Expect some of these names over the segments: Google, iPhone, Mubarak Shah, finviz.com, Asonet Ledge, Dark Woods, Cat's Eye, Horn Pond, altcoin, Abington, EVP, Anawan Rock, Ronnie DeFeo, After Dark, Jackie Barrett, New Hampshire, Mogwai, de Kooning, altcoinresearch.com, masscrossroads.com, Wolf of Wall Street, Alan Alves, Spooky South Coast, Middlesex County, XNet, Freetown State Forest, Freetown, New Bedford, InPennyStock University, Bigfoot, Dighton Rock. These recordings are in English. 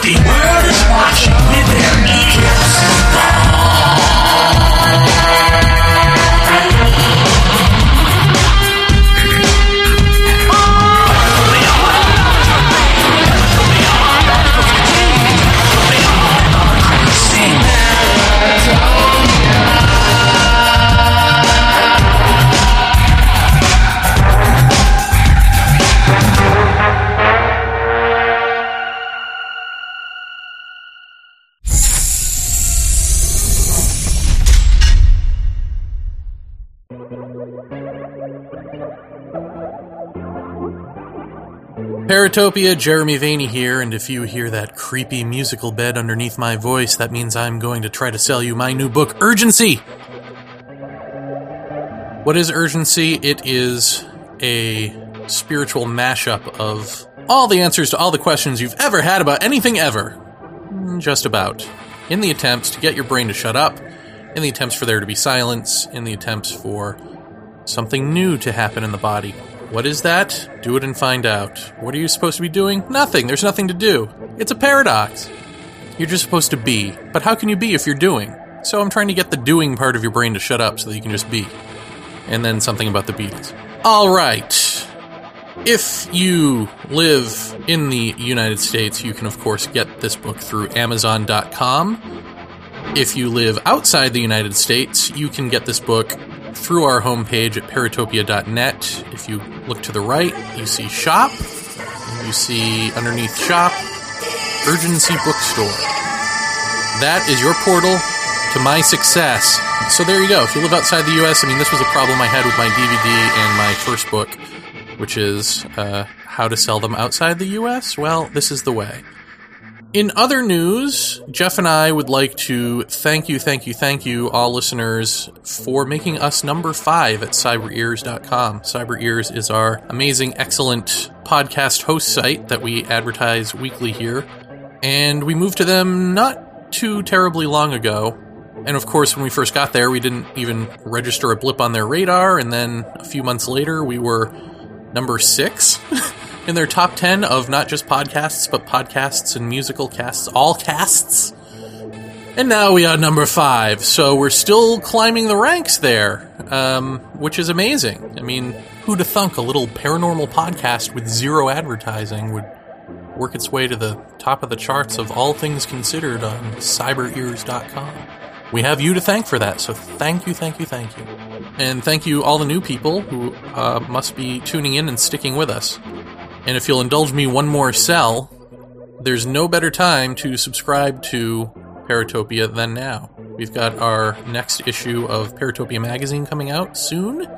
The world is watching with their Paratopia, Jeremy Vaney here, and if you hear that creepy musical bed underneath my voice, that means I'm going to try to sell you my new book, Urgency! What is Urgency? It is a spiritual mashup of all the answers to all the questions you've ever had about anything ever. Just about. In the attempts to get your brain to shut up, in the attempts for there to be silence, in the attempts for something new to happen in the body. What is that? Do it and find out. What are you supposed to be doing? Nothing. There's nothing to do. It's a paradox. You're just supposed to be. But how can you be if you're doing? So I'm trying to get the doing part of your brain to shut up so that you can just be. And then something about the Beatles. All right. If you live in the United States, you can, of course, get this book through Amazon.com. If you live outside the United States, you can get this book through our homepage at paratopia.net. If you look to the right, you see shop. You see underneath shop, Urgency Bookstore. That is your portal to my success. So there you go. If you live outside the U.S., I mean, this was a problem I had with my DVD and my first book, which is how to sell them outside the U.S. Well, this is the way. In other news, Jeff and I would like to thank you, all listeners, for making us number 5 at Cyberears.com. Cyberears is our amazing, excellent podcast host site that we advertise weekly here, and we moved to them not too terribly long ago. And of course, when we first got there, we didn't even register a blip on their radar, and then a few months later, we were number 6. In their top 10 of not just podcasts, but podcasts and musical casts, all casts. And now we are number 5, so we're still climbing the ranks there, which is amazing. I mean, who'd have thunk a little paranormal podcast with zero advertising would work its way to the top of the charts of all things considered on cyberears.com. We have you to thank for that, so thank you. And thank you all the new people who must be tuning in and sticking with us. And if you'll indulge me one more sell, there's no better time to subscribe to Paratopia than now. We've got our next issue of Paratopia magazine coming out soon.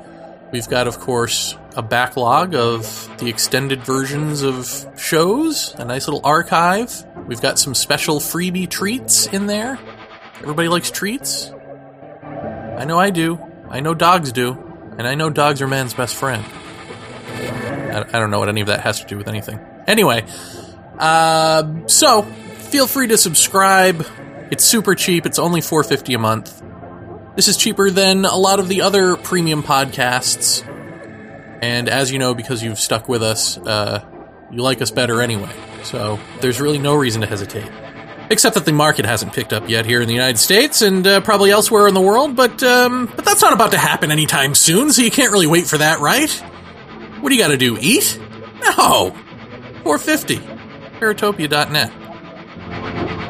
We've got, of course, a backlog of the extended versions of shows, a nice little archive. We've got some special freebie treats in there. Everybody likes treats. I know I do. I know dogs do. And I know dogs are man's best friend. I don't know what any of that has to do with anything. Anyway, so feel free to subscribe. It's super cheap. It's only $4.50 a month. This is cheaper than a lot of the other premium podcasts. And as you know, because you've stuck with us, you like us better anyway. So there's really no reason to hesitate. Except that the market hasn't picked up yet here in the United States and probably elsewhere in the world. But that's not about to happen anytime soon, so you can't really wait for that, right? What do you gotta do, eat? No! $4.50. Paratopia.net.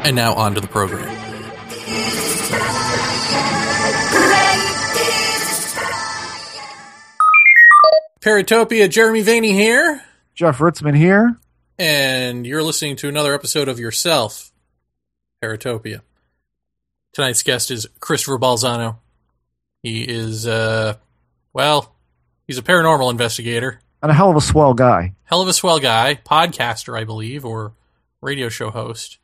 And now on to the program. Paratopia, Jeremy Vaney here. Jeff Ritzman here. And you're listening to another episode of yourself, Paratopia. Tonight's guest is Christopher Balzano. He is, he's a paranormal investigator. And a hell of a swell guy. Podcaster, I believe, or radio show host.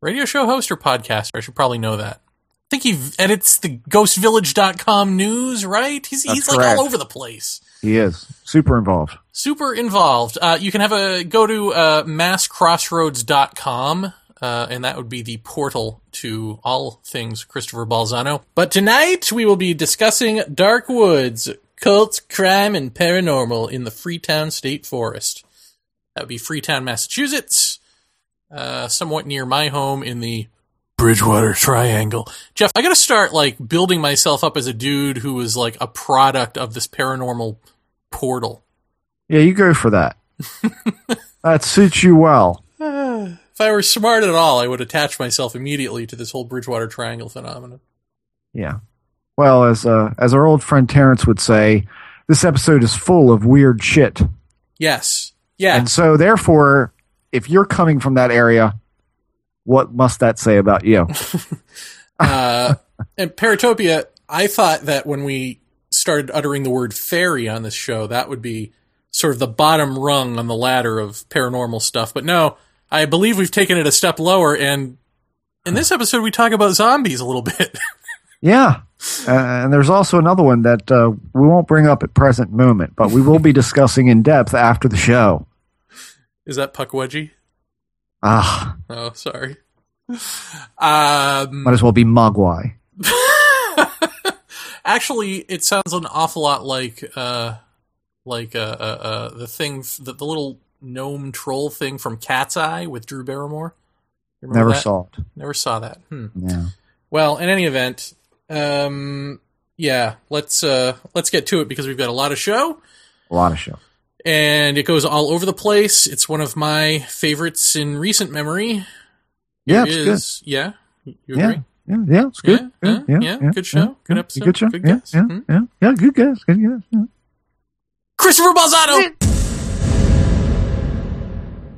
Radio show host or podcaster? I should probably know that. I think he edits the ghostvillage.com news, right? He's like all over the place. He is. Super involved. You can go to masscrossroads.com, and that would be the portal to all things Christopher Balzano. But tonight we will be discussing Dark Woods, Cults, Crime, and Paranormal in the Freetown State Forest. That would be Freetown, Massachusetts. somewhat near my home in the Bridgewater Triangle. Jeff, I got to start like building myself up as a dude who is like a product of this paranormal portal. Yeah, you go for that. That suits you well. If I were smart at all, I would attach myself immediately to this whole Bridgewater Triangle phenomenon. Yeah. Well, as our old friend Terrence would say, this episode is full of weird shit. Yes. Yeah. And so, therefore, if you're coming from that area, what must that say about you? And Paratopia, I thought that when we started uttering the word fairy on this show, that would be sort of the bottom rung on the ladder of paranormal stuff. But no, I believe we've taken it a step lower, and in this episode, we talk about zombies a little bit. Yeah, and there's also another one that we won't bring up at present moment, but we will be discussing in depth after the show. Is that Pukwudgie? Ah. Oh, sorry. Might as well be Mogwai. Actually, it sounds an awful lot like the thing, the little gnome troll thing from Cat's Eye with Drew Barrymore. Never saw it. Never saw that. Yeah. Well, in any event, let's get to it because we've got a lot of show. A lot of show. And it goes all over the place. It's one of my favorites in recent memory. Yeah, it's good. Yeah? You agree? Yeah, it's good. Yeah, good show. Good episode. Good show. Good guess. Yeah, good guess. Good guess. Yeah. Christopher Balzano!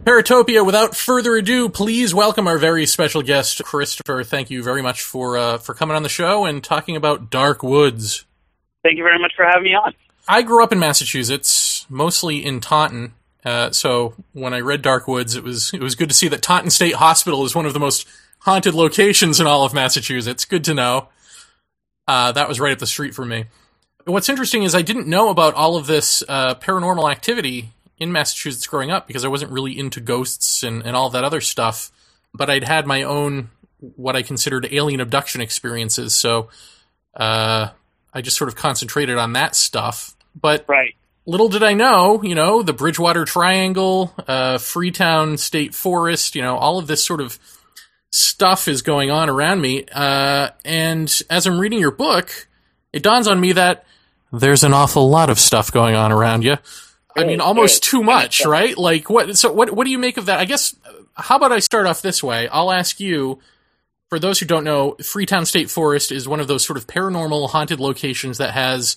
Paratopia, without further ado, please welcome our very special guest, Christopher. Thank you very much for coming on the show and talking about Dark Woods. Thank you very much for having me on. I grew up in Massachusetts, mostly in Taunton, so when I read Dark Woods, it was good to see that Taunton State Hospital is one of the most haunted locations in all of Massachusetts. Good to know. That was right up the street from me. What's interesting is I didn't know about all of this paranormal activity in Massachusetts growing up because I wasn't really into ghosts and all that other stuff, but I'd had my own, what I considered alien abduction experiences. So I just sort of concentrated on that stuff, but right. Little did I know, the Bridgewater Triangle, Freetown State Forest, all of this sort of stuff is going on around me. And as I'm reading your book, it dawns on me that there's an awful lot of stuff going on around you. I mean, almost too much, right? Like, what? So, what do you make of that? I guess. How about I start off this way? I'll ask you. For those who don't know, Freetown State Forest is one of those sort of paranormal haunted locations that has,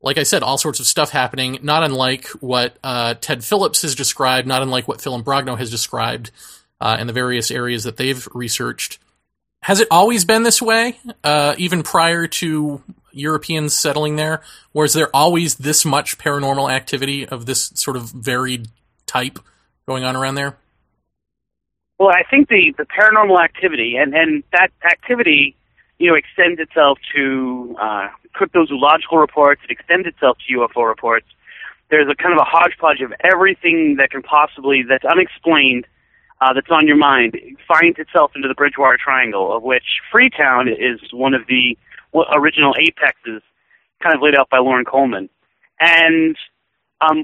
like I said, all sorts of stuff happening. Not unlike what Ted Phillips has described. Not unlike what Phil Imbrogno has described, in the various areas that they've researched. Has it always been this way? Even prior to Europeans settling there? Or is there always this much paranormal activity of this sort of varied type going on around there? Well, I think the paranormal activity, and that activity, extends itself to cryptozoological reports, it extends itself to UFO reports. There's a kind of a hodgepodge of everything that can possibly, that's unexplained, that's on your mind, finds itself into the Bridgewater Triangle, of which Freetown is one of the original apexes, kind of laid out by Loren Coleman. And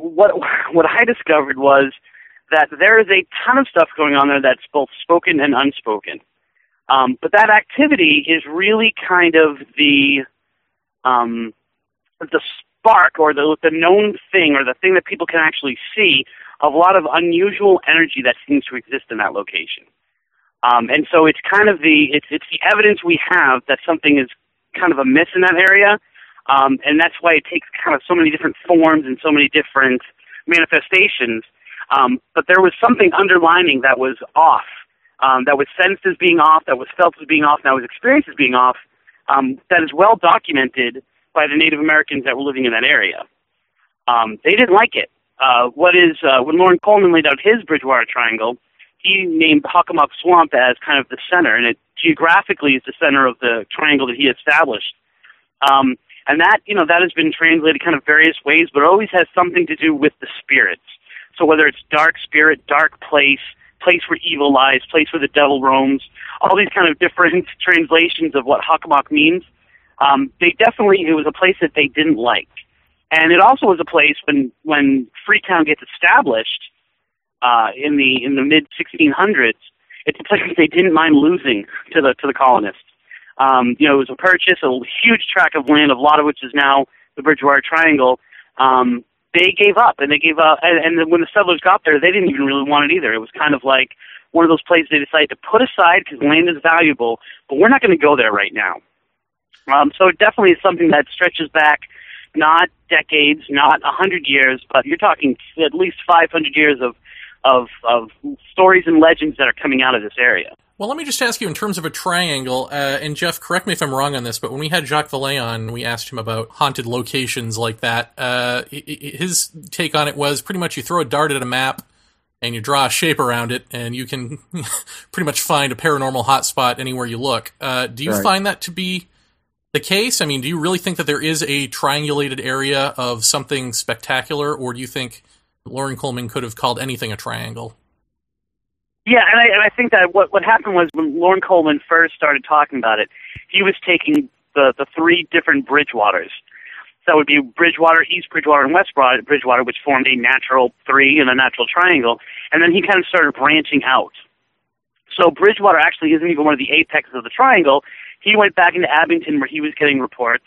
what I discovered was that there is a ton of stuff going on there that's both spoken and unspoken. But that activity is really kind of the spark or the known thing or the thing that people can actually see of a lot of unusual energy that seems to exist in that location. And so it's kind of it's the evidence we have that something is kind of amiss in that area, and that's why it takes kind of so many different forms and so many different manifestations, but there was something underlining that was off, that was sensed as being off, that was felt as being off, that was experienced as being off, that is well documented by the Native Americans that were living in that area. They didn't like it. When Loren Coleman laid out his Bridgewater Triangle, he named Hockomock Swamp as kind of the center, and it geographically is the center of the triangle that he established. And that, that has been translated kind of various ways, but always has something to do with the spirits. So whether it's dark spirit, dark place, place where evil lies, place where the devil roams, all these kind of different translations of what Hockomock means, it was a place that they didn't like. And it also was a place when Freetown gets established, in the mid 1600s, It's like they didn't mind losing to the colonists. It was a purchase, a huge tract of land, a lot of which is now the Bridgewater Triangle. They gave up, and when the settlers got there, they didn't even really want it either. It was kind of like one of those places they decided to put aside because land is valuable, but we're not going to go there right now. So it definitely is something that stretches back not decades, not 100 years, but you're talking at least 500 years of stories and legends that are coming out of this area. Well, let me just ask you in terms of a triangle, and Jeff, correct me if I'm wrong on this, but when we had Jacques Vallée on, we asked him about haunted locations like that. His take on it was pretty much you throw a dart at a map and you draw a shape around it, and you can pretty much find a paranormal hotspot anywhere you look. Do you find that to be the case? I mean, do you really think that there is a triangulated area of something spectacular, or do you think Loren Coleman could have called anything a triangle? Yeah, and I think that what happened was when Loren Coleman first started talking about it, he was taking the three different Bridgewaters. So that would be Bridgewater, East Bridgewater, and West Bridgewater, which formed a natural three and a natural triangle. And then he kind of started branching out. So Bridgewater actually isn't even one of the apexes of the triangle. He went back into Abington where he was getting reports.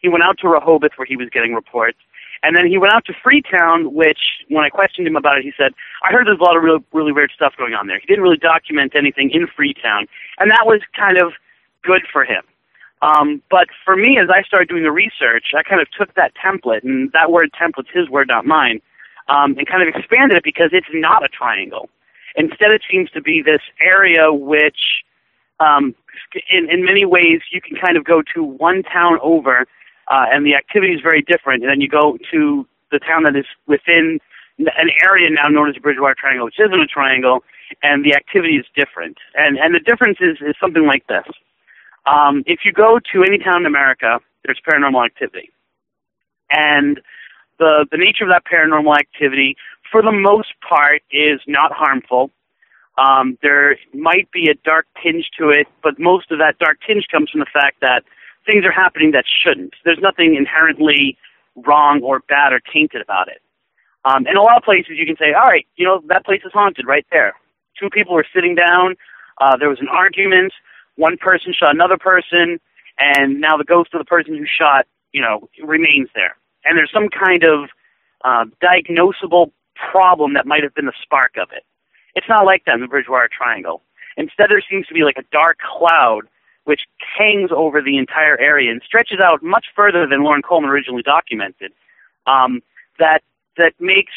He went out to Rehoboth where he was getting reports. And then he went out to Freetown, which, when I questioned him about it, he said, I heard there's a lot of really, really weird stuff going on there. He didn't really document anything in Freetown, and that was kind of good for him. But for me, as I started doing the research, I kind of took that template, and that word template's his word, not mine, and kind of expanded it because it's not a triangle. Instead, it seems to be this area which, in many ways, you can kind of go to one town over, and the activity is very different. And then you go to the town that is within an area now known as the Bridgewater Triangle, which isn't a triangle, and the activity is different. And the difference is something like this. If you go to any town in America, there's paranormal activity. And the nature of that paranormal activity, for the most part, is not harmful. There might be a dark tinge to it, but most of that dark tinge comes from the fact that things are happening that shouldn't. There's nothing inherently wrong or bad or tainted about it. And a lot of places you can say, all right, that place is haunted right there. Two people were sitting down. There was an argument. One person shot another person. And now the ghost of the person who shot, remains there. And there's some kind of diagnosable problem that might have been the spark of it. It's not like that in the Bridgewater Triangle. Instead, there seems to be like a dark cloud which hangs over the entire area and stretches out much further than Loren Coleman originally documented, that makes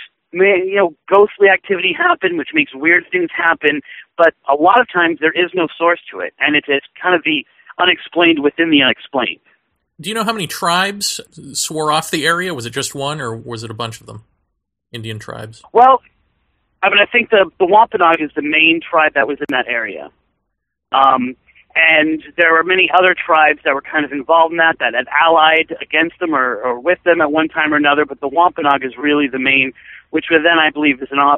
ghostly activity happen, which makes weird things happen, but a lot of times there is no source to it, and it's kind of the unexplained within the unexplained. Do you know how many tribes swore off the area? Was it just one, or was it a bunch of them, Indian tribes? Well, I think the Wampanoag is the main tribe that was in that area. And there were many other tribes that were kind of involved in that had allied against them or with them at one time or another, but the Wampanoag is really the main, which then I believe is a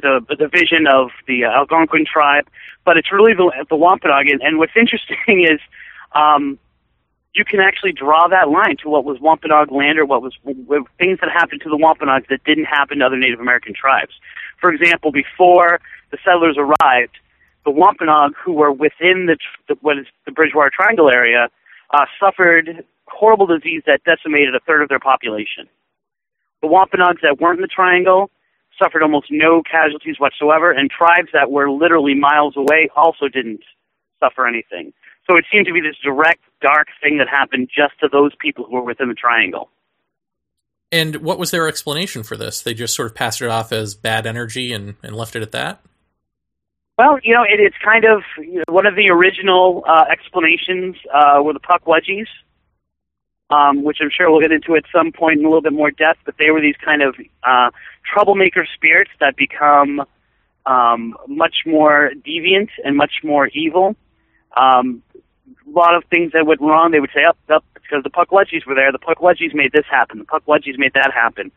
division of the Algonquin tribe, but it's really the Wampanoag. And what's interesting is you can actually draw that line to what was Wampanoag land or what was things that happened to the Wampanoag that didn't happen to other Native American tribes. For example, before the settlers arrived, the Wampanoag, who were within the Bridgewater Triangle area, suffered horrible disease that decimated a third of their population. The Wampanoags that weren't in the triangle suffered almost no casualties whatsoever, and tribes that were literally miles away also didn't suffer anything. So it seemed to be this direct, dark thing that happened just to those people who were within the triangle. And what was their explanation for this? They just sort of passed it off as bad energy and left it at that? Well, it's kind of one of the original explanations were the Pukwudgies, which I'm sure we'll get into at some point in a little bit more depth, but they were these kind of troublemaker spirits that become much more deviant and much more evil. A lot of things that went wrong, they would say, up, because the Pukwudgies were there. The Pukwudgies made this happen. The Pukwudgies made that happen.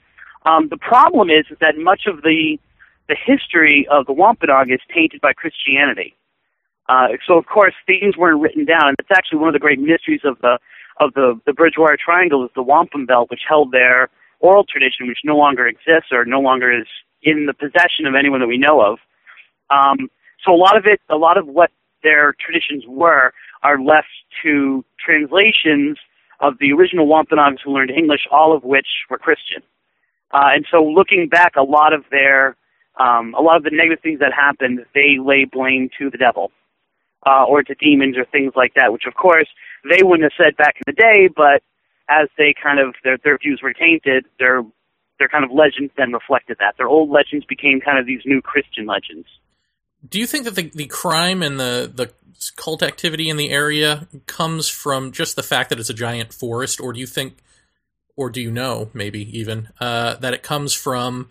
The problem is that much of the history of the Wampanoag is tainted by Christianity. So, of course, things weren't written down. And it's actually one of the great mysteries of the Bridgewater Triangle is the wampum belt, which held their oral tradition, which no longer exists or no longer is in the possession of anyone that we know of. So a lot of what their traditions were are left to translations of the original Wampanoags who learned English, all of which were Christian. And so looking back, a lot of the negative things that happened, they lay blame to the devil or to demons or things like that, which, of course, they wouldn't have said back in the day, but as they kind of, their views were tainted, their kind of legends then reflected that. Their old legends became kind of these new Christian legends. Do you think that the crime and the cult activity in the area comes from just the fact that it's a giant forest, or do you think, or do you know, maybe even, that it comes from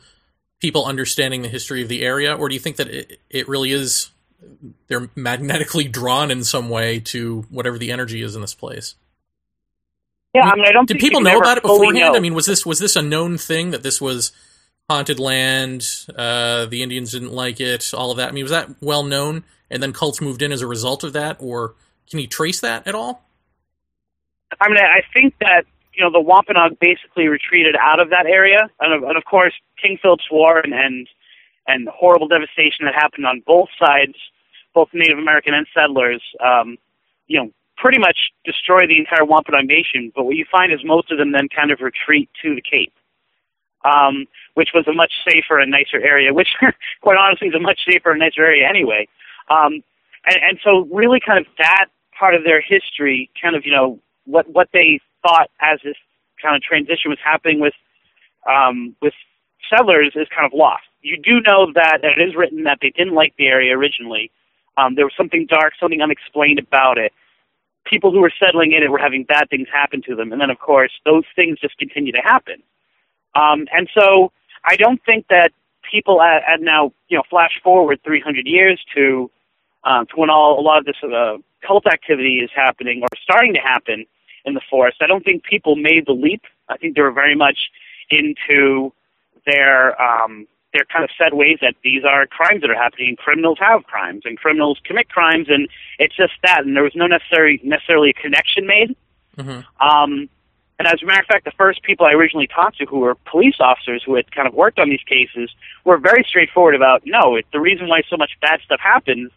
people understanding the history of the area, or do you think that it really is, they're magnetically drawn in some way to whatever the energy is in this place? Yeah, I mean, I don't. Did people know about it beforehand? I mean, was this a known thing that this was haunted land? The Indians didn't like it. All of that. I mean, was that well known? And then cults moved in as a result of that, or can you trace that at all? I mean, I think that the Wampanoag basically retreated out of that area, and of course, King Philip's War and horrible devastation that happened on both sides, both Native American and settlers. Pretty much destroy the entire Wampanoag nation, but what you find is most of them then kind of retreat to the Cape, which was a much safer and nicer area, which, quite honestly, is a much safer and nicer area anyway. And so really kind of that part of their history, kind of, what they thought as this kind of transition was happening with settlers is kind of lost. You do know that it is written that they didn't like the area originally. There was something dark, something unexplained about it. People who were settling in it were having bad things happen to them. And then, of course, those things just continue to happen. And so I don't think that people at now, flash forward 300 years to when a lot of this cult activity is happening or starting to happen in the forest. I don't think people made the leap. I think they were very much into their kind of set ways that these are crimes that are happening, and criminals have crimes, and criminals commit crimes, and it's just that, and there was no necessarily a connection made. Mm-hmm. And as a matter of fact, the first people I originally talked to who were police officers who had kind of worked on these cases were very straightforward about, the reason why so much bad stuff happens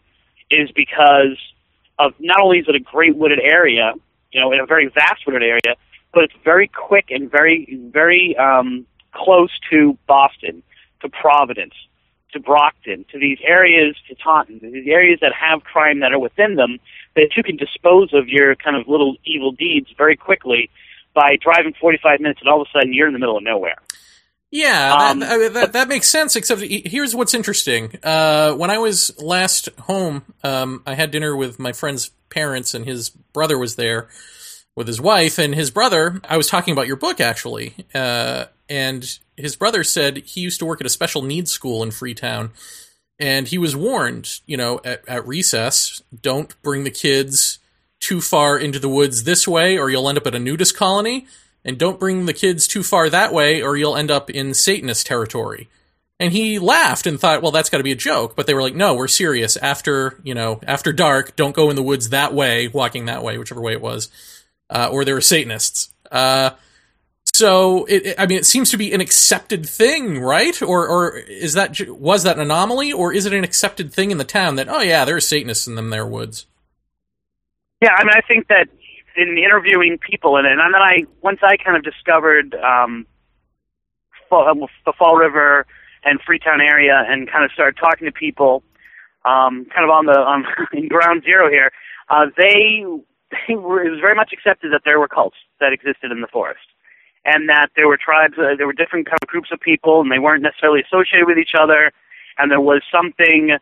is because of, not only is it a great wooded area, in a very vast wooded area, but it's very quick and very, very close to Boston, to Providence, to Brockton, to these areas, to Taunton, to these areas that have crime that are within them, that you can dispose of your kind of little evil deeds very quickly by driving 45 minutes, and all of a sudden you're in the middle of nowhere. Yeah, that makes sense, except here's what's interesting. When I was last home, I had dinner with my friend's parents, and his brother was there with his wife, and his brother, I was talking about your book, actually, and his brother said he used to work at a special needs school in Freetown, and he was warned, at recess, don't bring the kids too far into the woods this way or you'll end up at a nudist colony, and don't bring the kids too far that way or you'll end up in Satanist territory. And he laughed and thought, well, that's got to be a joke. But they were like, no, we're serious. After dark, don't go in the woods that way, walking that way, whichever way it was, or they were Satanists. So, it seems to be an accepted thing, right? Or was that an anomaly, or is it an accepted thing in the town that, oh yeah, there are Satanists in them there woods? Yeah, I mean, I think that in interviewing people, and then once I kind of discovered the Fall River and Freetown area, and kind of started talking to people, kind of on in ground zero here, it was very much accepted that there were cults that existed in the forest. And that there were tribes, there were different kind of groups of people, and they weren't necessarily associated with each other, and there was something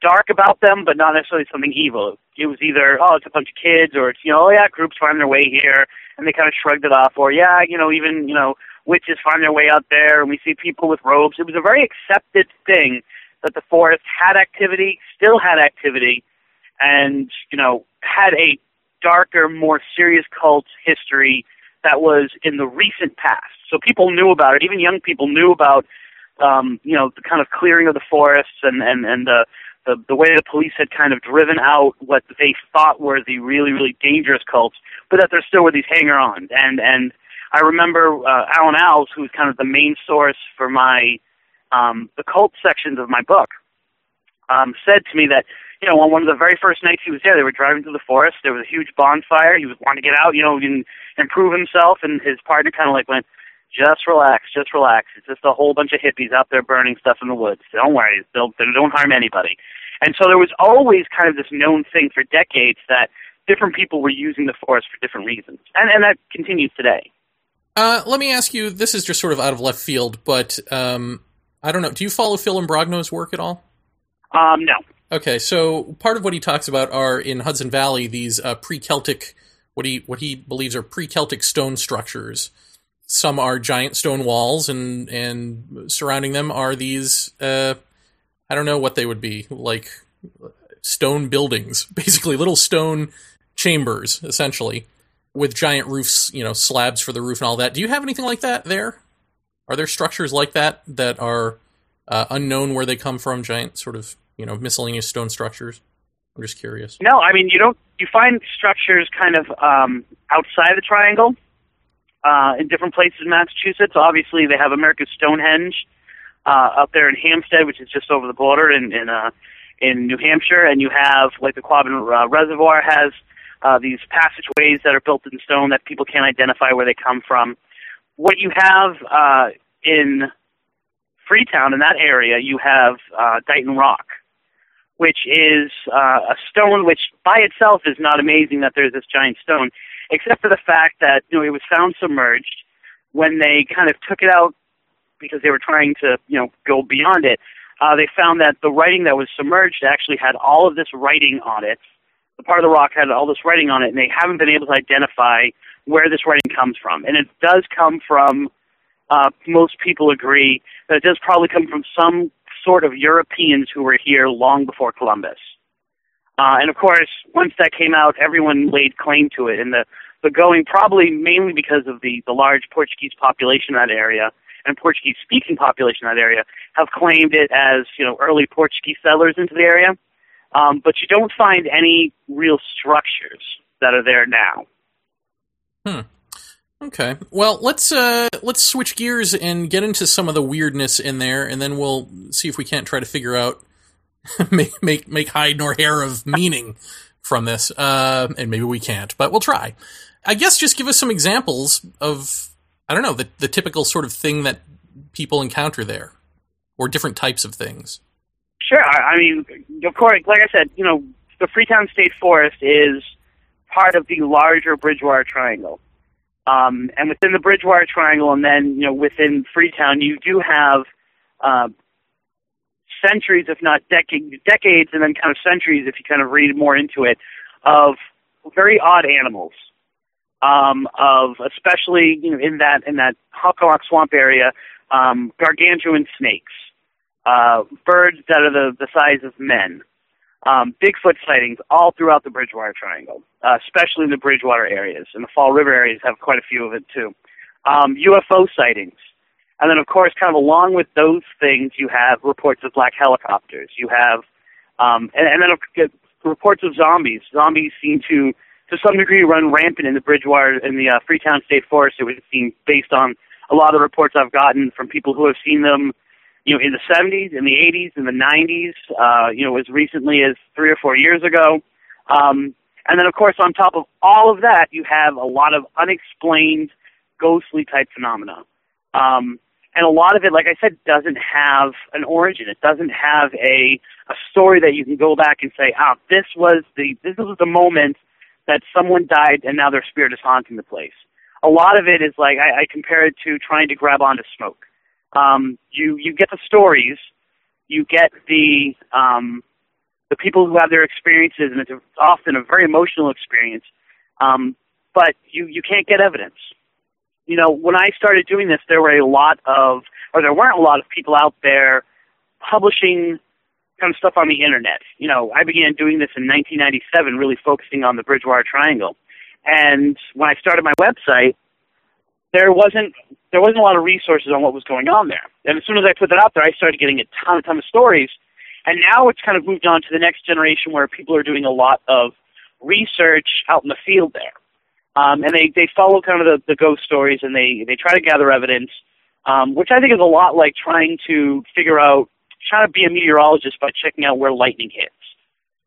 dark about them, but not necessarily something evil. It was either, it's a bunch of kids, or it's, groups find their way here, and they kind of shrugged it off, or witches find their way out there, and we see people with robes. It was a very accepted thing that the forest had activity, still had activity, and, had a darker, more serious cult history that was in the recent past. So people knew about it. Even young people knew about, the kind of clearing of the forests and the way the police had kind of driven out what they thought were the really, really dangerous cults, but that there still were these hanger-ons. And I remember Alan Alves, who was kind of the main source for my the cult sections of my book, said to me that, you know, on one of the very first nights he was there, they were driving through the forest. There was a huge bonfire. He was wanting to get out, you know, and improve himself. And his partner kind of like went, "Just relax, just relax. It's just a whole bunch of hippies out there burning stuff in the woods. Don't worry. They don't harm anybody." And so there was always kind of this known thing for decades that different people were using the forest for different reasons. And that continues today. Let me ask you, this is just sort of out of left field, but I don't know. Do you follow Phil Imbrogno's work at all? No. Okay, so part of what he talks about are in Hudson Valley these pre-Celtic, what he believes are pre-Celtic stone structures. Some are giant stone walls, and surrounding them are these, I don't know what they would be, like stone buildings, basically little stone chambers, essentially, with giant roofs, you know, slabs for the roof and all that. Do you have anything like that there? Are there structures like that that are unknown where they come from, giant sort of, you know, miscellaneous stone structures? I'm just curious. No, I mean, you find structures kind of outside the triangle. In different places in Massachusetts. Obviously, they have America's Stonehenge up there in Hampstead, which is just over the border in New Hampshire. And you have, like, the Quabbin Reservoir has these passageways that are built in stone that people can't identify where they come from. What you have in Freetown, in that area, you have Dighton Rock, which is a stone which by itself is not amazing that there's this giant stone, except for the fact that, you know, it was found submerged. When they kind of took it out because they were trying to, you know, go beyond it, they found that the writing that was submerged actually had all of this writing on it. The part of the rock had all this writing on it, and they haven't been able to identify where this writing comes from. And it does come from, most people agree, that it does probably come from some sort of Europeans who were here long before Columbus. And, of course, once that came out, everyone laid claim to it. And the going, probably mainly because of the large Portuguese population in that area and Portuguese-speaking population in that area, have claimed it as, you know, early Portuguese settlers into the area. But you don't find any real structures that are there now. Okay. Well, let's switch gears and get into some of the weirdness in there, and then we'll see if we can't try to figure out make hide nor hair of meaning from this, and maybe we can't, but we'll try. I guess just give us some examples of, I don't know, the typical sort of thing that people encounter there, or different types of things. Sure. I mean, of course, like I said, you know, the Freetown State Forest is part of the larger Bridgewater Triangle. And within the Bridgewater Triangle and then, you know, within Freetown, you do have centuries, if not decades, and then kind of centuries, if you kind of read more into it, of very odd animals, of especially, you know, in that Hockomock Swamp area, gargantuan snakes, birds that are the size of men, Bigfoot sightings all throughout the Bridgewater Triangle, especially in the Bridgewater areas, and the Fall River areas have quite a few of it too. UFO sightings. And then, of course, kind of along with those things, you have reports of black helicopters. You have, and then reports of zombies. Zombies seem to some degree, run rampant in the Bridgewater, in the Freetown State Forest. It would seem, based on a lot of the reports I've gotten from people who have seen them, you know, in the 70s, in the 80s, in the 90s, you know, as recently as 3 or 4 years ago. And then, of course, on top of all of that, you have a lot of unexplained, ghostly-type phenomena. And a lot of it, like I said, doesn't have an origin. It doesn't have a story that you can go back and say, "Ah, this was the moment that someone died, and now their spirit is haunting the place." A lot of it is like I compare it to trying to grab onto smoke. You get the stories, you get the people who have their experiences, and it's often a very emotional experience. But you can't get evidence. You know, when I started doing this, there weren't a lot of people out there publishing kind of stuff on the internet. You know, I began doing this in 1997, really focusing on the Bridgewater Triangle. And when I started my website, there wasn't a lot of resources on what was going on there. And as soon as I put that out there, I started getting a ton of stories. And now it's kind of moved on to the next generation where people are doing a lot of research out in the field there. And they follow kind of the ghost stories, and they try to gather evidence, which I think is a lot like trying to be a meteorologist by checking out where lightning hits.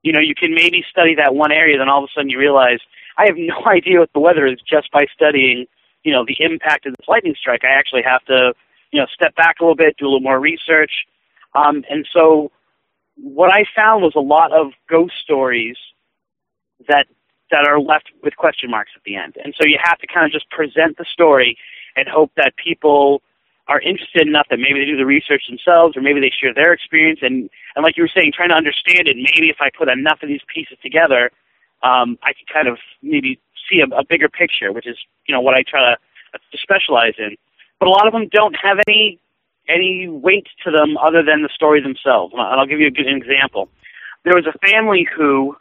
You know, you can maybe study that one area, then all of a sudden you realize, I have no idea what the weather is just by studying, you know, the impact of this lightning strike. I actually have to, you know, step back a little bit, do a little more research. And so what I found was a lot of ghost stories that are left with question marks at the end. And so you have to kind of just present the story and hope that people are interested enough that maybe they do the research themselves, or maybe they share their experience. And like you were saying, trying to understand it, maybe if I put enough of these pieces together, I could kind of maybe see a bigger picture, which is, you know, what I try to specialize in. But a lot of them don't have any weight to them other than the story themselves. And I'll give you an example. There was a family who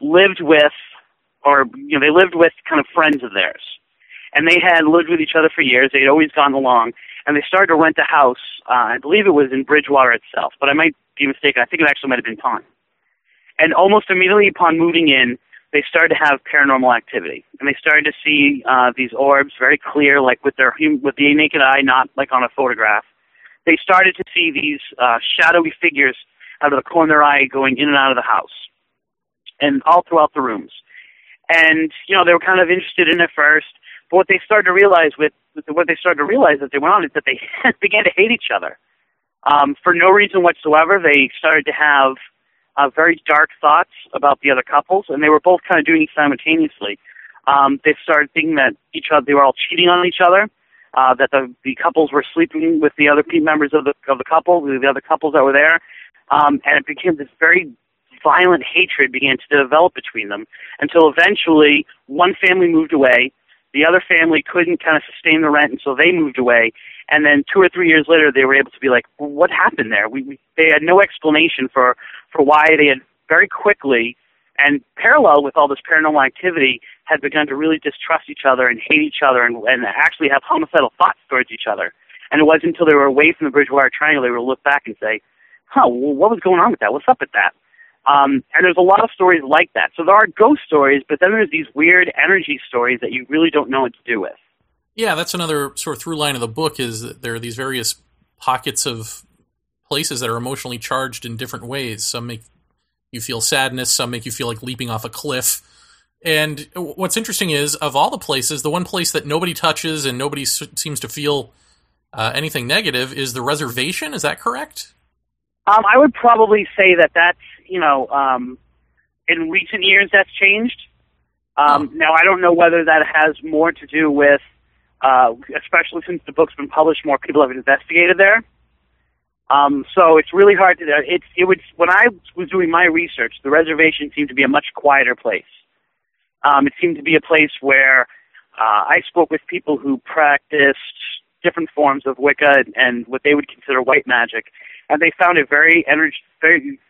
lived with kind of friends of theirs. And they had lived with each other for years. They had always gotten along. And they started to rent a house. I believe it was in Bridgewater itself, but I might be mistaken. I think it actually might have been Taunton. And almost immediately upon moving in, they started to have paranormal activity. And they started to see these orbs, very clear, like with the naked eye, not like on a photograph. They started to see these shadowy figures out of the corner of their eye going in and out of the house and all throughout the rooms. And, you know, they were kind of interested in it first. But what they started to realize as they went on is that they began to hate each other for no reason whatsoever. They started to have very dark thoughts about the other couples, and they were both kind of doing it simultaneously. They started thinking that they were all cheating on each other, that the couples were sleeping with the other members of the couple, the other couples that were there, and it became this very violent hatred began to develop between them until eventually one family moved away. The other family couldn't kind of sustain the rent, and so they moved away. And then 2 or 3 years later, they were able to be like, well, what happened there? They had no explanation for why they had very quickly, and parallel with all this paranormal activity, had begun to really distrust each other and hate each other and actually have homicidal thoughts towards each other. And it wasn't until they were away from the Bridgewater Triangle they were look back and say, well, what was going on with that? What's up with that? And there's a lot of stories like that. So there are ghost stories, but then there's these weird energy stories that you really don't know what to do with. Yeah, that's another sort of through line of the book, is that there are these various pockets of places that are emotionally charged in different ways. Some make you feel sadness, some make you feel like leaping off a cliff. And what's interesting is, of all the places, the one place that nobody touches and nobody seems to feel anything negative is the reservation. Is that correct? I would probably say that's, you know, in recent years that's changed. Now, I don't know whether that has more to do with, especially since the book's been published, more people have investigated there. So it's really hard to, when I was doing my research, the reservation seemed to be a much quieter place. It seemed to be a place where I spoke with people who practiced different forms of Wicca and what they would consider white magic. And they found it very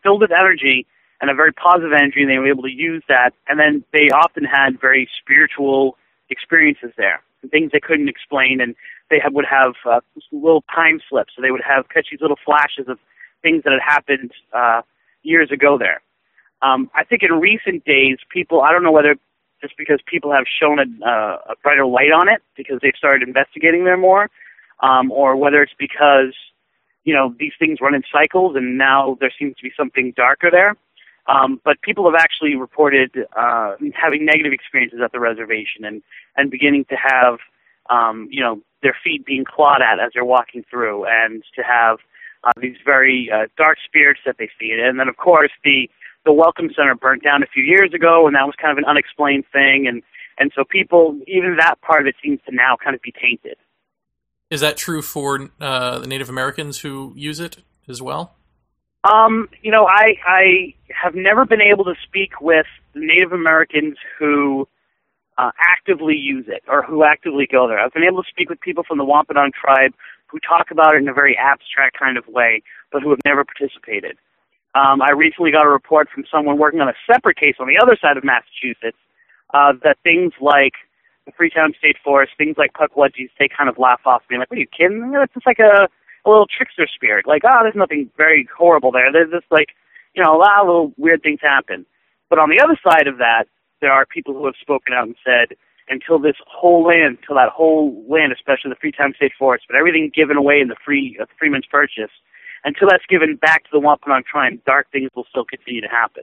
filled with energy and a very positive energy, and they were able to use that. And then they often had very spiritual experiences there, things they couldn't explain. And they would have little time slips, so they would catch these little flashes of things that had happened years ago there. I think in recent days, I don't know whether just because people have shown a brighter light on it because they've started investigating there more, or whether it's because, you know, these things run in cycles, and now there seems to be something darker there. But people have actually reported having negative experiences at the reservation and beginning to have, you know, their feet being clawed at as they're walking through, and to have these very dark spirits that they see. And then, of course, the Welcome Center burnt down a few years ago, and that was kind of an unexplained thing. And so people, even that part of it seems to now kind of be tainted. Is that true for the Native Americans who use it as well? You know, I have never been able to speak with Native Americans who actively use it or who actively go there. I've been able to speak with people from the Wampanoag tribe who talk about it in a very abstract kind of way, but who have never participated. I recently got a report from someone working on a separate case on the other side of Massachusetts that things like the Freetown State Forest, things like Pukwudgies, they kind of laugh off me. I'm like, what are you kidding? It's just like a little trickster spirit. Like, there's nothing very horrible there. There's just like, you know, a lot of little weird things happen. But on the other side of that, there are people who have spoken out and said, until this whole land, until that whole land, especially the Freetown State Forest, but everything given away in the Freeman's Purchase, until that's given back to the Wampanoag tribe, dark things will still continue to happen.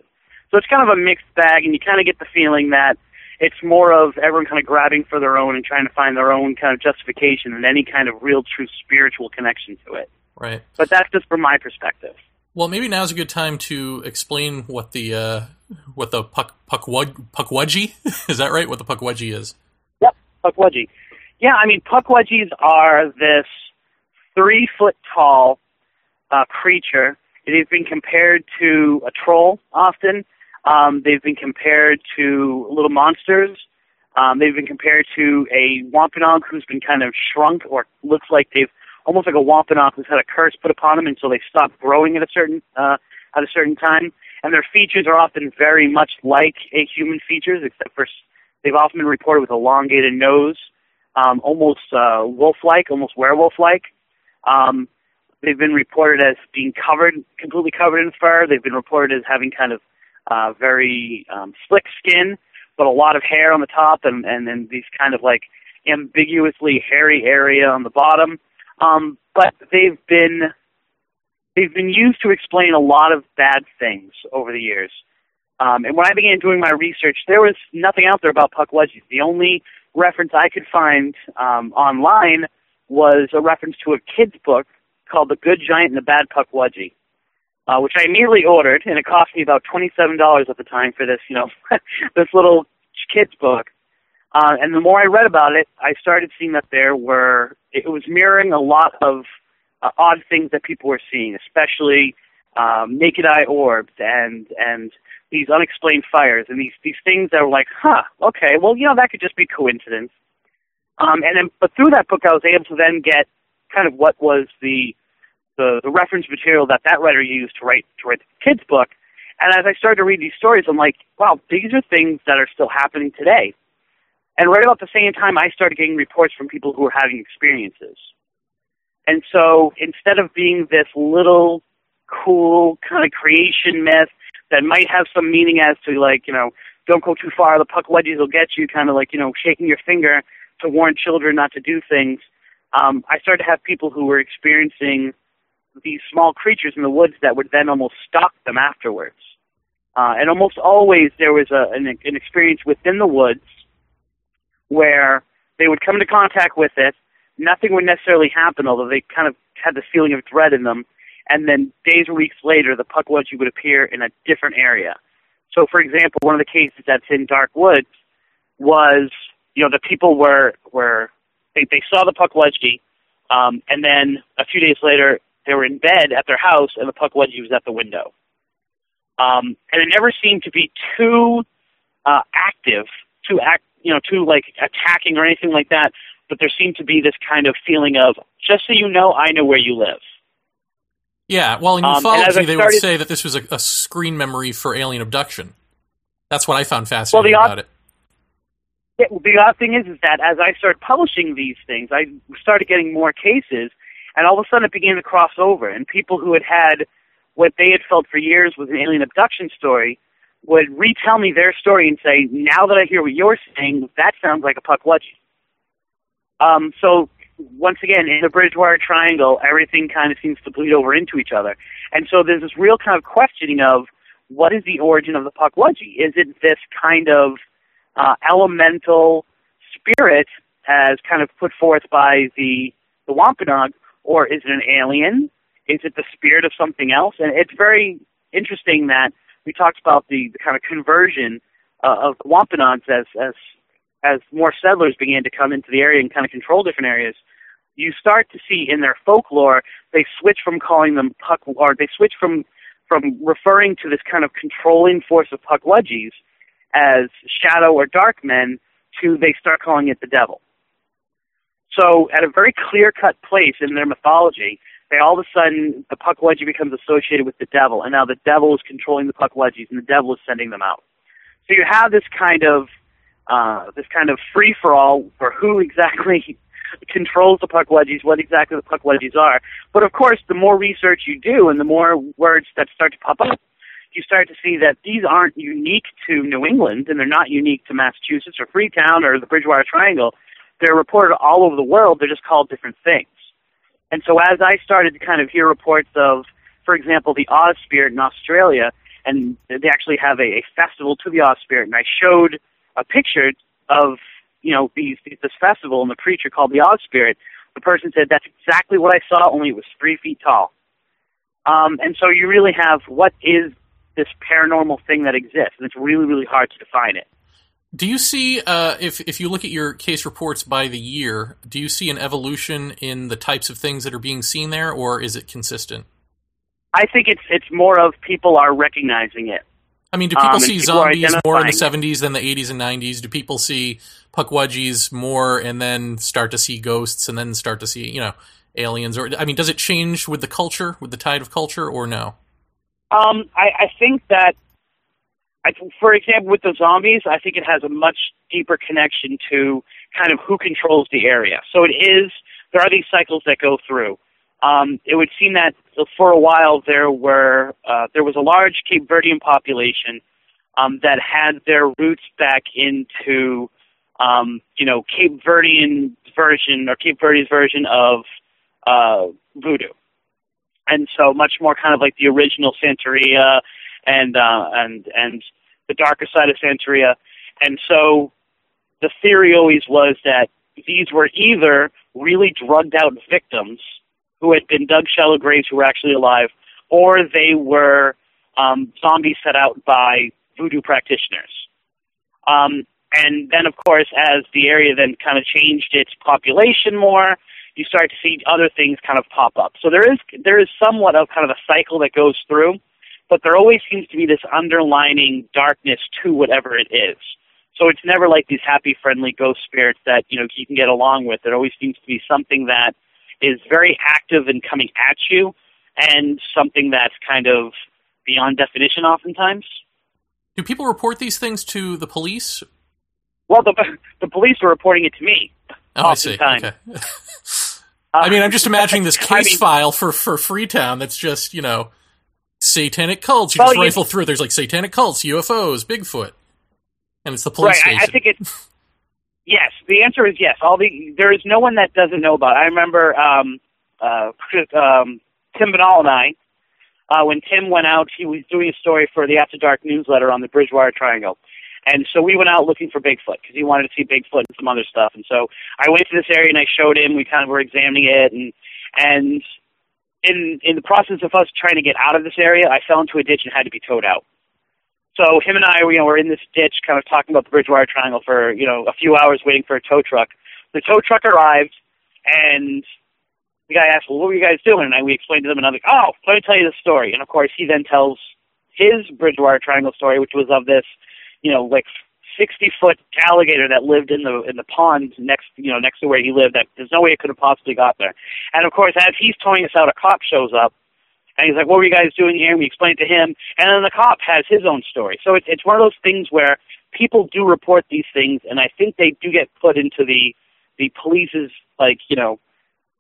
So it's kind of a mixed bag, and you kind of get the feeling that it's more of everyone kind of grabbing for their own and trying to find their own kind of justification and any kind of real, true spiritual connection to it. Right. But that's just from my perspective. Well, maybe now's a good time to explain what the Pukwudgie is that right? What the Pukwudgie is? Yep, Pukwudgie. Yeah, I mean, Pukwudgies are this 3-foot-tall creature. It has been compared to a troll often. They've been compared to little monsters. They've been compared to a Wampanoag who's been kind of shrunk, or looks like they've almost like a Wampanoag who's had a curse put upon them, and so they stop growing at a certain time. And their features are often very much like a human features, except for they've often been reported with elongated nose, almost wolf-like, almost werewolf-like. They've been reported as being completely covered in fur. They've been reported as having kind of very slick skin, but a lot of hair on the top, and then these kind of like ambiguously hairy area on the bottom. But they've been used to explain a lot of bad things over the years. And when I began doing my research, there was nothing out there about Pukwudgies. The only reference I could find online was a reference to a kid's book called The Good Giant and the Bad Pukwudgie, which I immediately ordered, and it cost me about $27 at the time for this, this little kid's book. And the more I read about it, I started seeing that it was mirroring a lot of odd things that people were seeing, especially naked eye orbs and these unexplained fires and these things that were like, that could just be coincidence. But through that book, I was able to then get kind of what was the reference material that writer used to write the kid's book. And as I started to read these stories, I'm like, wow, these are things that are still happening today. And right about the same time, I started getting reports from people who were having experiences. And so instead of being this little cool kind of creation myth that might have some meaning as to like, don't go too far, the Pukwudgies will get you, kind of like, shaking your finger to warn children not to do things, I started to have people who were experiencing these small creatures in the woods that would then almost stalk them afterwards. And almost always there was an experience within the woods where they would come into contact with it, nothing would necessarily happen, although they kind of had the feeling of dread in them, and then days or weeks later, the Pukwudgie would appear in a different area. So, for example, one of the cases that's in Dark Woods was, the people were they saw the Pukwudgie, and then a few days later, they were in bed at their house, and the Pukwudgie was at the window. And it never seemed to be too active, attacking or anything like that, but there seemed to be this kind of feeling of, just so I know where you live. Yeah, well, in mythology, they would say that this was a screen memory for alien abduction. That's what I found fascinating about it. Yeah, the odd thing is that as I started publishing these things, I started getting more cases, and all of a sudden it began to cross over, and people who had had what they had felt for years was an alien abduction story would retell me their story and say, now that I hear what you're saying, that sounds like a Pukwudgie. So, once again, in the Bridgewater Triangle, everything kind of seems to bleed over into each other. And so there's this real kind of questioning of, what is the origin of the Pukwudgie? Is it this kind of elemental spirit as kind of put forth by the Wampanoag, or is it an alien? Is it the spirit of something else? And it's very interesting that we talked about the kind of conversion of Wampanoags as more settlers began to come into the area and kind of control different areas. You start to see in their folklore, they switch from calling them from referring to this kind of controlling force of Pukwudgies as shadow or dark men to they start calling it the devil. So at a very clear-cut place in their mythology, they all of a sudden, the Pukwudgie becomes associated with the devil, and now the devil is controlling the Pukwudgies, and the devil is sending them out. So you have this kind of free-for-all for who exactly controls the Pukwudgies, what exactly the Pukwudgies are. But of course, the more research you do, and the more words that start to pop up, you start to see that these aren't unique to New England, and they're not unique to Massachusetts or Freetown or the Bridgewater Triangle. They're reported all over the world. They're just called different things. And so as I started to kind of hear reports of, for example, the Oz Spirit in Australia, and they actually have a festival to the Oz Spirit, and I showed a picture of, you know, this festival and the preacher called the Oz Spirit, the person said, that's exactly what I saw, only it was 3 feet tall. And so you really have, what is this paranormal thing that exists? And it's really, really hard to define it. Do you see, if you look at your case reports by the year, do you see an evolution in the types of things that are being seen there, or is it consistent? I think it's more of people are recognizing it. I mean, do people see people zombies more in the 70s than the 80s and 90s? Do people see Pukwudgies more and then start to see ghosts and then start to see, you know, aliens? Or, I mean, does it change with the culture, with the tide of culture, or no? I think that, for example, with the zombies, I think it has a much deeper connection to kind of who controls the area. So it is, there are these cycles that go through. It would seem that for a while there was a large Cape Verdean population that had their roots back into, Cape Verdean version or Cape Verde's version of voodoo. And so much more kind of like the original Santeria and the darker side of Santeria. And so the theory always was that these were either really drugged out victims who had been dug shallow graves who were actually alive, or they were zombies set out by voodoo practitioners. And then, of course, as the area then kind of changed its population more, you start to see other things kind of pop up. So there is somewhat of kind of a cycle that goes through, but there always seems to be this underlining darkness to whatever it is. So it's never like these happy, friendly ghost spirits that, you know, you can get along with. There always seems to be something that is very active and coming at you, and something that's kind of beyond definition oftentimes. Do people report these things to the police? Well, the police are reporting it to me. Oh, I see. Okay. I mean, I'm just imagining this case file for Freetown that's just, you know, satanic cults. You rifle through. There's like satanic cults, UFOs, Bigfoot. And it's the police station. I think it's... Yes, the answer is yes. There is no one that doesn't know about it. I remember Tim Binnall and I, when Tim went out, he was doing a story for the After Dark newsletter on the Bridgewater Triangle. And so we went out looking for Bigfoot because he wanted to see Bigfoot and some other stuff. And so I went to this area and I showed him. We kind of were examining it. And in the process of us trying to get out of this area, I fell into a ditch and had to be towed out. So him and I, you know, were in this ditch kind of talking about the Bridgewater Triangle for, you know, a few hours waiting for a tow truck. The tow truck arrived, and the guy asked, well, what were you guys doing? And we explained to them, and I'm like, oh, let me tell you the story. And, of course, he then tells his Bridgewater Triangle story, which was of this, you know, like 60-foot alligator that lived in the pond next to where he lived. That there's no way it could have possibly got there. And, of course, as he's towing us out, a cop shows up. And he's like, what were you guys doing here? And we explained to him. And then the cop has his own story. So it's one of those things where people do report these things, and I think they do get put into the police's, like, you know,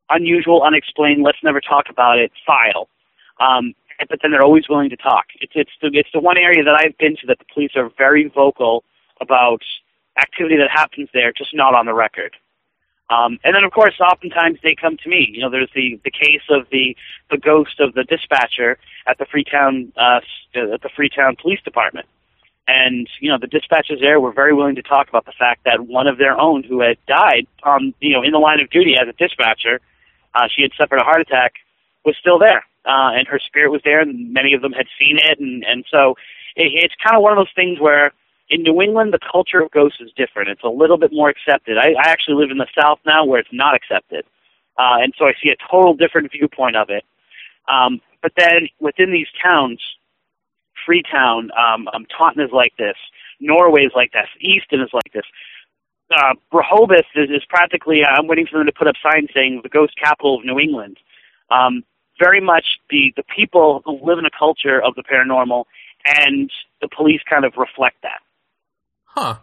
unusual, unexplained, let's never talk about it file. But then they're always willing to talk. It's the one area that I've been to that the police are very vocal about activity that happens there, just not on the record. And then, of course, oftentimes they come to me. You know, there's the case of the ghost of the dispatcher at the Freetown Police Department. And, you know, the dispatchers there were very willing to talk about the fact that one of their own who had died, in the line of duty as a dispatcher, she had suffered a heart attack, was still there. And her spirit was there, and many of them had seen it. And so it's kind of one of those things where, in New England, the culture of ghosts is different. It's a little bit more accepted. I actually live in the South now where it's not accepted. And so I see a total different viewpoint of it. But then within these towns, Freetown, Taunton is like this. Norway is like this. Easton is like this. Rehoboth is practically, I'm waiting for them to put up signs saying the ghost capital of New England. Very much the people who live in a culture of the paranormal, and the police kind of reflect that. Huh.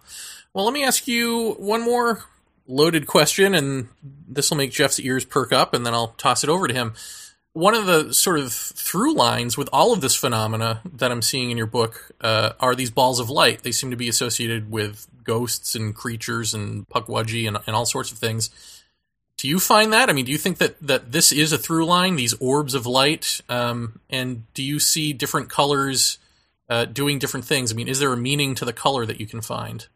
Well, let me ask you one more loaded question, and this will make Jeff's ears perk up, and then I'll toss it over to him. one of the sort of through lines with all of this phenomena that I'm seeing in your book are these balls of light. They seem to be associated with ghosts and creatures and Pukwudgie and all sorts of things. Do you find that? I mean, do you think that this is a through line, these orbs of light? And do you see different colors doing different things? I mean, is there a meaning to the color that you can find?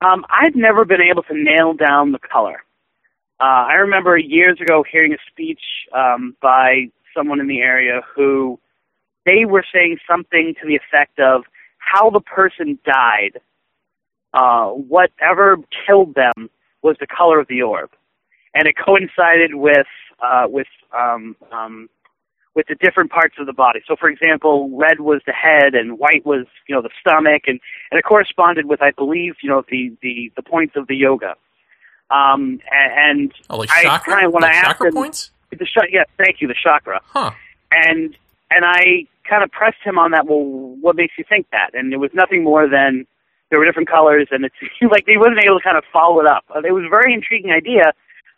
I've never been able to nail down the color. I remember years ago hearing a speech by someone in the area who they were saying something to the effect of how the person died, whatever killed them was the color of the orb, and it coincided with the different parts of the body. So, for example, red was the head, and white was the stomach, and it corresponded with, I believe, the points of the yoga. Points? Yeah, thank you, the chakra. Huh. And I kind of pressed him on that, well, what makes you think that? And it was nothing more than there were different colors, and it seemed like they wasn't able to kind of follow it up. It was a very intriguing idea,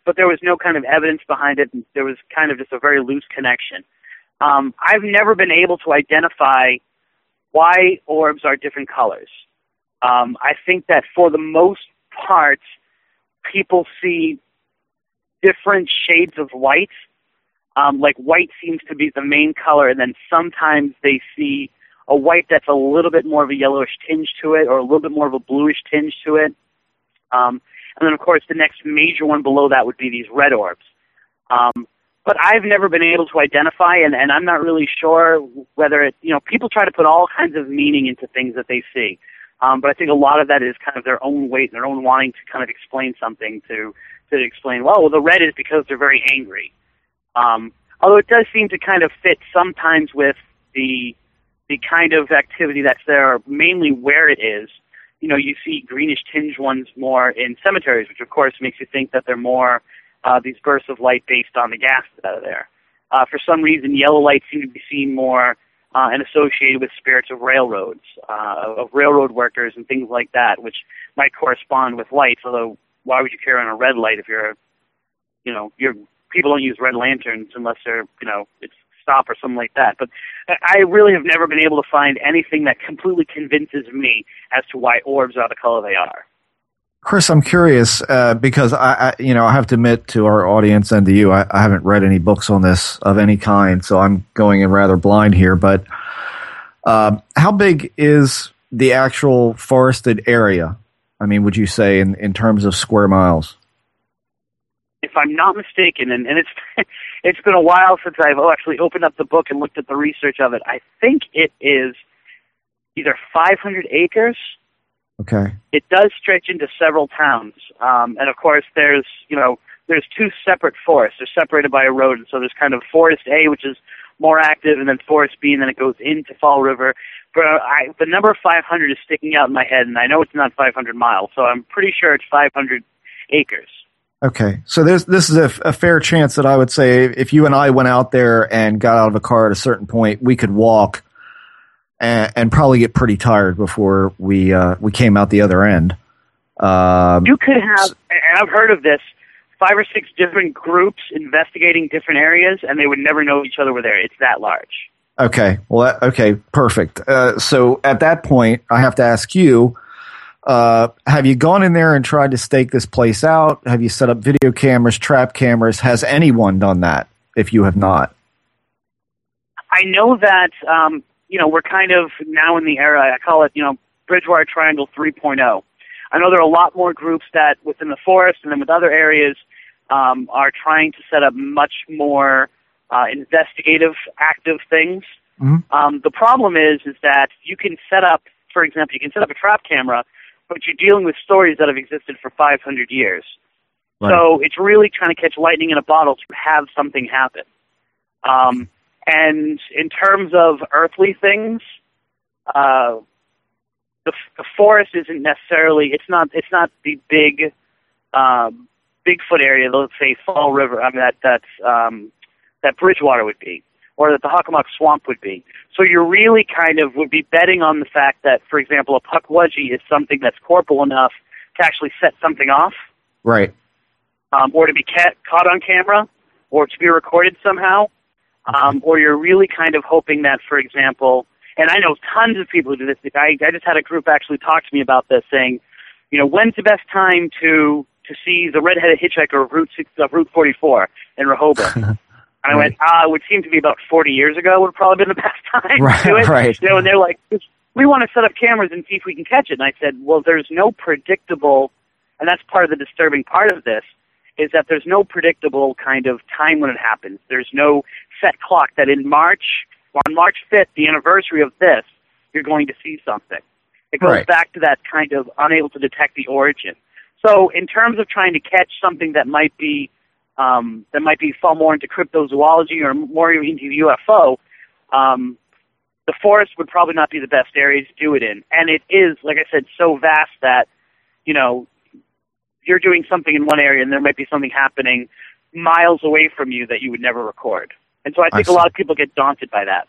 but there was no kind of evidence behind it, and there was kind of just a very loose connection. I've never been able to identify why orbs are different colors. I think that for the most part, people see different shades of white. Like white seems to be the main color, and then sometimes they see a white that's a little bit more of a yellowish tinge to it, or a little bit more of a bluish tinge to it. And then, of course, the next major one below that would be these red orbs. But I've never been able to identify, and I'm not really sure whether it, people try to put all kinds of meaning into things that they see. But I think a lot of that is kind of their own weight, and their own wanting to kind of explain something to explain, well, the red is because they're very angry. Although it does seem to kind of fit sometimes with the kind of activity that's there, mainly where it is. You see greenish tinge ones more in cemeteries, which of course makes you think that they're more these bursts of light based on the gas that's out of there. For some reason, yellow light seems to be seen more and associated with spirits of railroads, of railroad workers and things like that, which might correspond with lights, although why would you carry on a red light if you're people don't use red lanterns unless they're, it's stop or something like that. But I really have never been able to find anything that completely convinces me as to why orbs are the color they are. Chris, I'm curious because I have to admit to our audience and to you, I haven't read any books on this of any kind, so I'm going in rather blind here. But how big is the actual forested area? I mean, would you say in terms of square miles? If I'm not mistaken, and it's been a while since I've actually opened up the book and looked at the research of it, I think it is either 500 acres. Okay. It does stretch into several towns, and of course, there's two separate forests. They're separated by a road, and so there's kind of Forest A, which is more active, and then Forest B, and then it goes into Fall River. But the number 500 is sticking out in my head, and I know it's not 500 miles, so I'm pretty sure it's 500 acres. Okay, so this is a fair chance that I would say if you and I went out there and got out of a car at a certain point, we could walk and probably get pretty tired before we came out the other end. You could have, and I've heard of this, 5 or 6 different groups investigating different areas, and they would never know each other were there. It's that large. Okay, perfect. So at that point, I have to ask you, have you gone in there and tried to stake this place out? Have you set up video cameras, trap cameras? Has anyone done that if you have not? I know that, we're kind of now in the era, I call it, Bridgewater Triangle 3.0. I know there are a lot more groups that within the forest and then with other areas are trying to set up much more investigative, active things. Mm-hmm. The problem is that you can set up, for example, a trap camera, but you're dealing with stories that have existed for 500 years. Right. So it's really trying to catch lightning in a bottle to have something happen. And in terms of earthly things, the forest isn't necessarily, it's not the big Bigfoot area, let's say Fall River, that Bridgewater would be, or that the Hockomock Swamp would be. So you really kind of would be betting on the fact that, for example, a Pukwudgie is something that's corporeal enough to actually set something off. Right. Or to be caught on camera. or to be recorded somehow, or you're really kind of hoping that, for example, and I know tons of people who do this. I just had a group actually talk to me about this, saying, you know, when's the best time to see the Red-Headed Hitchhiker of Route 44 in Rehoboth? And I went, it would seem to be about 40 years ago would probably have been the best time to do it. Right. You know, and they're like, we want to set up cameras and see if we can catch it. And I said, well, there's no predictable, and that's part of the disturbing part of this, is that there's no predictable kind of time when it happens. There's no set clock that in March, on March 5th, the anniversary of this, you're going to see something. It goes back to that kind of unable to detect the origin. So in terms of trying to catch something that might be far more into cryptozoology or more into UFO, the forest would probably not be the best area to do it in. And it is, like I said, so vast that, you know, you're doing something in one area and there might be something happening miles away from you that you would never record. And so I think a lot of people get daunted by that.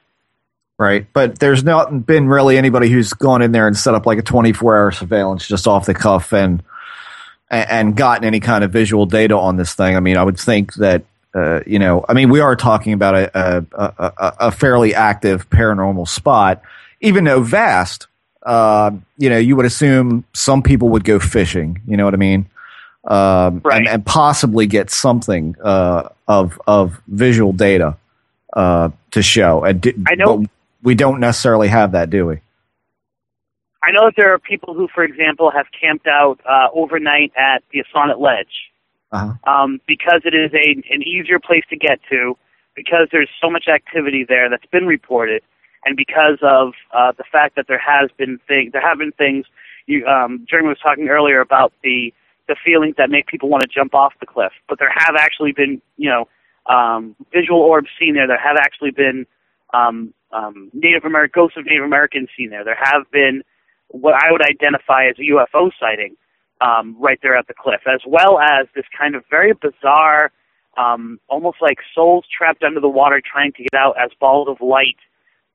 Right, but there's not been really anybody who's gone in there and set up like a 24-hour surveillance just off the cuff and gotten any kind of visual data on this thing. I mean, I would think that, you know, I mean, we are talking about a fairly active paranormal spot, even though vast. You know, you would assume some people would go fishing. You know what I mean? And possibly get something of visual data to show. But we don't necessarily have that, do we? I know that there are people who, for example, have camped out overnight at the Asonet Ledge because it is an easier place to get to, because there's so much activity there that's been reported, and because of the fact that there have been things. Jeremy was talking earlier about the feelings that make people want to jump off the cliff, but there have actually been, you know, visual orbs seen there. There have actually been ghosts of Native Americans seen there. There have been what I would identify as a UFO sighting right there at the cliff, as well as this kind of very bizarre, almost like souls trapped under the water trying to get out as balls of light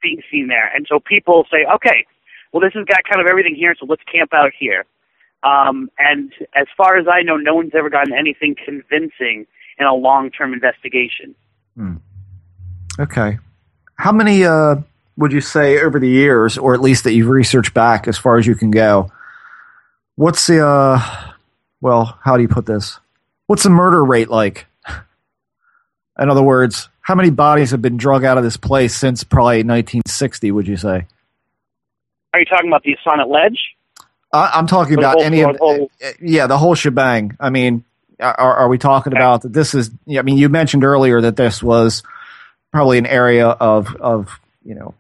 being seen there. And so people say, okay, well, this has got kind of everything here, so let's camp out here. And as far as I know, no one's ever gotten anything convincing in a long-term investigation. Okay. How many would you say over the years, or at least that you've researched back as far as you can go, what's the, how do you put this? What's the murder rate like? In other words, how many bodies have been drug out of this place since probably 1960, would you say? Are you talking about the Asonet Ledge? I'm talking about the whole shebang. I mean, are we talking about that this is, I mean, you mentioned earlier that this was probably an area of you know,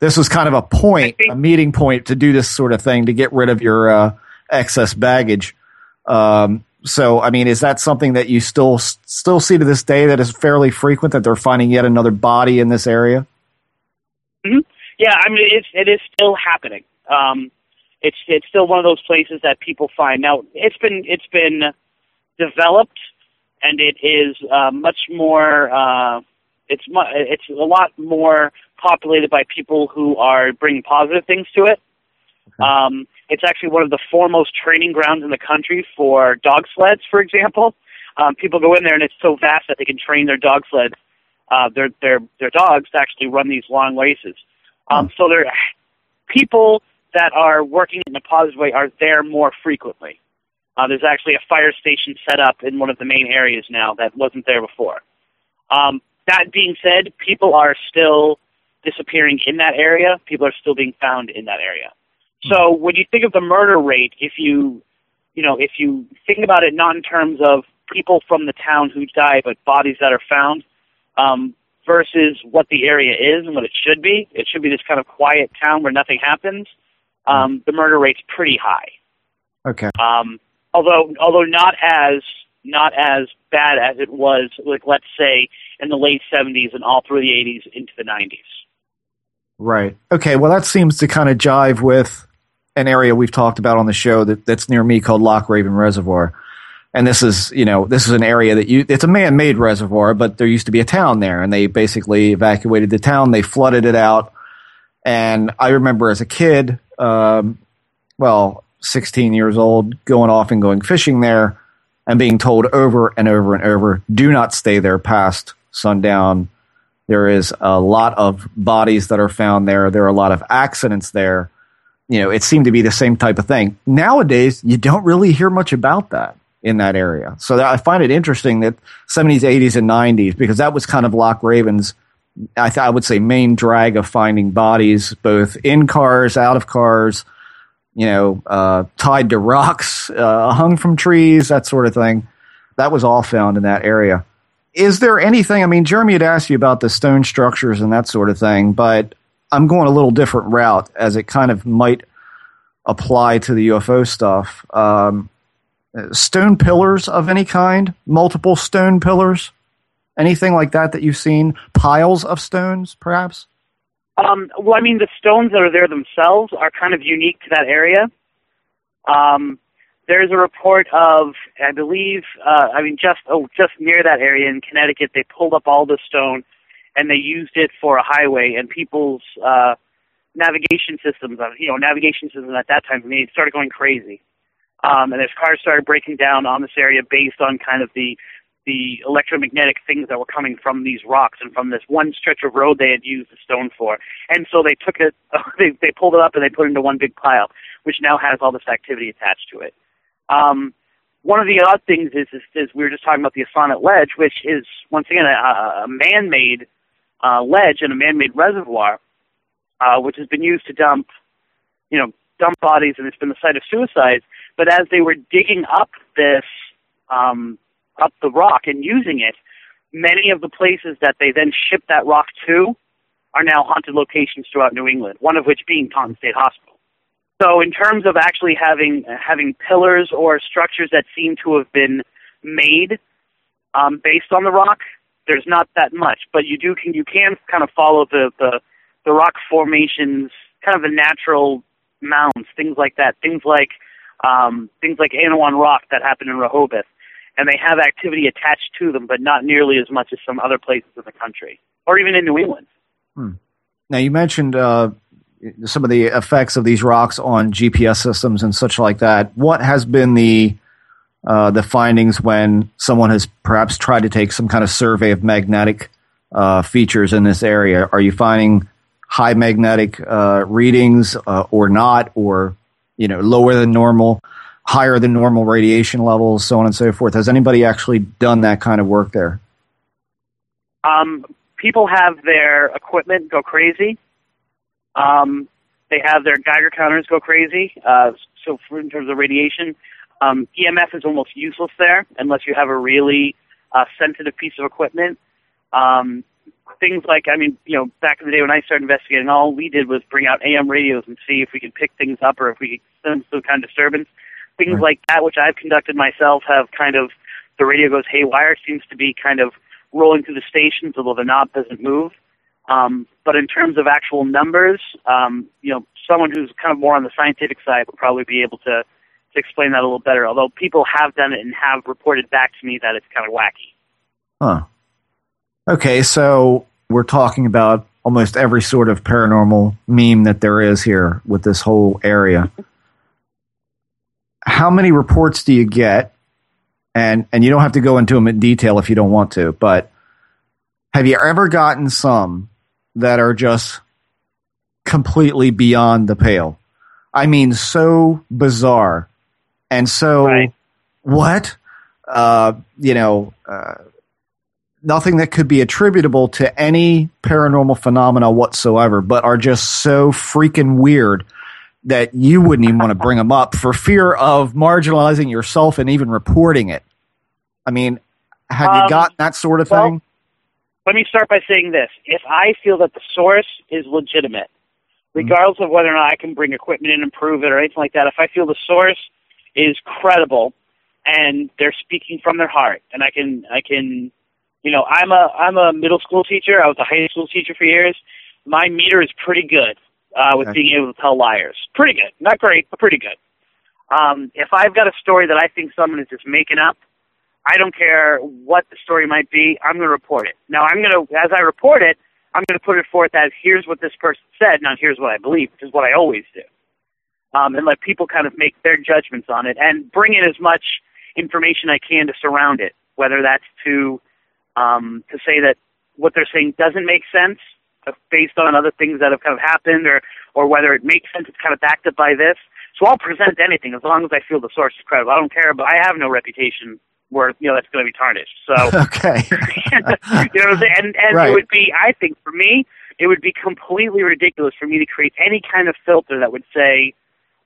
this was kind of a point, a meeting point to do this sort of thing, to get rid of your excess baggage. So, I mean, is that something that you still see to this day that is fairly frequent, that they're finding yet another body in this area? Mm-hmm. Yeah, I mean, it is still happening. It's still one of those places that people find. Now, it's been developed, and it is much more. It's a lot more populated by people who are bringing positive things to it. Okay. It's actually one of the foremost training grounds in the country for dog sleds, for example. People go in there, and it's so vast that they can train their dog sleds, their dogs, to actually run these long races. So there, people that are working in a positive way are there more frequently. There's actually a fire station set up in one of the main areas now that wasn't there before. That being said, people are still disappearing in that area. People are still being found in that area. So when you think of the murder rate, if you think about it not in terms of people from the town who die, but bodies that are found, versus what the area is and what it should be this kind of quiet town where nothing happens, the murder rate's pretty high. Okay. Although not as bad as it was, like, let's say, in the late 70s and all through the 80s into the 90s. Right. Okay, well, that seems to kind of jive with an area we've talked about on the show that's near me called Loch Raven Reservoir. And this is an area it's a man-made reservoir, but there used to be a town there, and they basically evacuated the town. They flooded it out. And I remember as a kid, 16 years old, going off and going fishing there. and being told over and over and over, do not stay there past sundown. There is a lot of bodies that are found there. There are a lot of accidents there. You know, it seemed to be the same type of thing. Nowadays, you don't really hear much about that in that area. So I find it interesting that 70s, 80s, and 90s, because that was kind of Loch Raven's, I would say, main drag of finding bodies, both in cars, out of cars, you know, tied to rocks, hung from trees, that sort of thing. That was all found in that area. Is there anything, I mean, Jeremy had asked you about the stone structures and that sort of thing, but I'm going a little different route as it kind of might apply to the UFO stuff. Stone pillars of any kind, multiple stone pillars, anything like that that you've seen, piles of stones perhaps? Well, I mean, the stones that are there themselves are kind of unique to that area. There's a report of, I believe, just near that area in Connecticut, they pulled up all the stone and they used it for a highway, and people's navigation systems, at that time, I mean, they started going crazy. And as cars started breaking down on this area based on kind of the electromagnetic things that were coming from these rocks and from this one stretch of road they had used the stone for. And so they took it, they pulled it up and they put it into one big pile, which now has all this activity attached to it. One of the odd things is we were just talking about the Asonet Ledge, which is, once again, a man-made ledge and a man-made reservoir, which has been used to dump bodies, and it's been the site of suicides. But as they were digging up this, up the rock and using it, many of the places that they then shipped that rock to are now haunted locations throughout New England, one of which being Taunton State Hospital. So in terms of actually having pillars or structures that seem to have been made based on the rock, there's not that much. But you can kind of follow the rock formations, kind of the natural mounds, things like that, things like Anawan Rock that happened in Rehoboth. And they have activity attached to them, but not nearly as much as some other places in the country, or even in New England. Hmm. Now, you mentioned some of the effects of these rocks on GPS systems and such like that. What has been the findings when someone has perhaps tried to take some kind of survey of magnetic features in this area? Are you finding high magnetic readings or not, or lower than normal, higher than normal radiation levels, so on and so forth? Has anybody actually done that kind of work there? People have their equipment go crazy. They have their Geiger counters go crazy. So in terms of radiation, EMF is almost useless there unless you have a really sensitive piece of equipment. Things like, back in the day when I started investigating, all we did was bring out AM radios and see if we could pick things up or if we could sense some kind of disturbance. Things like that, which I've conducted myself, have kind of, the radio goes haywire, seems to be kind of rolling through the stations, although the knob doesn't move. But in terms of actual numbers, someone who's kind of more on the scientific side would probably be able to explain that a little better, although people have done it and have reported back to me that it's kind of wacky. Huh. Okay, so we're talking about almost every sort of paranormal meme that there is here with this whole area. How many reports do you get? And you don't have to go into them in detail if you don't want to, but have you ever gotten some that are just completely beyond the pale? I mean, so bizarre. And so, right. What? Nothing that could be attributable to any paranormal phenomena whatsoever, but are just so freaking weird that you wouldn't even want to bring them up for fear of marginalizing yourself and even reporting it. I mean, have you gotten that sort of thing? Let me start by saying this. If I feel that the source is legitimate, regardless of whether or not I can bring equipment in and prove it or anything like that, if I feel the source is credible and they're speaking from their heart, and I can, I'm a middle school teacher. I was a high school teacher for years. My meter is pretty good. With being able to tell liars. Pretty good. Not great, but pretty good. If I've got a story that I think someone is just making up, I don't care what the story might be, I'm going to report it. Now, as I report it, I'm going to put it forth as, here's what this person said, not here's what I believe, which is what I always do. And let people kind of make their judgments on it and bring in as much information I can to surround it, whether that's to say that what they're saying doesn't make sense based on other things that have kind of happened, or whether it makes sense, it's kind of backed up by this. So I'll present anything as long as I feel the source is credible. I don't care, but I have no reputation where, you know, that's going to be tarnished. So okay, you know what I'm saying? And right. It would be, I think, for me, it would be completely ridiculous for me to create any kind of filter that would say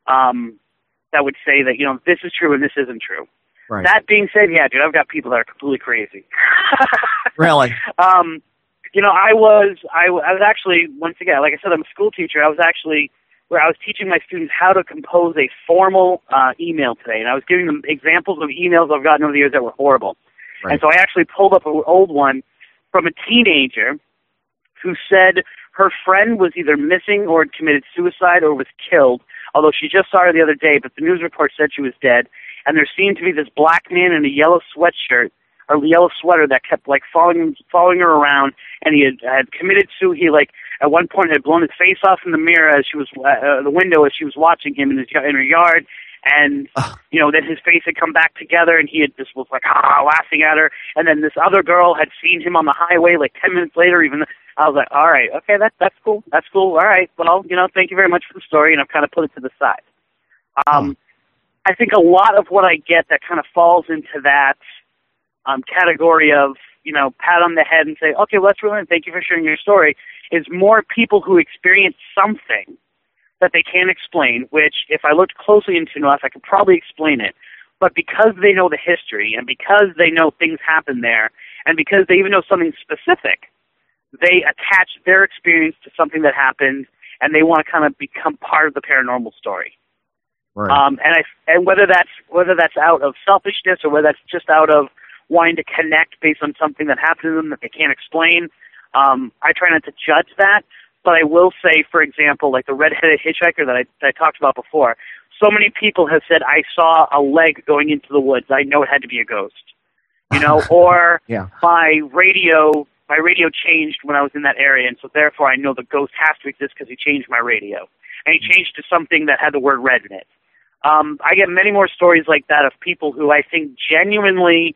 that, you know, this is true and this isn't true. Right. That being said, yeah, dude, I've got people that are completely crazy. Really? You know, I was actually, once again, like I said, I'm a school teacher. I was teaching my students how to compose a formal email today, and I was giving them examples of emails I've gotten over the years that were horrible. Right. And so I actually pulled up an old one from a teenager who said her friend was either missing or had committed suicide or was killed, although she just saw her the other day, but the news report said she was dead. And there seemed to be this black man in a yellow sweatshirt or yellow sweater that kept like following her around, and he had committed suicide. He like at one point had blown his face off in the mirror as she was the window as she was watching him in her yard, and you know, then his face had come back together, and he had just was like laughing at her, and then this other girl had seen him on the highway like 10 minutes later. Even I was like, all right, okay, that's cool, all right, well, you know, thank you very much for the story, and I've kind of put it to the side. I think a lot of what I get that kind of falls into that category of, you know, pat on the head and say, okay, well, that's really, thank you for sharing your story, is more people who experience something that they can't explain, which if I looked closely into enough, I could probably explain it. But because they know the history, and because they know things happen there, and because they even know something specific, they attach their experience to something that happened, and they want to kind of become part of the paranormal story. Right. And whether that's out of selfishness or whether that's just out of wanting to connect based on something that happened to them that they can't explain. I try not to judge that, but I will say, for example, like the red-headed hitchhiker that I talked about before, so many people have said, I saw a leg going into the woods. I know it had to be a ghost, you know, or yeah. my radio changed when I was in that area, and so therefore I know the ghost has to exist because he changed my radio. And he changed to something that had the word red in it. I get many more stories like that of people who I think genuinely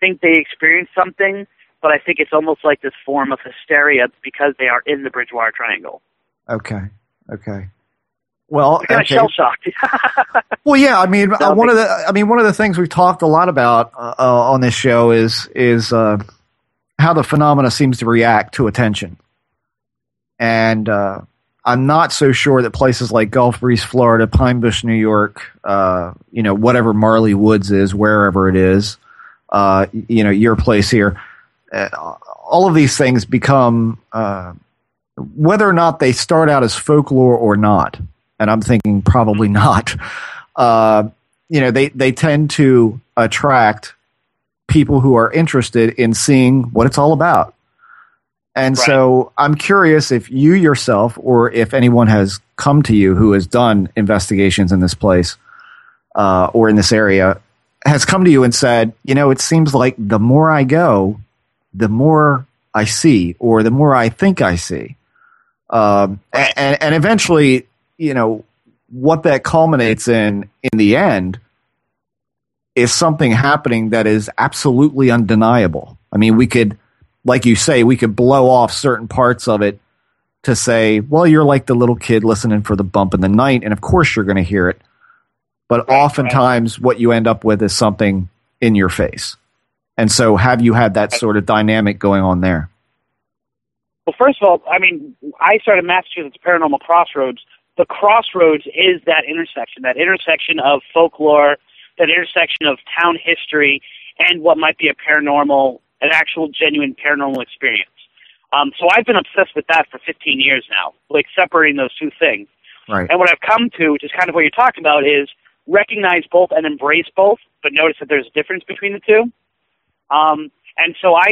think they experienced something, but I think it's almost like this form of hysteria because they are in the Bridgewater Triangle. Okay. Well, I'm kind of shell shocked. Well, yeah. I mean, one of the things we've talked a lot about on this show is how the phenomena seems to react to attention, and I'm not so sure that places like Gulf Breeze, Florida, Pine Bush, New York, you know, whatever Marley Woods is, wherever it is. You know, your place here, all of these things become, whether or not they start out as folklore or not, and I'm thinking probably not, you know, they tend to attract people who are interested in seeing what it's all about. And right. So I'm curious if you yourself or if anyone has come to you who has done investigations in this place or in this area, has come to you and said, you know, it seems like the more I go, the more I see, or the more I think I see. And eventually, you know, what that culminates in the end is something happening that is absolutely undeniable. I mean, we could, like you say, we could blow off certain parts of it to say, well, you're like the little kid listening for the bump in the night, and of course you're going to hear it. But oftentimes what you end up with is something in your face. And so have you had that sort of dynamic going on there? Well, first of all, I mean, I started Massachusetts Paranormal Crossroads. The crossroads is that intersection of folklore, that intersection of town history, and what might be an actual genuine paranormal experience. So I've been obsessed with that for 15 years now, like separating those two things. Right. And what I've come to, which is kind of what you're talking about, is recognize both and embrace both, but notice that there's a difference between the two. And so I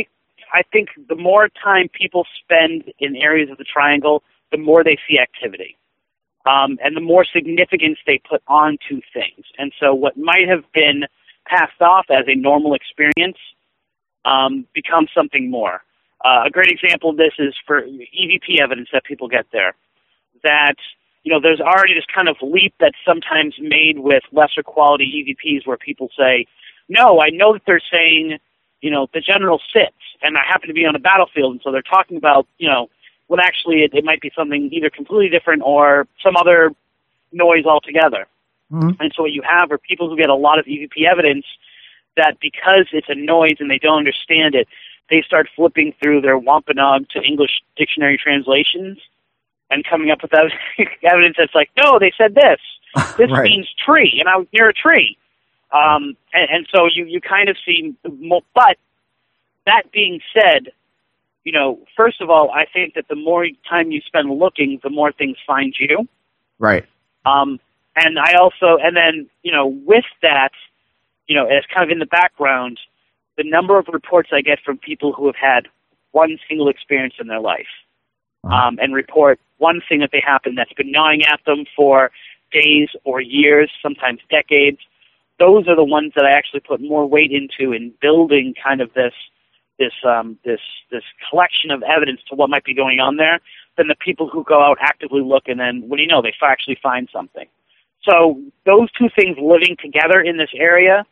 think the more time people spend in areas of the triangle, the more they see activity, and the more significance they put onto things. And so what might have been passed off as a normal experience becomes something more. A great example of this is for EVP evidence that people get there, that you know, there's already this kind of leap that's sometimes made with lesser quality EVPs where people say, no, I know that they're saying, you know, the general sits, and I happen to be on a battlefield, and so they're talking about, you know, when actually it might be something either completely different or some other noise altogether. Mm-hmm. And so what you have are people who get a lot of EVP evidence that because it's a noise and they don't understand it, they start flipping through their Wampanoag to English dictionary translations and coming up with evidence that's like, no, they said this. This right. means tree, and I was near a tree. And so you kind of see more. But that being said, you know, first of all, I think that the more time you spend looking, the more things find you. Right. And I also, and then, you know, with that, you know, as kind of in the background, the number of reports I get from people who have had one single experience in their life and report one thing that they happened that's been gnawing at them for days or years, sometimes decades, those are the ones that I actually put more weight into in building kind of this collection of evidence to what might be going on there than the people who go out actively look and then, what do you know, they actually find something. So those two things living together in this area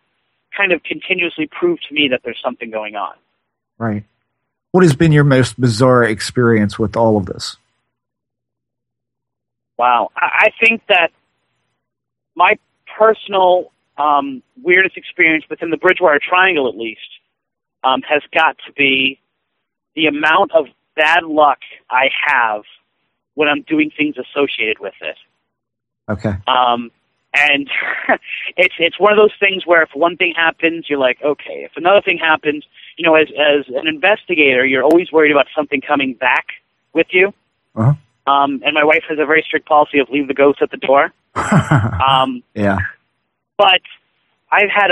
kind of continuously prove to me that there's something going on. Right. What has been your most bizarre experience with all of this? Wow. I think that my personal weirdest experience within the Bridgewater Triangle, at least, has got to be the amount of bad luck I have when I'm doing things associated with it. Okay. And it's one of those things where if one thing happens, you're like, okay. If another thing happens, you know, as an investigator, you're always worried about something coming back with you. Uh-huh. And my wife has a very strict policy of leave the ghost at the door. Yeah. But I've had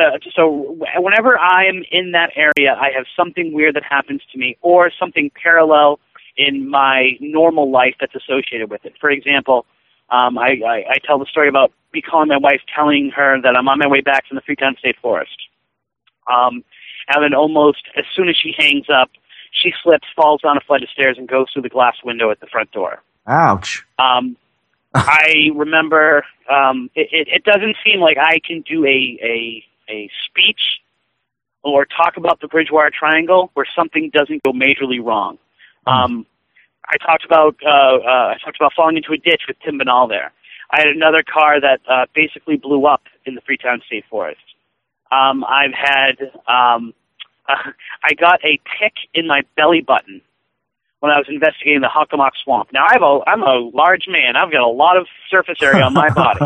whenever I'm in that area, I have something weird that happens to me or something parallel in my normal life that's associated with it. For example, I tell the story about me calling my wife, telling her that I'm on my way back from the Freetown State Forest. And then almost as soon as she hangs up, she slips, falls down a flight of stairs, and goes through the glass window at the front door. Ouch. I remember it doesn't seem like I can do a speech or talk about the Bridgewater Triangle where something doesn't go majorly wrong. I talked about falling into a ditch with Tim Binnall there. I had another car that basically blew up in the Freetown State Forest. I've had I got a pick in my belly button when I was investigating the Hockomock Swamp. Now, I'm a large man. I've got a lot of surface area on my body.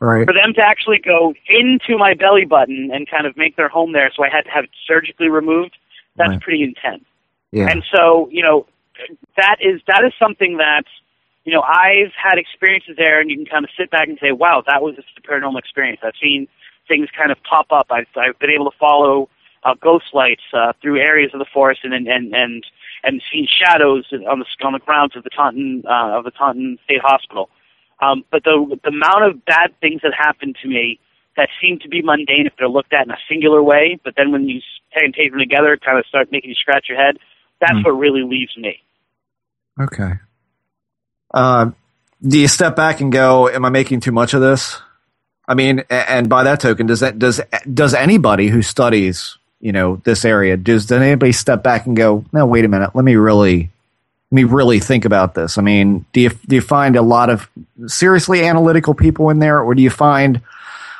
Right. For them to actually go into my belly button and kind of make their home there, so I had to have it surgically removed, that's right. Pretty intense. Yeah. And so, you know, that is something that, you know, I've had experiences there, and you can kind of sit back and say, wow, that was just a paranormal experience. I've seen things kind of pop up. I've been able to follow ghost lights through areas of the forest and seen shadows on the grounds of the Taunton State Hospital. But the amount of bad things that happened to me that seem to be mundane if they're looked at in a singular way, but then when you take them together, kind of start making you scratch your head, that's what really leaves me. Okay. Do you step back and go, am I making too much of this? I mean, and by that token, does anybody who studies, you know, this area, does anybody step back and go, no, wait a minute, let me really think about this? I mean, do you find a lot of seriously analytical people in there, or do you find,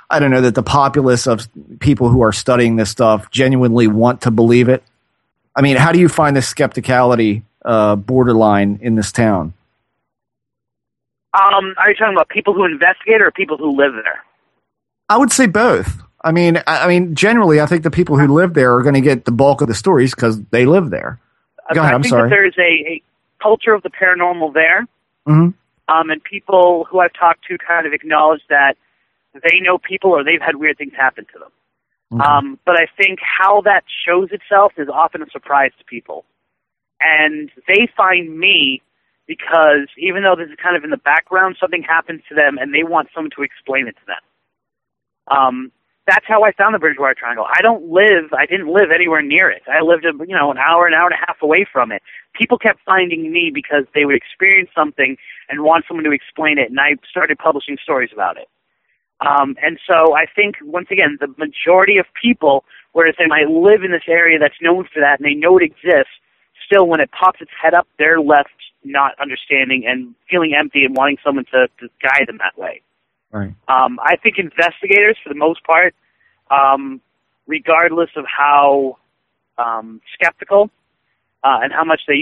I don't know, that the populace of people who are studying this stuff genuinely want to believe it? I mean, how do you find this skepticality borderline in this town? Are you talking about people who investigate or people who live there? I would say both. I mean, generally, I think the people who live there are going to get the bulk of the stories because they live there. Go ahead, I'm sorry. I think that there is a culture of the paranormal there, and people who I've talked to kind of acknowledge that they know people or they've had weird things happen to them. Okay. But I think how that shows itself is often a surprise to people. And they find me because even though this is kind of in the background, something happens to them and they want someone to explain it to them. That's how I found the Bridgewater Triangle. I didn't live anywhere near it. I lived, you know, an hour and a half away from it. People kept finding me because they would experience something and want someone to explain it, and I started publishing stories about it. And so I think, once again, the majority of people, whereas they might live in this area that's known for that and they know it exists, still when it pops its head up, they're left not understanding and feeling empty and wanting someone to guide them that way. Right. I think investigators, for the most part, regardless of how skeptical and how much they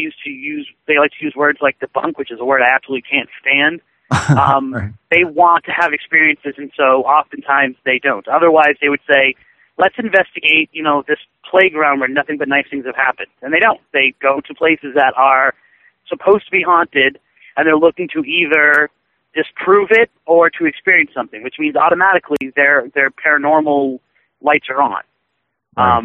like to use words like debunk, which is a word I absolutely can't stand. Right. They want to have experiences, and so oftentimes they don't. Otherwise, they would say, let's investigate, this playground where nothing but nice things have happened. And they don't. They go to places that are supposed to be haunted, and they're looking to either disprove it or to experience something, which means automatically their paranormal lights are on. Right.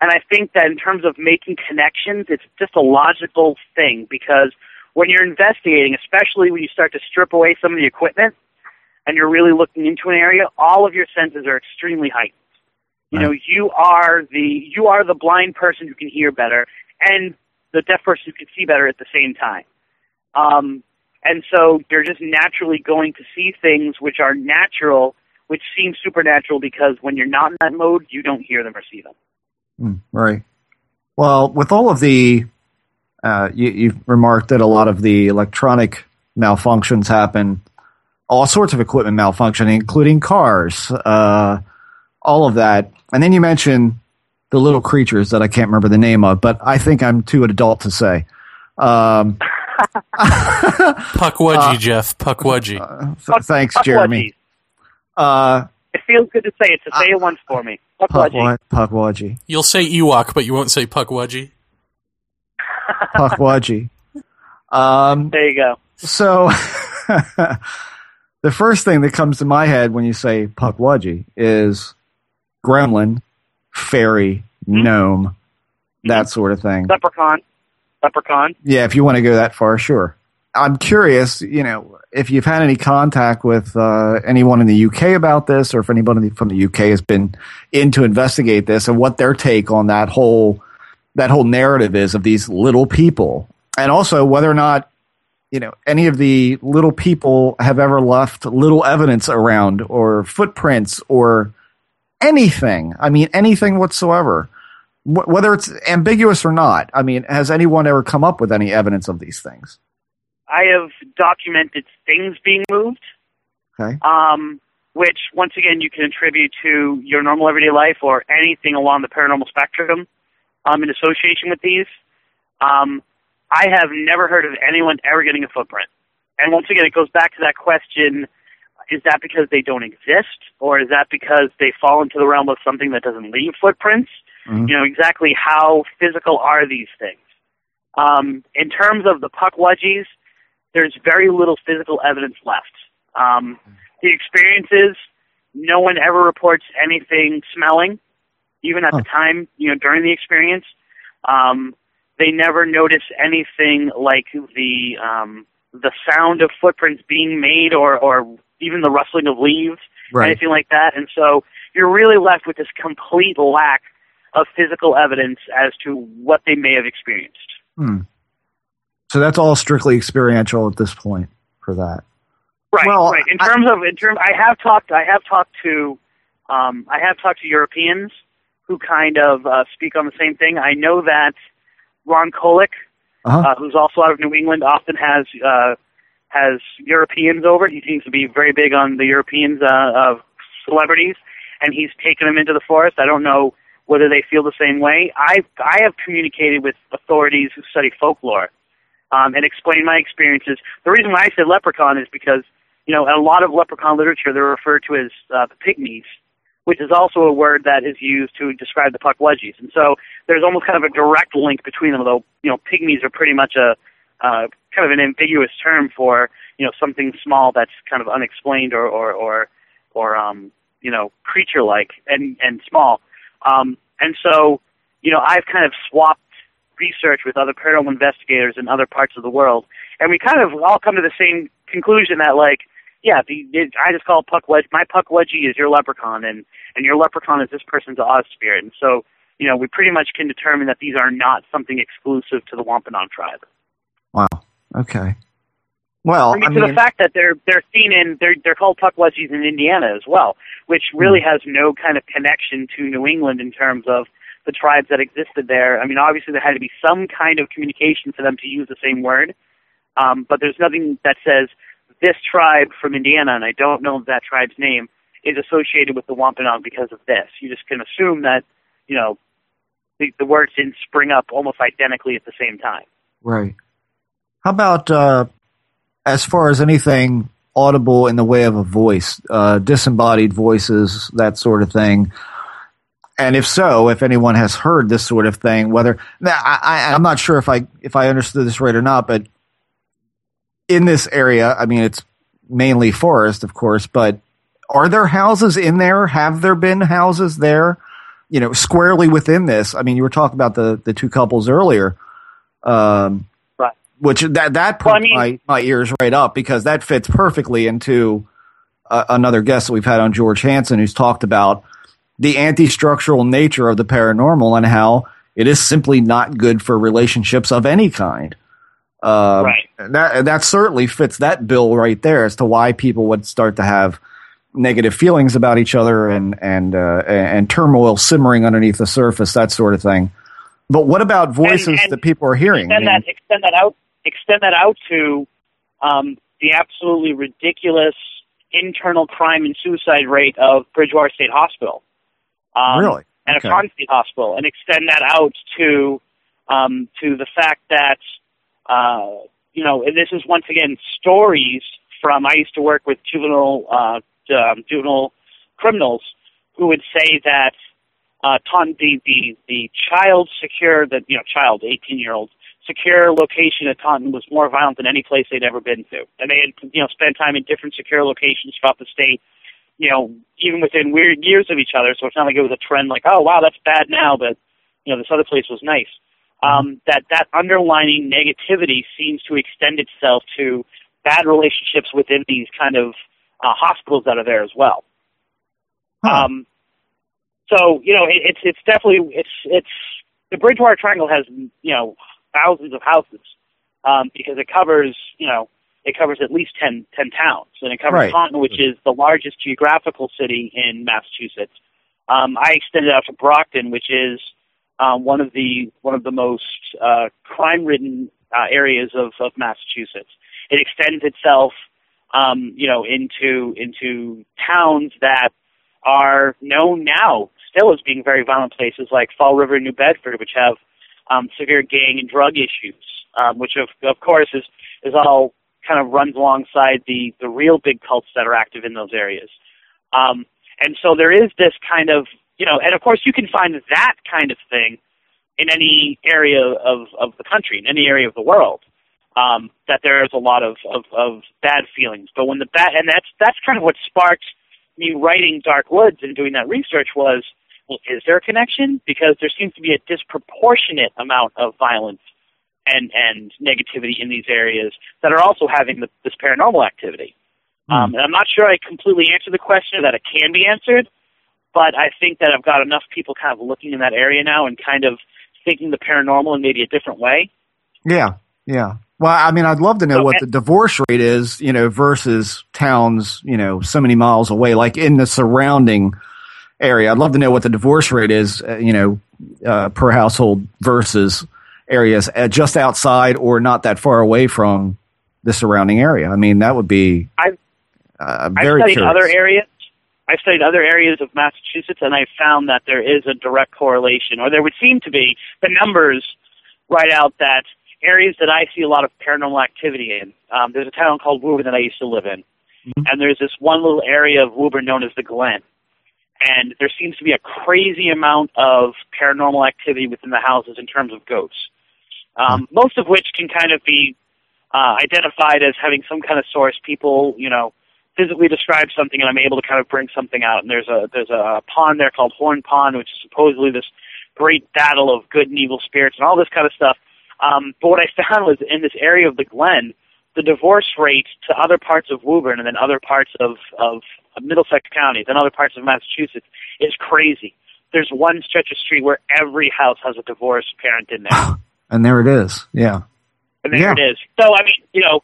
And I think that in terms of making connections, it's just a logical thing, because when you're investigating, especially when you start to strip away some of the equipment and you're really looking into an area, all of your senses are extremely heightened. You know, you are the blind person who can hear better and the deaf person who can see better at the same time. And so you're just naturally going to see things which are natural, which seem supernatural, because when you're not in that mode, you don't hear them or see them. Right. Well, with all of the, you've remarked that a lot of the electronic malfunctions happen, all sorts of equipment malfunctioning, including cars, all of that. And then you mentioned the little creatures that I can't remember the name of, but I think I'm too adult to say. Pukwudgie, Jeff. Pukwudgie. Thanks, Jeremy. It feels good to say it. To say it once for me. Pukwudgie. Pukwudgie. You'll say Ewok, but you won't say Pukwudgie. Pukwudgie. There you go. So the first thing that comes to my head when you say Pukwudgie is gremlin, fairy, gnome, that sort of thing. Leprechaun. Yeah, if you want to go that far, sure. I'm curious, if you've had any contact with anyone in the UK about this, or if anybody from the UK has been in to investigate this, and what their take on that whole narrative is of these little people, and also whether or not any of the little people have ever left little evidence around, or footprints, or anything. I mean, anything whatsoever. Whether it's ambiguous or not, I mean, has anyone ever come up with any evidence of these things? I have documented things being moved, okay. Which, once again, you can attribute to your normal everyday life or anything along the paranormal spectrum in association with these. I have never heard of anyone ever getting a footprint. And once again, it goes back to that question, is that because they don't exist, or is that because they fall into the realm of something that doesn't leave footprints? Mm-hmm. Exactly how physical are these things? In terms of the Pukwudgies, there's very little physical evidence left. The experiences, no one ever reports anything smelling, even at the time, during the experience. They never notice anything like the sound of footprints being made or even the rustling of leaves, right. Anything like that. And so you're really left with this complete lack of physical evidence as to what they may have experienced. So that's all strictly experiential at this point for that. Right. Well, right. I have talked to Europeans who kind of speak on the same thing. I know that Loren Coleman, who's also out of New England, often has Europeans over. He seems to be very big on the Europeans of celebrities, and he's taken them into the forest. I don't know whether they feel the same way. I have communicated with authorities who study folklore and explained my experiences. The reason why I said leprechaun is because, in a lot of leprechaun literature, they're referred to as the pygmies, which is also a word that is used to describe the Pukwudgies. And so there's almost kind of a direct link between them, although, pygmies are pretty much a kind of an ambiguous term for, something small that's kind of unexplained or creature-like and small. And so, I've kind of swapped research with other paranormal investigators in other parts of the world, and we kind of all come to the same conclusion that, I just call Pukwudgie, my Pukwudgie is your leprechaun, and your leprechaun is this person's Oz spirit. And so, we pretty much can determine that these are not something exclusive to the Wampanoag tribe. Wow. Okay. Well, I mean, the fact that they're seen in they're called Pukwudgies in Indiana as well, which really has no kind of connection to New England in terms of the tribes that existed there. I mean, obviously there had to be some kind of communication for them to use the same word, but there's nothing that says this tribe from Indiana, and I don't know that tribe's name, is associated with the Wampanoag because of this. You just can assume that, you know, the words didn't spring up almost identically at the same time. Right. How about, as far as anything audible in the way of a voice, disembodied voices, that sort of thing? And if so, if anyone has heard this sort of thing, whether I'm not sure if I understood this right or not, but in this area, I mean, it's mainly forest, of course, but are there houses in there? Have there been houses there, you know, squarely within this? I mean, you were talking about the two couples earlier, right. Which that put my ears right up, because that fits perfectly into another guest that we've had on, George Hansen, who's talked about the anti-structural nature of the paranormal and how it is simply not good for relationships of any kind. Right. That certainly fits that bill right there as to why people would start to have negative feelings about each other and turmoil simmering underneath the surface, that sort of thing. But what about voices and that people are hearing? Extend that out to the absolutely ridiculous internal crime and suicide rate of Bridgewater State Hospital. Really? Okay. And a Taunton State Hospital, and extend that out to the fact that, you know, and this is once again stories from, I used to work with juvenile criminals who would say that Taunton, the child secure, that, you know, 18-year-old secure location at Taunton was more violent than any place they'd ever been to, and they had, you know, spent time in different secure locations throughout the state, you know, even within weird years of each other. So it's not like it was a trend, like, oh wow, that's bad now, but you know, this other place was nice. That underlining negativity seems to extend itself to bad relationships within these kind of hospitals that are there as well. Huh. So, you know, it's definitely, it's the Bridgewater Triangle has, you know, thousands of houses, because it covers, you know, it covers at least 10 towns, and it covers Taunton, which is the largest geographical city in Massachusetts. I extended out to Brockton, which is one of the most crime-ridden areas of Massachusetts. It extends itself, you know, into towns that are known now still as being very violent places, like Fall River and New Bedford, which have severe gang and drug issues, which of course is all kind of runs alongside the real big cults that are active in those areas. And so there is this kind of, you know, and of course you can find that kind of thing in any area of the country, in any area of the world. That there is a lot of bad feelings, but when and that's kind of what sparked me writing Dark Woods and doing that research was, well, is there a connection? Because there seems to be a disproportionate amount of violence and negativity in these areas that are also having this paranormal activity. And I'm not sure I completely answered the question, that it can be answered, but I think that I've got enough people kind of looking in that area now and kind of thinking the paranormal in maybe a different way. Yeah. Well, I mean, I'd love to know what the divorce rate is, you know, versus towns, you know, so many miles away, like in the surrounding area. I'd love to know what the divorce rate is, you know, per household versus areas just outside or not that far away from the surrounding area. I mean, that would be very curious. I've studied other areas of Massachusetts, and I found that there is a direct correlation, or there would seem to be. The numbers write out that areas that I see a lot of paranormal activity in. There's a town called Woburn that I used to live in, and there's this one little area of Woburn known as the Glen, and there seems to be a crazy amount of paranormal activity within the houses in terms of ghosts, most of which can kind of be identified as having some kind of source. People, you know, physically describe something, and I'm able to kind of bring something out, and there's a pond there called Horn Pond, which is supposedly this great battle of good and evil spirits and all this kind of stuff. But what I found was in this area of the Glen, the divorce rate to other parts of Woburn and then other parts of Middlesex County, then other parts of Massachusetts, is crazy. There's one stretch of street where every house has a divorced parent in there. And there it is. Yeah. So, I mean, you know,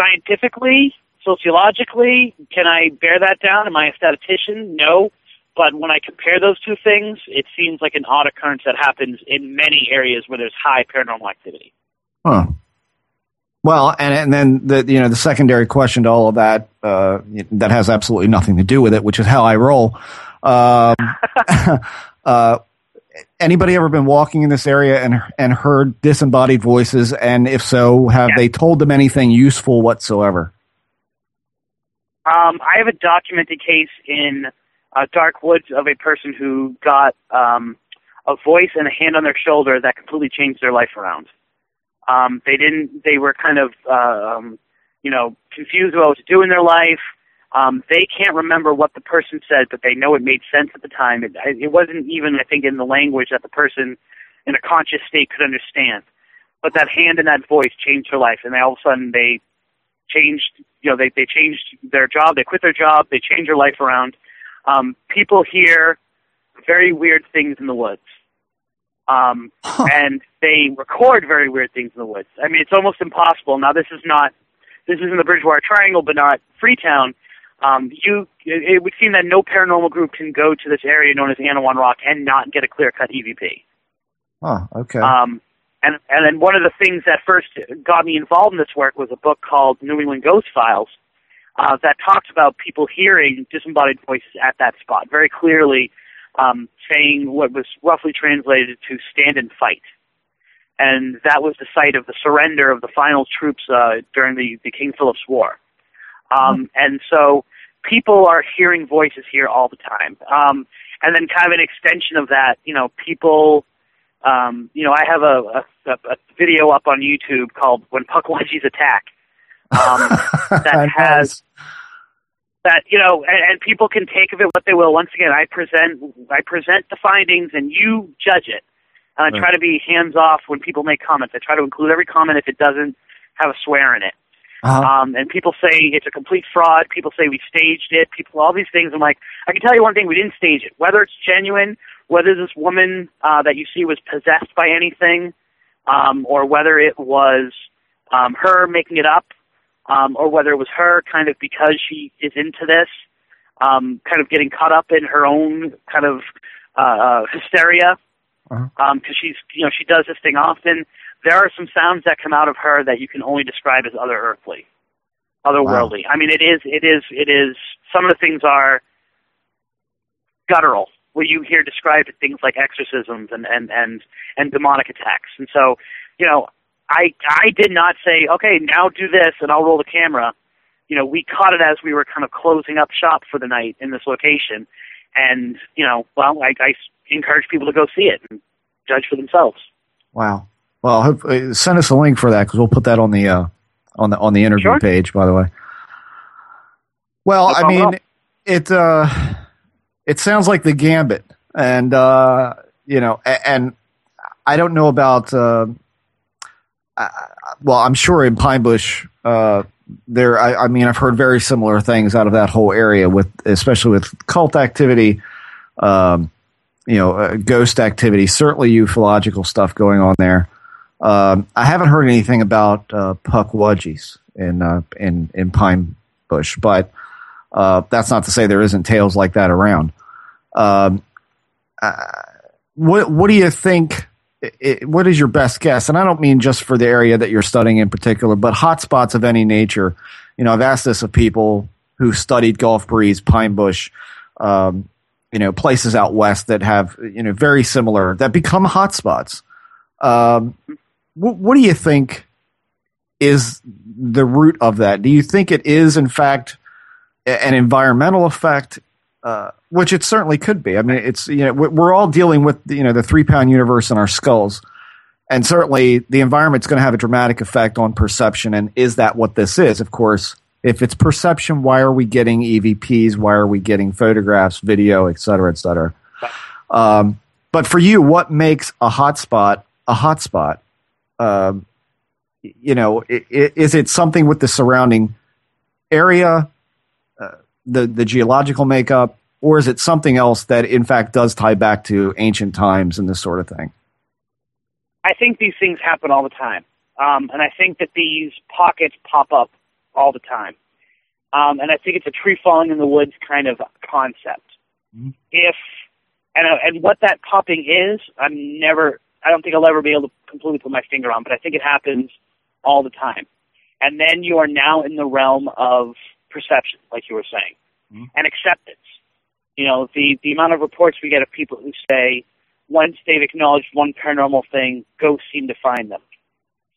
scientifically, sociologically, can I bear that down? Am I a statistician? No. But when I compare those two things, it seems like an odd occurrence that happens in many areas where there's high paranormal activity. Huh. Well, and then the secondary question to all of that that has absolutely nothing to do with it, which is how I roll. Anybody ever been walking in this area and heard disembodied voices? And if so, have they told them anything useful whatsoever? I have a documented case in Dark Woods of a person who got a voice and a hand on their shoulder that completely changed their life around. They were kind of, confused about what to do in their life. They can't remember what the person said, but they know it made sense at the time. It wasn't even, I think, in the language that the person in a conscious state could understand. But that hand and that voice changed their life, and all of a sudden they changed, they changed their job, they quit their job, they changed their life around. People hear very weird things in the woods. And they record very weird things in the woods. I mean, it's almost impossible. Now, this is in the Bridgewater Triangle, but not Freetown. It would seem that no paranormal group can go to this area known as Anawan Rock and not get a clear-cut EVP. Oh, okay. And then one of the things that first got me involved in this work was a book called New England Ghost Files that talks about people hearing disembodied voices at that spot very clearly, saying what was roughly translated to stand and fight. And that was the site of the surrender of the final troops during the King Philip's War. And so people are hearing voices here all the time. And then kind of an extension of that, people, I have a video up on YouTube called When Pukwudgies Attack that has... That, and people can take of it what they will. Once again, I present the findings and you judge it. And I try to be hands-off when people make comments. I try to include every comment if it doesn't have a swear in it. Uh-huh. And people say it's a complete fraud. People say we staged it. People, all these things. I'm like, I can tell you one thing, we didn't stage it. Whether it's genuine, whether this woman that you see was possessed by anything, or whether it was her making it up, or whether it was her kind of because she is into this, kind of getting caught up in her own kind of hysteria, because she's she does this thing often. There are some sounds that come out of her that you can only describe as otherworldly. Wow. I mean, it is. Some of the things are guttural, what you hear described as things like exorcisms and demonic attacks, and so I did not say, okay, now do this and I'll roll the camera. We caught it as we were kind of closing up shop for the night in this location. And, I encourage people to go see it and judge for themselves. Wow. Well, hopefully, send us a link for that because we'll put that on the interview page, by the way. Well, I mean, it sounds like the gambit. And, and I don't know about... well, I'm sure in Pine Bush, there. I mean, I've heard very similar things out of that whole area, especially with cult activity, ghost activity. Certainly, ufological stuff going on there. I haven't heard anything about Pukwudgies in Pine Bush, but that's not to say there isn't tales like that around. What do you think? What is your best guess? And I don't mean just for the area that you're studying in particular, but hotspots of any nature. I've asked this of people who studied Gulf Breeze, Pine Bush, places out west that have, very similar, that become hotspots. What do you think is the root of that? Do you think it is, in fact, an environmental effect? Which it certainly could be. I mean, it's we're all dealing with the 3-pound universe in our skulls, and certainly the environment's going to have a dramatic effect on perception. And is that what this is? Of course, if it's perception, why are we getting EVPs? Why are we getting photographs, video, et cetera, et cetera? But for you, what makes a hotspot a hotspot? Is it something with the surrounding area? The geological makeup, or is it something else that in fact does tie back to ancient times and this sort of thing? I think these things happen all the time. And I think that these pockets pop up all the time. And I think it's a tree falling in the woods kind of concept. Mm-hmm. And what that popping is, I don't think I'll ever be able to completely put my finger on, but I think it happens all the time. And then you are now in the realm of perception, like you were saying, mm-hmm. and acceptance. You know, the amount of reports we get of people who say, once they've acknowledged one paranormal thing, ghosts seem to find them.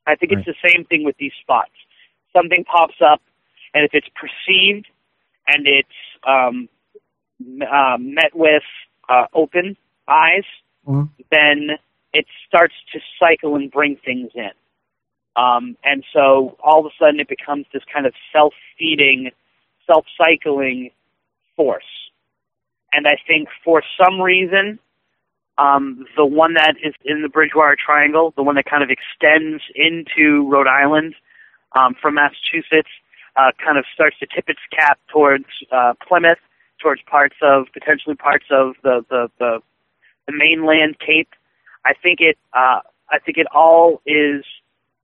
I think it's the same thing with these spots. Something pops up, and if it's perceived and it's met with open eyes, mm-hmm. then it starts to cycle and bring things in. And so all of a sudden it becomes this kind of self-feeding, self-cycling force. And I think for some reason, the one that is in the Bridgewater Triangle, the one that kind of extends into Rhode Island from Massachusetts, kind of starts to tip its cap towards Plymouth, towards parts of the mainland Cape. I think it all is,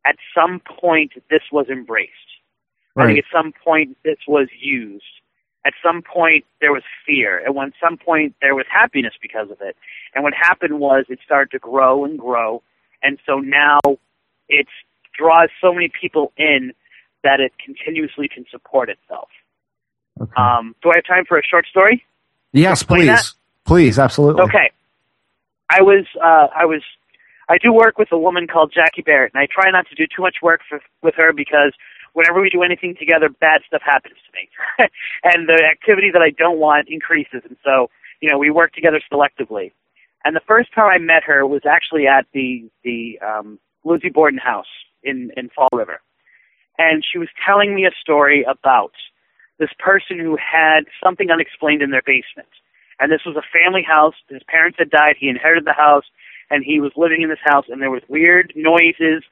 at some point this was embraced. Right. I think at some point this was used. At some point there was fear. And at some point there was happiness because of it. And what happened was it started to grow and grow. And so now it draws so many people in that it continuously can support itself. Okay. Do I have time for a short story? Yes, please. Please, absolutely. Okay. I do work with a woman called Jackie Barrett, and I try not to do too much work with her because whenever we do anything together, bad stuff happens to me. And the activity that I don't want increases. And so, we work together selectively. And the first time I met her was actually at the Lizzie Borden house in Fall River. And she was telling me a story about this person who had something unexplained in their basement. And this was a family house. His parents had died. He inherited the house, and he was living in this house, and there was weird noises,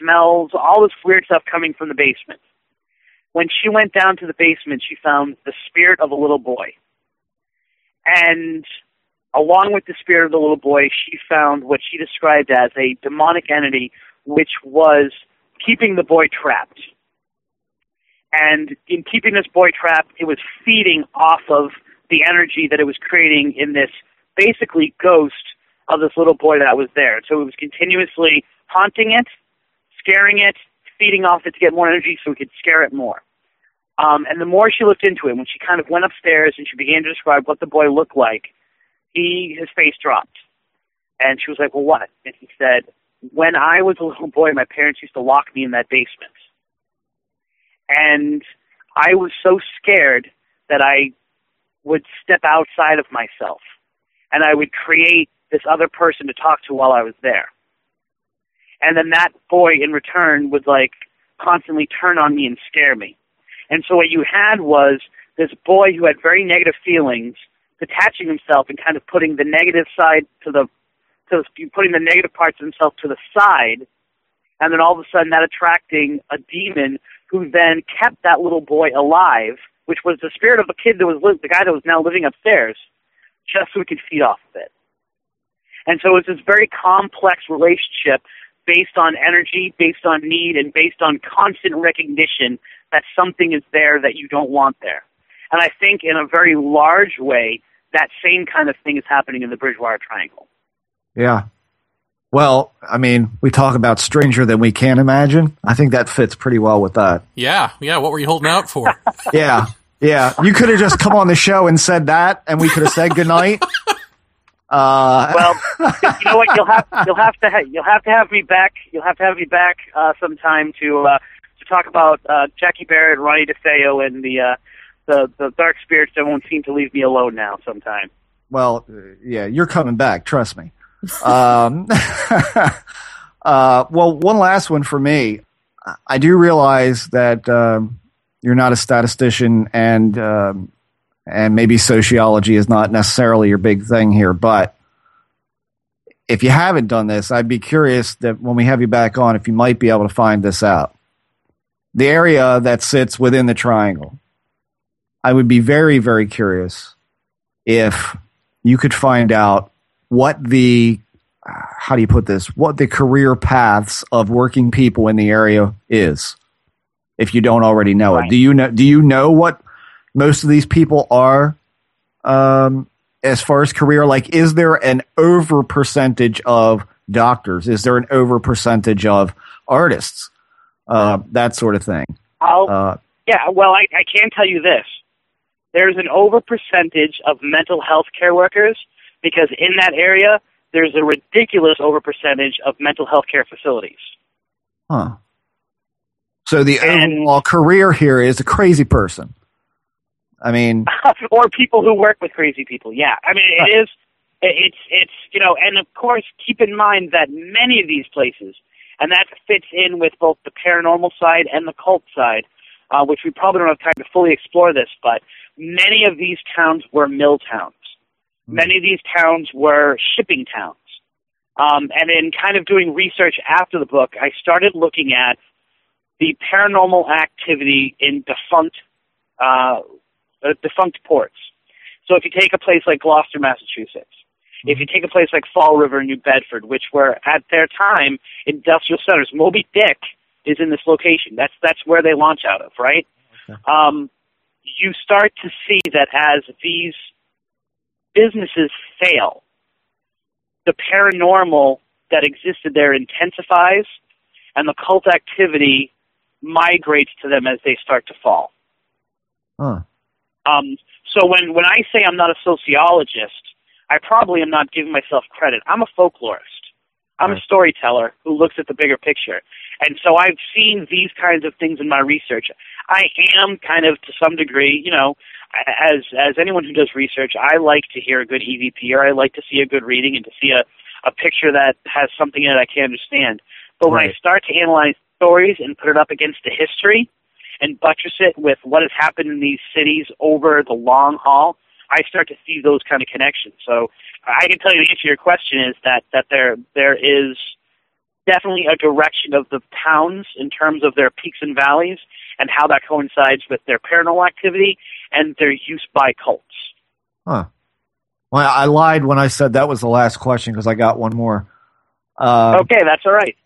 smells, all this weird stuff coming from the basement. When she went down to the basement, she found the spirit of a little boy. And along with the spirit of the little boy, she found what she described as a demonic entity, which was keeping the boy trapped. And in keeping this boy trapped, it was feeding off of the energy that it was creating in this basically ghost of this little boy that was there. So it was continuously haunting it, scaring it, feeding off it to get more energy so we could scare it more. And the more she looked into it, when she kind of went upstairs and she began to describe what the boy looked like, his face dropped. And she was like, well, what? And he said, when I was a little boy, my parents used to lock me in that basement. And I was so scared that I would step outside of myself, and I would create this other person to talk to while I was there. And then that boy, in return, would constantly turn on me and scare me. And so what you had was this boy who had very negative feelings, detaching himself and kind of putting the negative side putting the negative parts of himself to the side, and then all of a sudden that attracting a demon who then kept that little boy alive, which was the spirit of a kid that was the guy that was now living upstairs, just so we could feed off of it. And so it's this very complex relationship based on energy, based on need, and based on constant recognition that something is there that you don't want there. And I think in a very large way, that same kind of thing is happening in the Bridgewater Triangle. Yeah. Well, we talk about stranger than we can imagine. I think that fits pretty well with that. Yeah. What were you holding out for? Yeah. You could have just come on the show and said that, and we could have said goodnight. Well, you know what? You'll have to have me back. You'll have to have me back sometime to talk about Jackie Barrett, Ronnie DeFeo, and the dark spirits that won't seem to leave me alone now. Sometime. Well, yeah, you're coming back. Trust me. Well, one last one for me. I do realize that you're not a statistician, and maybe sociology is not necessarily your big thing here, but if you haven't done this, I'd be curious that when we have you back on, if you might be able to find this out. The area that sits within the triangle, I would be very, very curious if you could find out what the career paths of working people in the area is. if you don't already know it. Do you know what most of these people are as far as career? Like, is there an over percentage of doctors? Is there an over percentage of artists? That sort of thing. I can tell you this. There's an over percentage of mental health care workers because in that area, there's a ridiculous over percentage of mental health care facilities. Huh. So the overall career here is a crazy person. I mean... or people who work with crazy people, yeah. I mean, it's and of course, keep in mind that many of these places, and that fits in with both the paranormal side and the cult side, which we probably don't have time to fully explore this, but many of these towns were mill towns. Many of these towns were shipping towns. And in kind of doing research after the book, I started looking at the paranormal activity in defunct ports. So if you take a place like Gloucester, Massachusetts, if you take a place like Fall River, New Bedford, which were at their time industrial centers, Moby Dick is in this location. That's where they launch out of, right? Okay. You start to see that as these businesses fail, the paranormal that existed there intensifies, and the cult activity migrates to them as they start to fall. Huh. So when I say I'm not a sociologist, I probably am not giving myself credit. I'm a folklorist. I'm a storyteller who looks at the bigger picture. And so I've seen these kinds of things in my research. I am kind of, to some degree, as anyone who does research, I like to hear a good EVP, or I like to see a good reading and to see a picture that has something in it I can understand. But when I start to analyze stories and put it up against the history and buttress it with what has happened in these cities over the long haul, I start to see those kind of connections. So I can tell you the answer to your question is that there is definitely a direction of the towns in terms of their peaks and valleys and how that coincides with their paranormal activity and their use by cults. Huh. Well, I lied when I said that was the last question because I got one more. Okay, that's all right.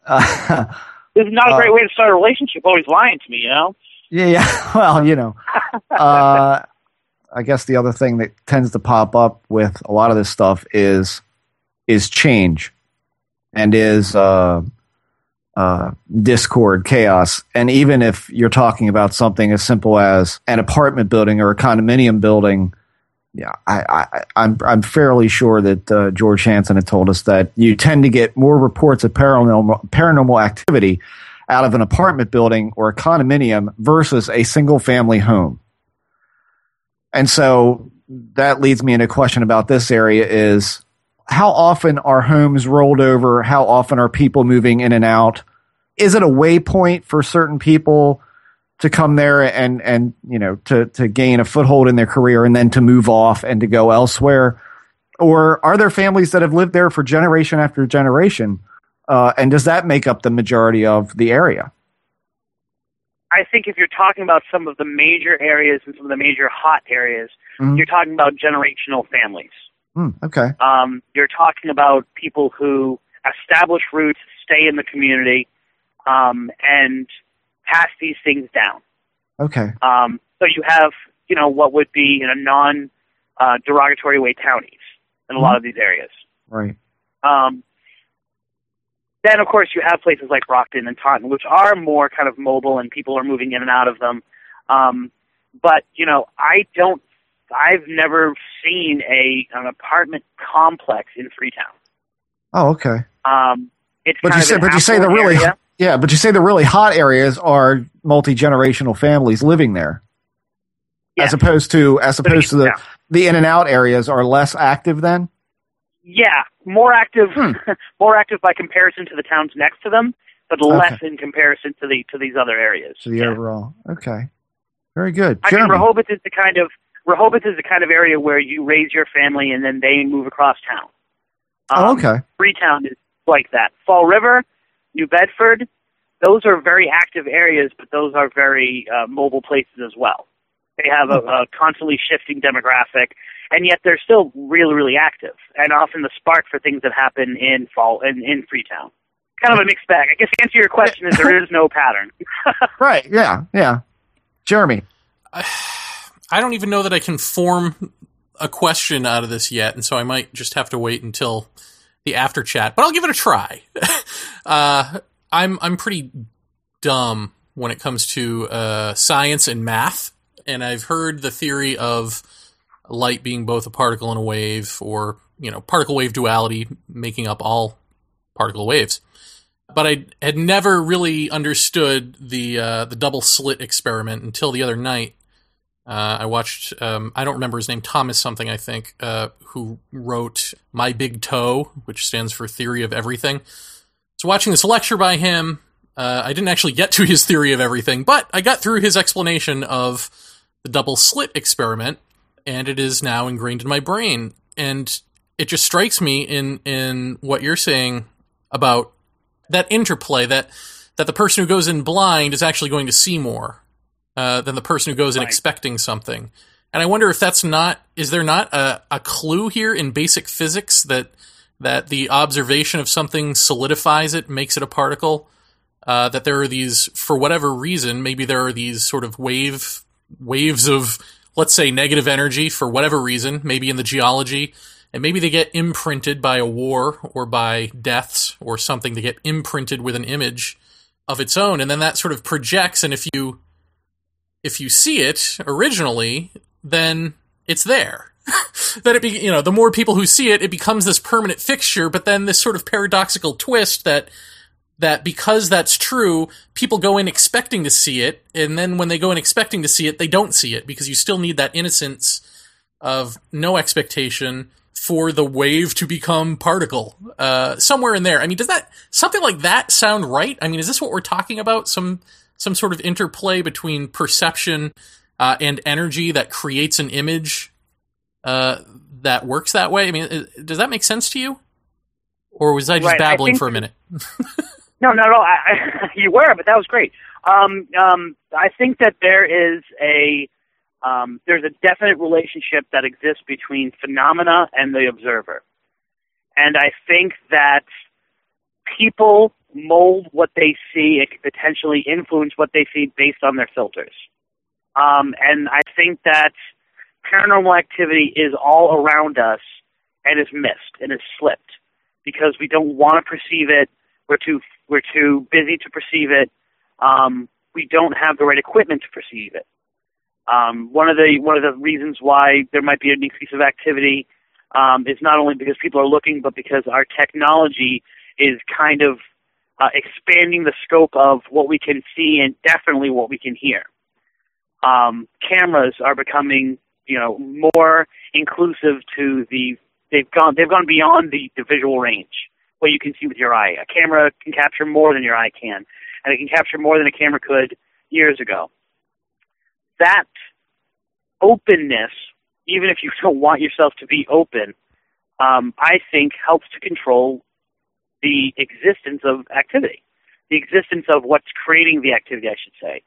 This is not a great way to start a relationship, always lying to me, you know? Yeah. Well, I guess the other thing that tends to pop up with a lot of this stuff is change and is discord, chaos. And even if you're talking about something as simple as an apartment building or a condominium building, yeah, I'm fairly sure that George Hansen had told us that you tend to get more reports of paranormal activity out of an apartment building or a condominium versus a single-family home. And so that leads me into a question about this area is how often are homes rolled over? How often are people moving in and out? Is it a waypoint for certain people to come there and to gain a foothold in their career and then to move off and to go elsewhere? Or are there families that have lived there for generation after generation? And does that make up the majority of the area? I think if you're talking about some of the major areas and some of the major hot areas, you're talking about generational families. Okay. You're talking about people who establish roots, stay in the community, and pass these things down. Okay. So you have, what would be in a non-derogatory way townies in a lot of these areas. Right. Then, of course, you have places like Brockton and Taunton, which are more kind of mobile and people are moving in and out of them. I've never seen an apartment complex in Freetown. Oh, okay. But you say the really hot areas are multi-generational families living there. Yeah. As opposed to the in and out areas are less active then? Yeah, more active by comparison to the towns next to them, but less in comparison to these other areas. To the overall, okay, very good. I mean, Rehoboth is the kind of area where you raise your family and then they move across town. Okay, Freetown is like that. Fall River, New Bedford, those are very active areas, but those are very mobile places as well. They have a constantly shifting demographic. And yet they're still really, really active, and often the spark for things that happen in Freetown. kind of a mixed bag. I guess the answer to your question is there is no pattern. Right, yeah, yeah. Jeremy? I don't even know that I can form a question out of this yet, and so I might just have to wait until the after chat, but I'll give it a try. I'm pretty dumb when it comes to science and math, and I've heard the theory of light being both a particle and a wave, or, you know, particle wave duality making up all particle waves. But I had never really understood the double slit experiment until the other night. I watched, I don't remember his name, Thomas something, I think, who wrote My Big Toe, which stands for Theory of Everything. So watching this lecture by him, I didn't actually get to his theory of everything, but I got through his explanation of the double slit experiment, and it is now ingrained in my brain. And it just strikes me in what you're saying about that interplay, that the person who goes in blind is actually going to see more than the person who goes in expecting something. And I wonder if that's not, is there not a clue here in basic physics that the observation of something solidifies it, makes it a particle, that there are these, for whatever reason, maybe there are these sort of waves of, let's say, negative energy for whatever reason, maybe in the geology, and maybe they get imprinted by a war or by deaths or something. They get imprinted with an image of its own, and then that sort of projects, and if you see it originally, then it's there. Then the more people who see it, it becomes this permanent fixture, but then this sort of paradoxical twist that because that's true, people go in expecting to see it, and then when they go in expecting to see it, they don't see it, because you still need that innocence of no expectation for the wave to become particle, somewhere in there. I mean, does that, something like that sound right? I mean, is this what we're talking about? Some sort of interplay between perception and energy that creates an image that works that way? I mean, does that make sense to you? Or was I just babbling for a minute? No, not at all. You were, but that was great. I think that there is there's a definite relationship that exists between phenomena and the observer. And I think that people mold what they see, it can potentially influence what they see based on their filters. And I think that paranormal activity is all around us and is missed and is slipped because we don't want to perceive it. We're too busy to perceive it. We don't have the right equipment to perceive it. One of the reasons why there might be an increase of activity is not only because people are looking, but because our technology is kind of expanding the scope of what we can see and definitely what we can hear. Cameras are becoming, more inclusive to the. They've gone beyond the visual range, what you can see with your eye. A camera can capture more than your eye can, and it can capture more than a camera could years ago. That openness, even if you don't want yourself to be open, I think helps to control the existence of activity, the existence of what's creating the activity, I should say.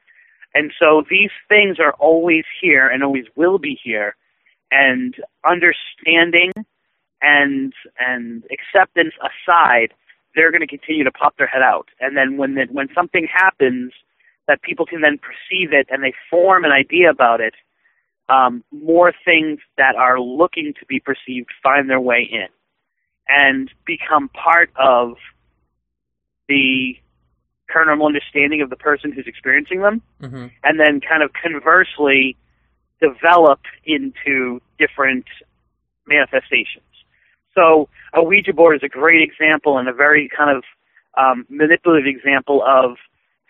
And so these things are always here and always will be here, and understanding and acceptance aside, they're going to continue to pop their head out. And then when something happens that people can then perceive it and they form an idea about it, more things that are looking to be perceived find their way in and become part of the paranormal understanding of the person who's experiencing them, mm-hmm. and then kind of conversely develop into different manifestations. So a Ouija board is a great example and a very kind of manipulative example of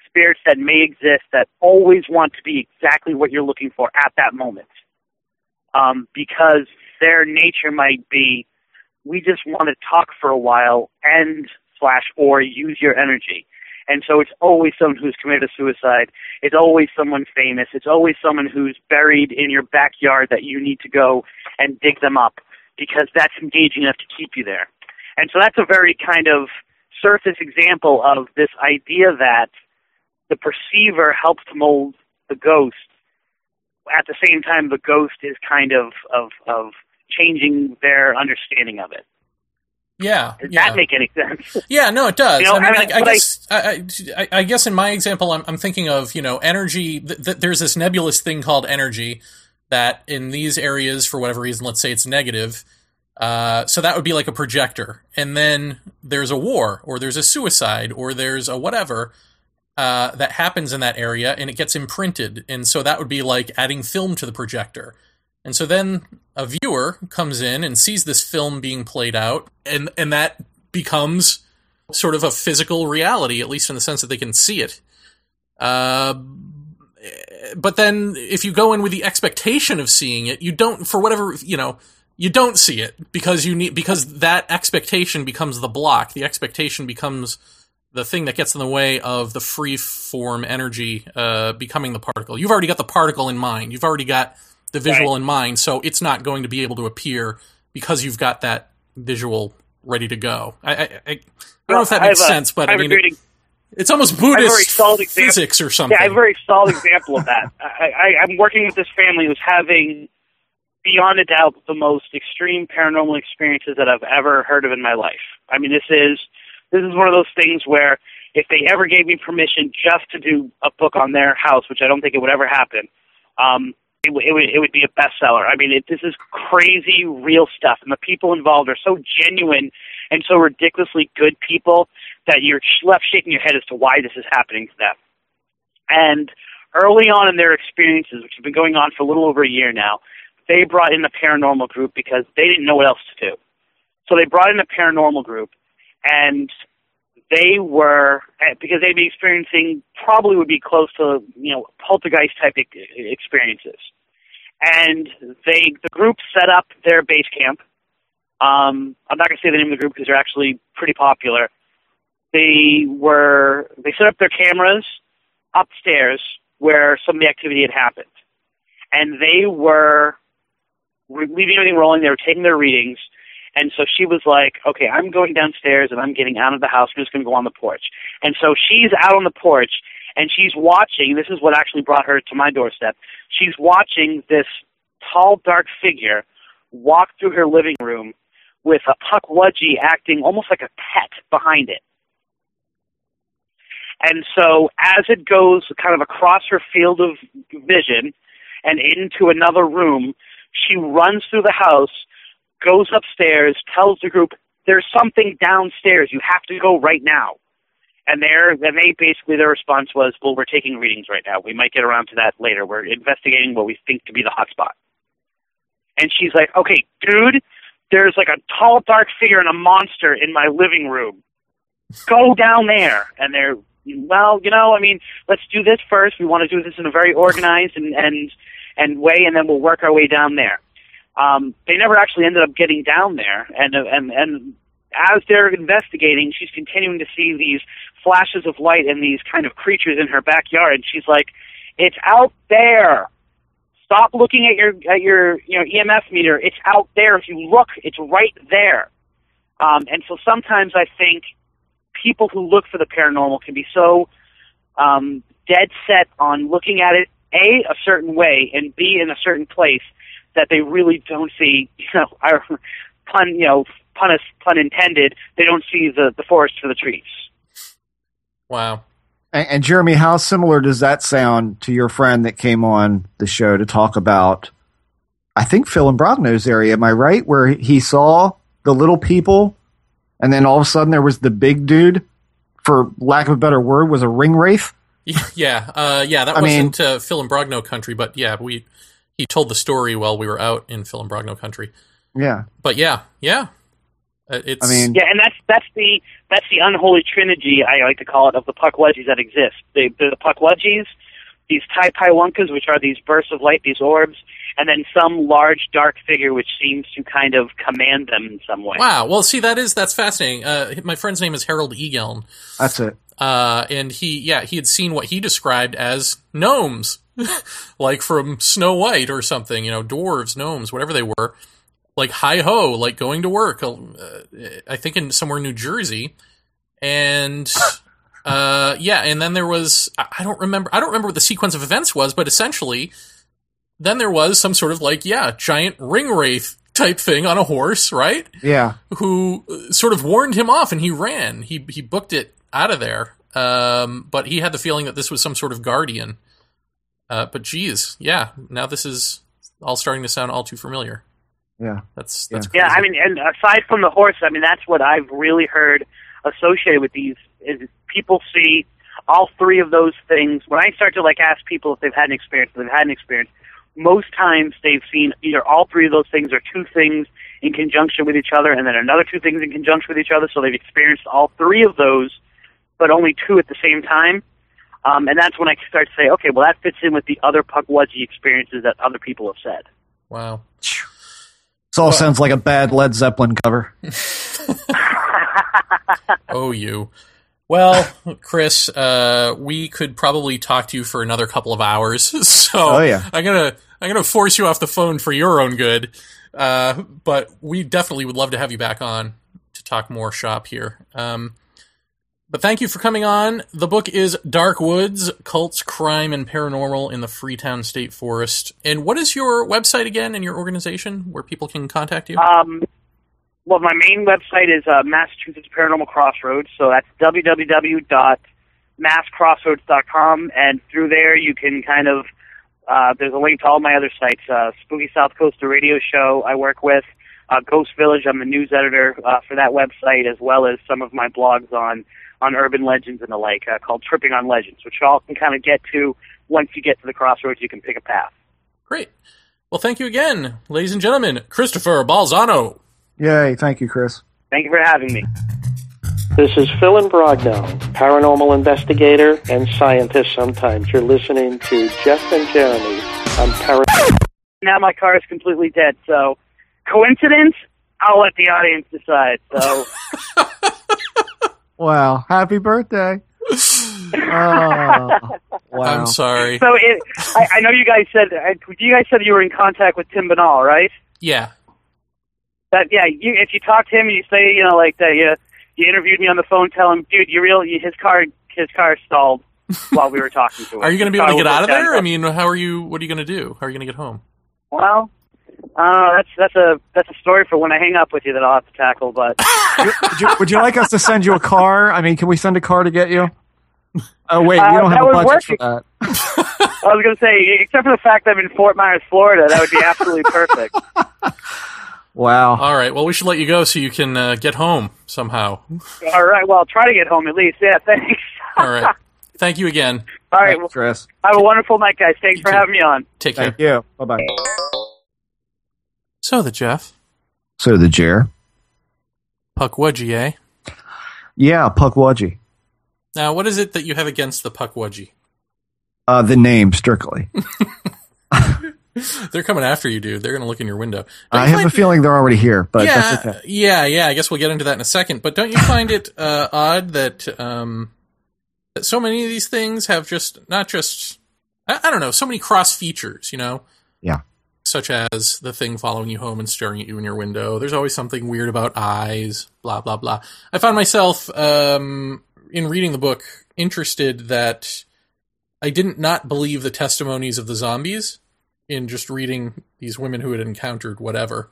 spirits that may exist that always want to be exactly what you're looking for at that moment, because their nature might be, we just want to talk for a while or use your energy. And so it's always someone who's committed suicide. It's always someone famous. It's always someone who's buried in your backyard that you need to go and dig them up because that's engaging enough to keep you there. And so that's a very kind of surface example of this idea that the perceiver helps to mold the ghost. At the same time, the ghost is kind of changing their understanding of it. Yeah. Does that make any sense? Yeah, no, it does. You know, I guess in my example, I'm thinking of, you know, energy. There's this nebulous thing called energy that in these areas, for whatever reason, let's say it's negative. So that would be like a projector. And then there's a war, or there's a suicide, or there's a whatever that happens in that area, and it gets imprinted. And so that would be like adding film to the projector. And so then a viewer comes in and sees this film being played out, and that becomes sort of a physical reality, at least in the sense that they can see it. But then if you go in with the expectation of seeing it, you don't, for whatever, you know, you don't see it because that expectation becomes the block. The expectation becomes the thing that gets in the way of the free form energy becoming the particle. You've already got the particle in mind. You've already got the visual in mind, so it's not going to be able to appear because you've got that visual ready to go. I don't know if that makes sense, but I mean, it's almost Buddhist physics or something. Yeah, I have a very solid example of that. I'm working with this family who's having, beyond a doubt, the most extreme paranormal experiences that I've ever heard of in my life. I mean, this is one of those things where if they ever gave me permission just to do a book on their house, which I don't think it would ever happen, it would be a bestseller. I mean, this is crazy, real stuff, and the people involved are so genuine and so ridiculously good people that you're left shaking your head as to why this is happening to them. And early on in their experiences, which have been going on for a little over a year now, they brought in a paranormal group because they didn't know what else to do. So they brought in a paranormal group, and they were, because they'd be experiencing, probably would be close to, you know, poltergeist-type experiences. And the group set up their base camp. I'm not going to say the name of the group because they're actually pretty popular. They set up their cameras upstairs where some of the activity had happened. And they were leaving everything rolling. They were taking their readings. And so she was like, okay, I'm going downstairs and I'm getting out of the house. I'm just going to go on the porch. And so she's out on the porch and she's watching. This is what actually brought her to my doorstep. She's watching this tall, dark figure walk through her living room with a Pukwudgie acting almost like a pet behind it. And so as it goes kind of across her field of vision and into another room, she runs through the house, goes upstairs, tells the group, there's something downstairs, you have to go right now. And their response was, well, we're taking readings right now. We might get around to that later. We're investigating what we think to be the hot spot. And she's like, okay, dude, there's like a tall, dark figure and a monster in my living room. Go down there. And they're, well, you know, I mean, let's do this first. We want to do this in a very organized and way, and then we'll work our way down there. They never actually ended up getting down there, and as they're investigating, she's continuing to see these flashes of light and these kind of creatures in her backyard. And she's like, "It's out there! Stop looking at your you know EMF meter. It's out there. If you look, it's right there." And so sometimes I think people who look for the paranormal can be so dead set on looking at it a certain way and b in a certain place, that they really don't see, you know, pun intended, they don't see the forest for the trees. Wow. And Jeremy, how similar does that sound to your friend that came on the show to talk about, I think, Phil Imbrogno's area, am I right, where he saw the little people and then all of a sudden there was the big dude, for lack of a better word, was a ringwraith? Yeah, that wasn't Phil Imbrogno country, but yeah, He told the story while we were out in Phil Imbrogno country. Yeah, but yeah. It's. I mean, yeah, and that's the unholy trinity, I like to call it, of the Pukwudgies that exist. They're the Pukwudgies, these Tai Pai Wunkas, which are these bursts of light, these orbs, and then some large dark figure which seems to kind of command them in some way. Wow. Well, see, that's fascinating. My friend's name is Harold Egeln. That's it. And he had seen what he described as gnomes. Like from Snow White or something, you know, dwarves, gnomes, whatever they were, like hi-ho, like going to work, I think in somewhere in New Jersey. And, and then there was, I don't remember what the sequence of events was, but essentially, then there was some sort of like, giant ringwraith type thing on a horse, right? Yeah. Who sort of warned him off, and he ran. He booked it out of there. But he had the feeling that this was some sort of guardian. But geez, yeah, now this is all starting to sound all too familiar. Yeah. That's crazy. Yeah, I mean, and aside from the horse, I mean, that's what I've really heard associated with these is people see all three of those things. When I start to ask people if they've had an experience, most times they've seen either all three of those things or two things in conjunction with each other and then another two things in conjunction with each other. So they've experienced all three of those, but only two at the same time. And that's when I start to say, okay, well, that fits in with the other Pukwudgie experiences that other people have said. Wow. This all sounds like a bad Led Zeppelin cover. Oh, you. Well, Chris, we could probably talk to you for another couple of hours. So I'm gonna force you off the phone for your own good. But we definitely would love to have you back on to talk more shop here. But thank you for coming on. The book is Dark Woods, Cults, Crime, and Paranormal in the Freetown State Forest. And what is your website again and your organization where people can contact you? Well, my main website is Massachusetts Paranormal Crossroads, so that's www.masscrossroads.com, and through there you can kind of, there's a link to all my other sites, Spooky South Coast, the radio show I work with, Ghost Village, I'm the news editor for that website, as well as some of my blogs on urban legends and the like, called Tripping on Legends, which you all can kind of get to once you get to the crossroads, you can pick a path. Great. Well, thank you again, ladies and gentlemen, Christopher Balzano. Yay, thank you, Chris. Thank you for having me. This is Phil Imbrogno, paranormal investigator and scientist sometimes. You're listening to Jeff and Jeremy on Paranormal. Now my car is completely dead, so coincidence? I'll let the audience decide, so. Wow, happy birthday. Oh, wow. I'm sorry. So I know you guys said, you were in contact with Tim Binnall, right? Yeah. That, yeah, if you talk to him and you say, that you interviewed me on the phone, tell him, dude, his car stalled while we were talking to him. Are you going to be able to get out of there? I mean, what are you going to do? How are you going to get home? Well, that's a story for when I hang up with you that I'll have to tackle, but... would you like us to send you a car? I mean, can we send a car to get you? Oh, wait, we don't have a budget for that. I was going to say, except for the fact that I'm in Fort Myers, Florida, that would be absolutely perfect. Wow. All right. Well, we should let you go so you can get home somehow. All right. Well, I'll try to get home at least. Yeah, thanks. All right. Thank you again. All right. Well, Chris. Have a wonderful night, guys. Thanks for having me on. Take care. Thank you. Bye-bye. So the Jeff. So the Jer. Pukwudgie, eh? Yeah, Pukwudgie. Now, what is it that you have against the Pukwudgie? The name, strictly. They're coming after you, dude. They're going to look in your window. I have a feeling they're already here, but that's okay. Yeah, I guess we'll get into that in a second. But don't you find it odd that that so many of these things have I don't know, so many cross features, you know? Yeah. Such as the thing following you home and staring at you in your window. There's always something weird about eyes, blah, blah, blah. I found myself, in reading the book, interested that I didn't not believe the testimonies of the zombies in just reading these women who had encountered whatever.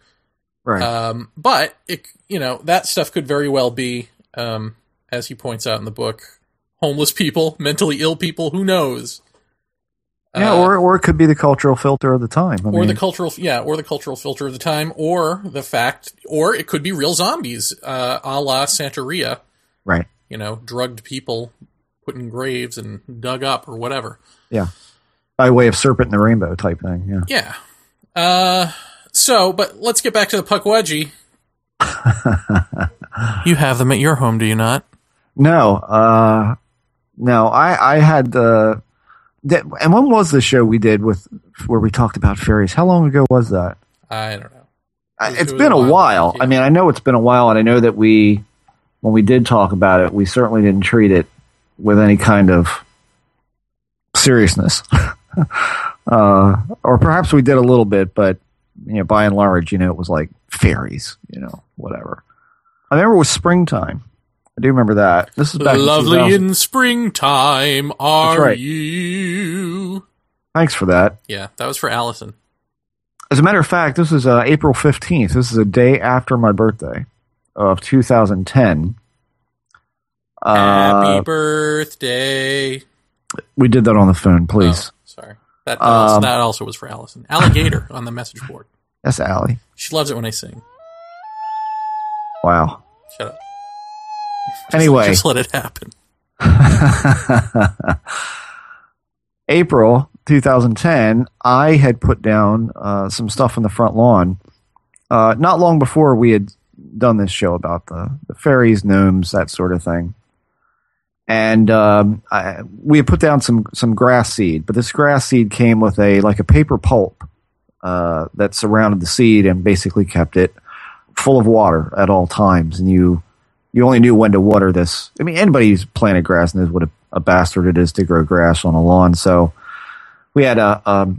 Right. But it, that stuff could very well be, as he points out in the book, homeless people, mentally ill people, who knows? Yeah. Or it could be the cultural filter of the time. Or the cultural filter of the time, or it could be real zombies, a la Santeria. Right. Drugged people put in graves and dug up or whatever. Yeah. By way of serpent in the rainbow type thing, yeah. Yeah. But let's get back to the Pukwudgie. You have them at your home, do you not? No. I had and when was the show we did where we talked about fairies? How long ago was that? I don't know. It's been a while. Yeah. I mean, I know it's been a while, and I know that when we did talk about it, we certainly didn't treat it with any kind of seriousness. Or perhaps we did a little bit, but by and large, it was like fairies, whatever. I remember it was springtime. I do remember that. This is back lovely in springtime. Are right. you? Thanks for that. Yeah, that was for Allison. As a matter of fact, this is April 15th. This is a day after my birthday of 2010. Happy birthday. We did that on the phone, please. Oh, sorry. That also was for Allison. Alligator on the message board. That's Allie. She loves it when I sing. Wow. Shut up. Anyway. Just let it happen. April 2010, I had put down some stuff on the front lawn not long before we had done this show about the fairies, gnomes, that sort of thing. And we had put down some grass seed, but this grass seed came with a paper pulp that surrounded the seed and basically kept it full of water at all times. And you only knew when to water this. I mean, anybody who's planted grass knows what a bastard it is to grow grass on a lawn. So we had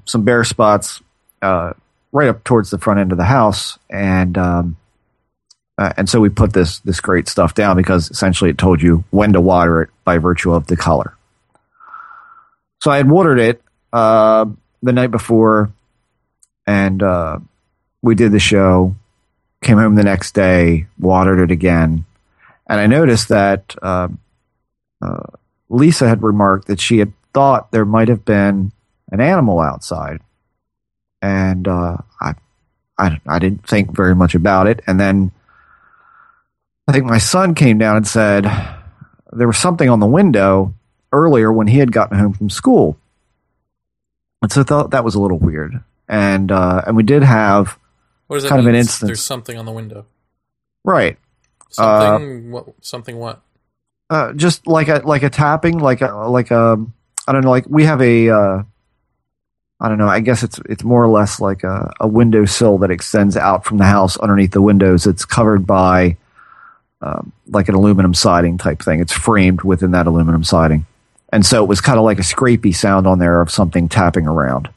some bare spots right up towards the front end of the house, and so we put this great stuff down because essentially it told you when to water it by virtue of the color. So I had watered it the night before, and we did the show, came home the next day, watered it again, and I noticed that Lisa had remarked that she had thought there might have been an animal outside, and I didn't think very much about it. And then I think my son came down and said there was something on the window earlier when he had gotten home from school, and so I thought that was a little weird. And we did have kind of an instance. There's something on the window, right? Something. What? Something what? Just like a tapping, like a. I don't know. Like we have a. I don't know. I guess it's more or less like a windowsill that extends out from the house underneath the windows. It's covered by like an aluminum siding type thing. It's framed within that aluminum siding. And so it was kind of like a scrapey sound on there of something tapping around.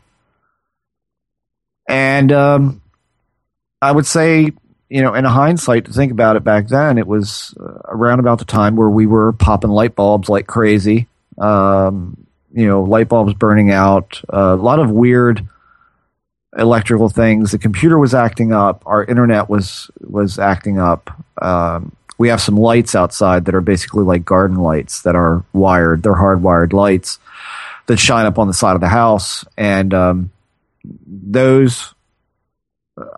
And I would say, in hindsight, to think about it back then, it was around about the time where we were popping light bulbs like crazy. Light bulbs burning out, a lot of weird electrical things. The computer was acting up. Our internet was acting up. We have some lights outside that are basically like garden lights that are wired. They're hardwired lights that shine up on the side of the house. And those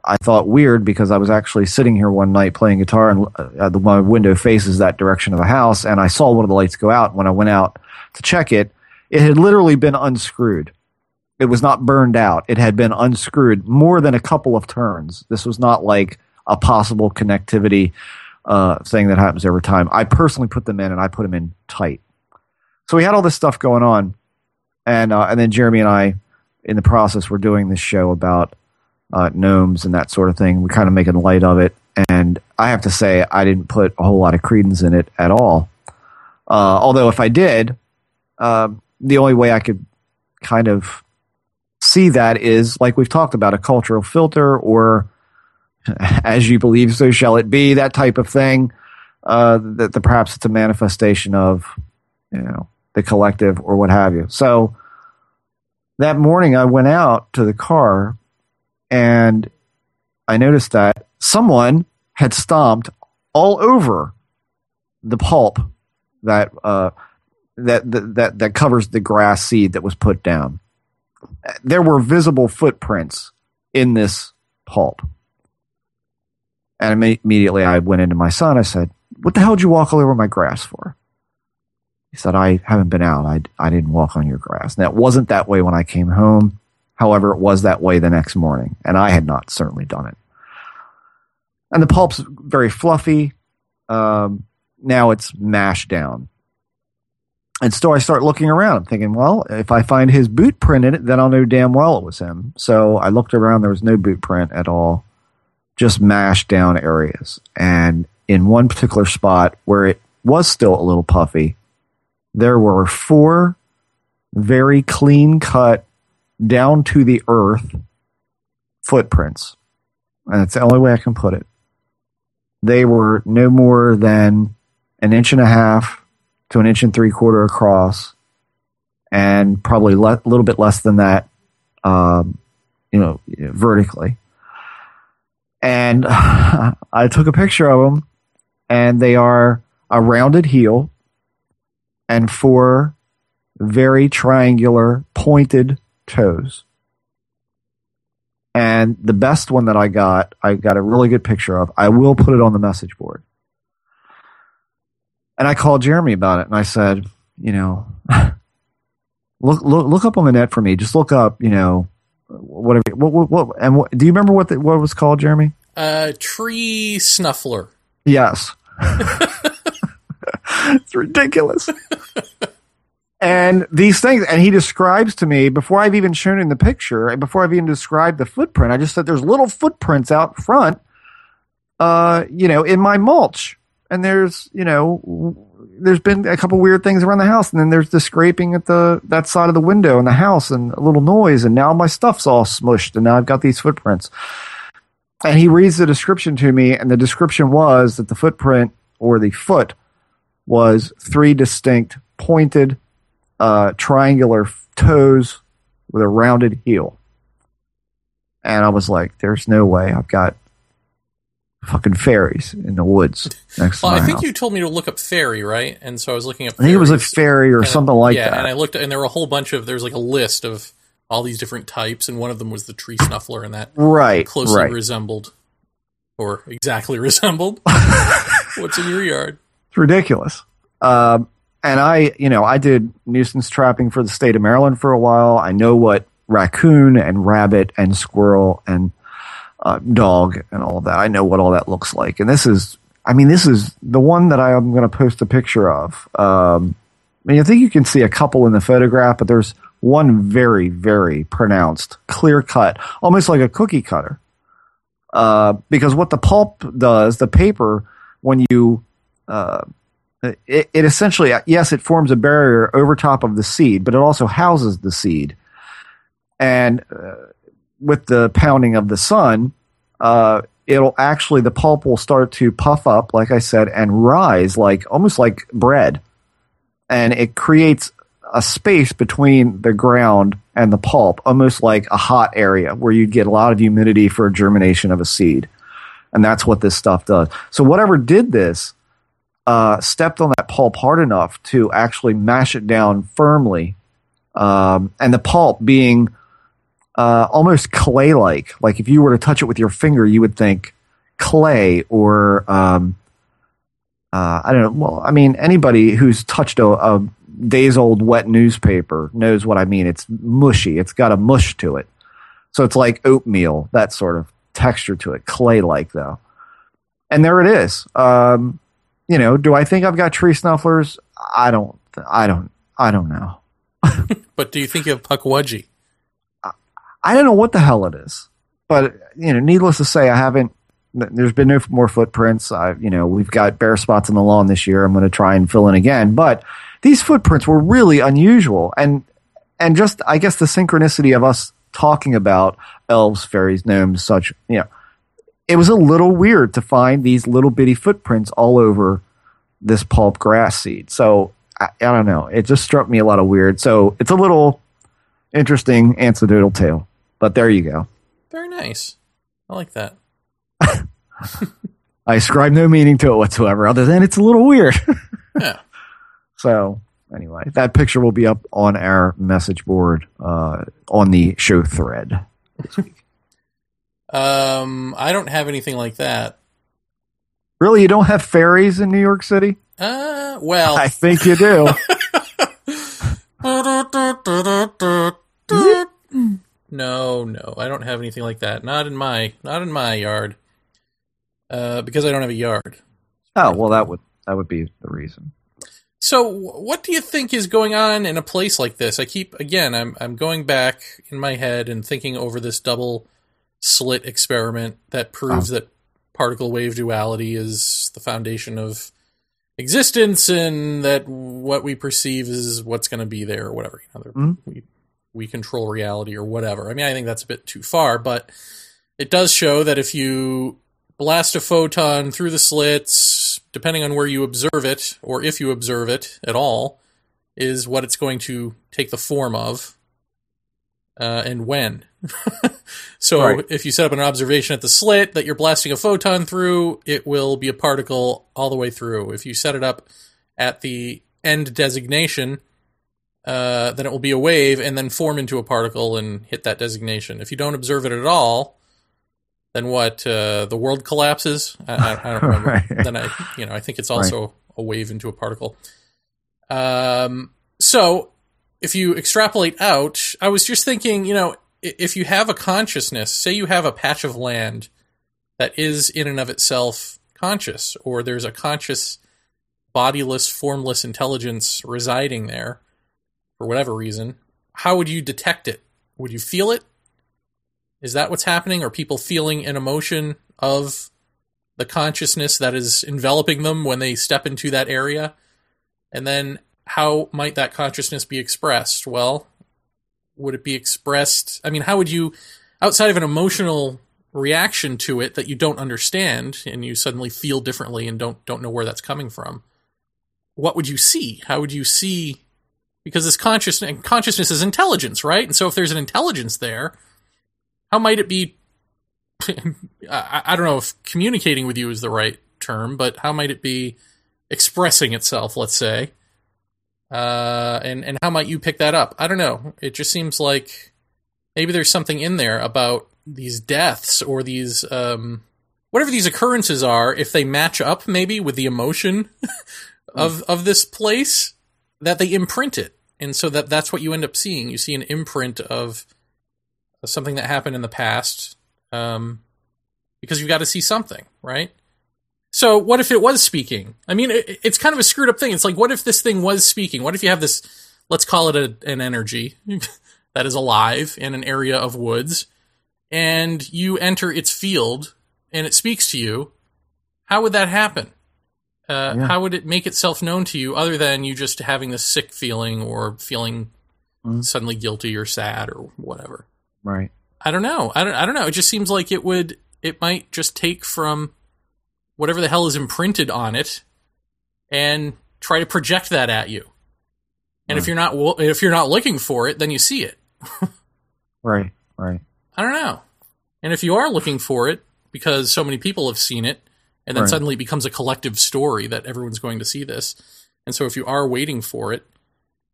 I thought weird because I was actually sitting here one night playing guitar, and my window faces that direction of the house. And I saw one of the lights go out. When I went out to check it, it had literally been unscrewed. It was not burned out. It had been unscrewed more than a couple of turns. This was not like a possible connectivity thing that happens every time. I personally put them in, and I put them in tight. So we had all this stuff going on, and then Jeremy and I, in the process, were doing this show about gnomes and that sort of thing. We're kind of making light of it, and I have to say I didn't put a whole lot of credence in it at all. Although if I did... the only way I could kind of see that is, like we've talked about, a cultural filter, or as you believe, so shall it be, that type of thing, that perhaps it's a manifestation of, the collective or what have you. So that morning I went out to the car, and I noticed that someone had stomped all over the pulp that that covers the grass seed that was put down. There were visible footprints in this pulp. And immediately I went into my son. I said, "What the hell did you walk all over my grass for?" He said, "I haven't been out. I didn't walk on your grass." Now, it wasn't that way when I came home. However, it was that way the next morning, and I had not certainly done it. And the pulp's very fluffy. Now it's mashed down. And so I start looking around. I'm thinking, well, if I find his boot print in it, then I'll know damn well it was him. So I looked around. There was no boot print at all, just mashed down areas. And in one particular spot where it was still a little puffy, there were 4 very clean cut, down to the earth footprints. And it's the only way I can put it. They were no more than an inch and a half to an inch and 3/4 across, and probably a little bit less than that vertically. And I took a picture of them, and they are a rounded heel and four very triangular pointed toes. And the best one that I got a really good picture of. I will put it on the message board. And I called Jeremy about it, and I said, look up on the net for me. Just look up, whatever. What, do you remember what it was called, Jeremy? Tree snuffler. Yes. It's ridiculous. And these things, and he describes to me, before I've even shown him the picture, before I've even described the footprint, I just said there's little footprints out front, in my mulch. And there's, there's been a couple weird things around the house. And then there's the scraping at that side of the window in the house and a little noise. And now my stuff's all smushed. And now I've got these footprints. And he reads the description to me. And the description was that the footprint, or the foot, was three distinct pointed triangular toes with a rounded heel. And I was like, there's no way. I've got fucking fairies in the woods next to my house. I think you told me to look up fairy, right? And so I was looking up fairies. I think it was a fairy or something like that. Yeah, and I looked, and there were a whole bunch of, there's like a list of all these different types, and one of them was the tree snuffler, and that closely resembled, or exactly resembled, what's in your yard. It's ridiculous. And I did nuisance trapping for the state of Maryland for a while. I know what raccoon and rabbit and squirrel and dog and all of that. I know what all that looks like. And this is the one that I'm going to post a picture of. I think you can see a couple in the photograph, but there's one very, very pronounced, clear cut, almost like a cookie cutter. Because what the pulp does, the paper, when you it essentially, yes, it forms a barrier over top of the seed, but it also houses the seed. And with the pounding of the sun, the pulp will start to puff up, like I said, and rise, almost like bread. And it creates a space between the ground and the pulp, almost like a hot area where you'd get a lot of humidity for germination of a seed. And that's what this stuff does. So whatever did this, stepped on that pulp hard enough to actually mash it down firmly. And the pulp being almost clay-like. Like if you were to touch it with your finger, you would think clay or, I don't know. Well, anybody who's touched a days-old wet newspaper knows what I mean. It's mushy. It's got a mush to it. So it's like oatmeal, that sort of texture to it, clay-like though. And there it is. Do I think I've got tree snufflers? I don't know. But do you think you have Pukwudgie? I don't know what the hell it is, but needless to say, I haven't. There's been no more footprints. We've got bare spots on the lawn this year. I'm going to try and fill in again. But these footprints were really unusual, and just I guess the synchronicity of us talking about elves, fairies, gnomes, such. It was a little weird to find these little bitty footprints all over this pulp grass seed. So I don't know. It just struck me a lot of weird. So it's a little interesting anecdotal tale, but there you go. Very nice. I like that. I ascribe no meaning to it whatsoever other than it's a little weird. Yeah. So anyway, that picture will be up on our message board on the show thread this week. I don't have anything like that. Really? You don't have fairies in New York City? Well. I think you do. No, I don't have anything like that. Not in my yard. Because I don't have a yard. Oh, well, that would be the reason. So what do you think is going on in a place like this? I'm going back in my head and thinking over this double slit experiment that proves that particle wave duality is the foundation of existence, and that what we perceive is what's going to be there or whatever. We control reality or whatever. I think that's a bit too far, but it does show that if you blast a photon through the slits, depending on where you observe it, or if you observe it at all, is what it's going to take the form of. and when. So right. If you set up an observation at the slit that you're blasting a photon through, it will be a particle all the way through. If you set it up at the end designation, then it will be a wave and then form into a particle and hit that designation. If you don't observe it at all, then what? The world collapses? I don't remember. Right. Then I think it's also right. a wave into a particle. So if you extrapolate out, I was just thinking, if you have a consciousness, say you have a patch of land that is in and of itself conscious, or there's a conscious, bodiless, formless intelligence residing there for whatever reason, how would you detect it? Would you feel it? Is that what's happening? Are people feeling an emotion of the consciousness that is enveloping them when they step into that area? And then how might that consciousness be expressed? Well, would it be expressed? I mean, how would you, outside of an emotional reaction to it that you don't understand and you suddenly feel differently and don't know where that's coming from, what would you see? How would you see? Because this consciousness is intelligence, right? And so if there's an intelligence there, how might it be, I don't know if communicating with you is the right term, but how might it be expressing itself, let's say? And how might you pick that up? I don't know. It just seems like maybe there's something in there about these deaths or these, whatever these occurrences are, if they match up maybe with the emotion of this place, that they imprint it. And so that's what you end up seeing. You see an imprint of something that happened in the past, because you've got to see something, right? So what if it was speaking? I mean, it's kind of a screwed up thing. It's like, what if this thing was speaking? What if you have this, let's call it an energy that is alive in an area of woods, and you enter its field and it speaks to you? How would that happen? Yeah. How would it make itself known to you other than you just having this sick feeling or feeling suddenly guilty or sad or whatever? Right. I don't know. It just seems like it might just take from whatever the hell is imprinted on it and try to project that at you. And right. if you're not looking for it, then you see it. Right. Right. I don't know. And if you are looking for it because so many people have seen it, and then right. suddenly it becomes a collective story that everyone's going to see this. And so if you are waiting for it,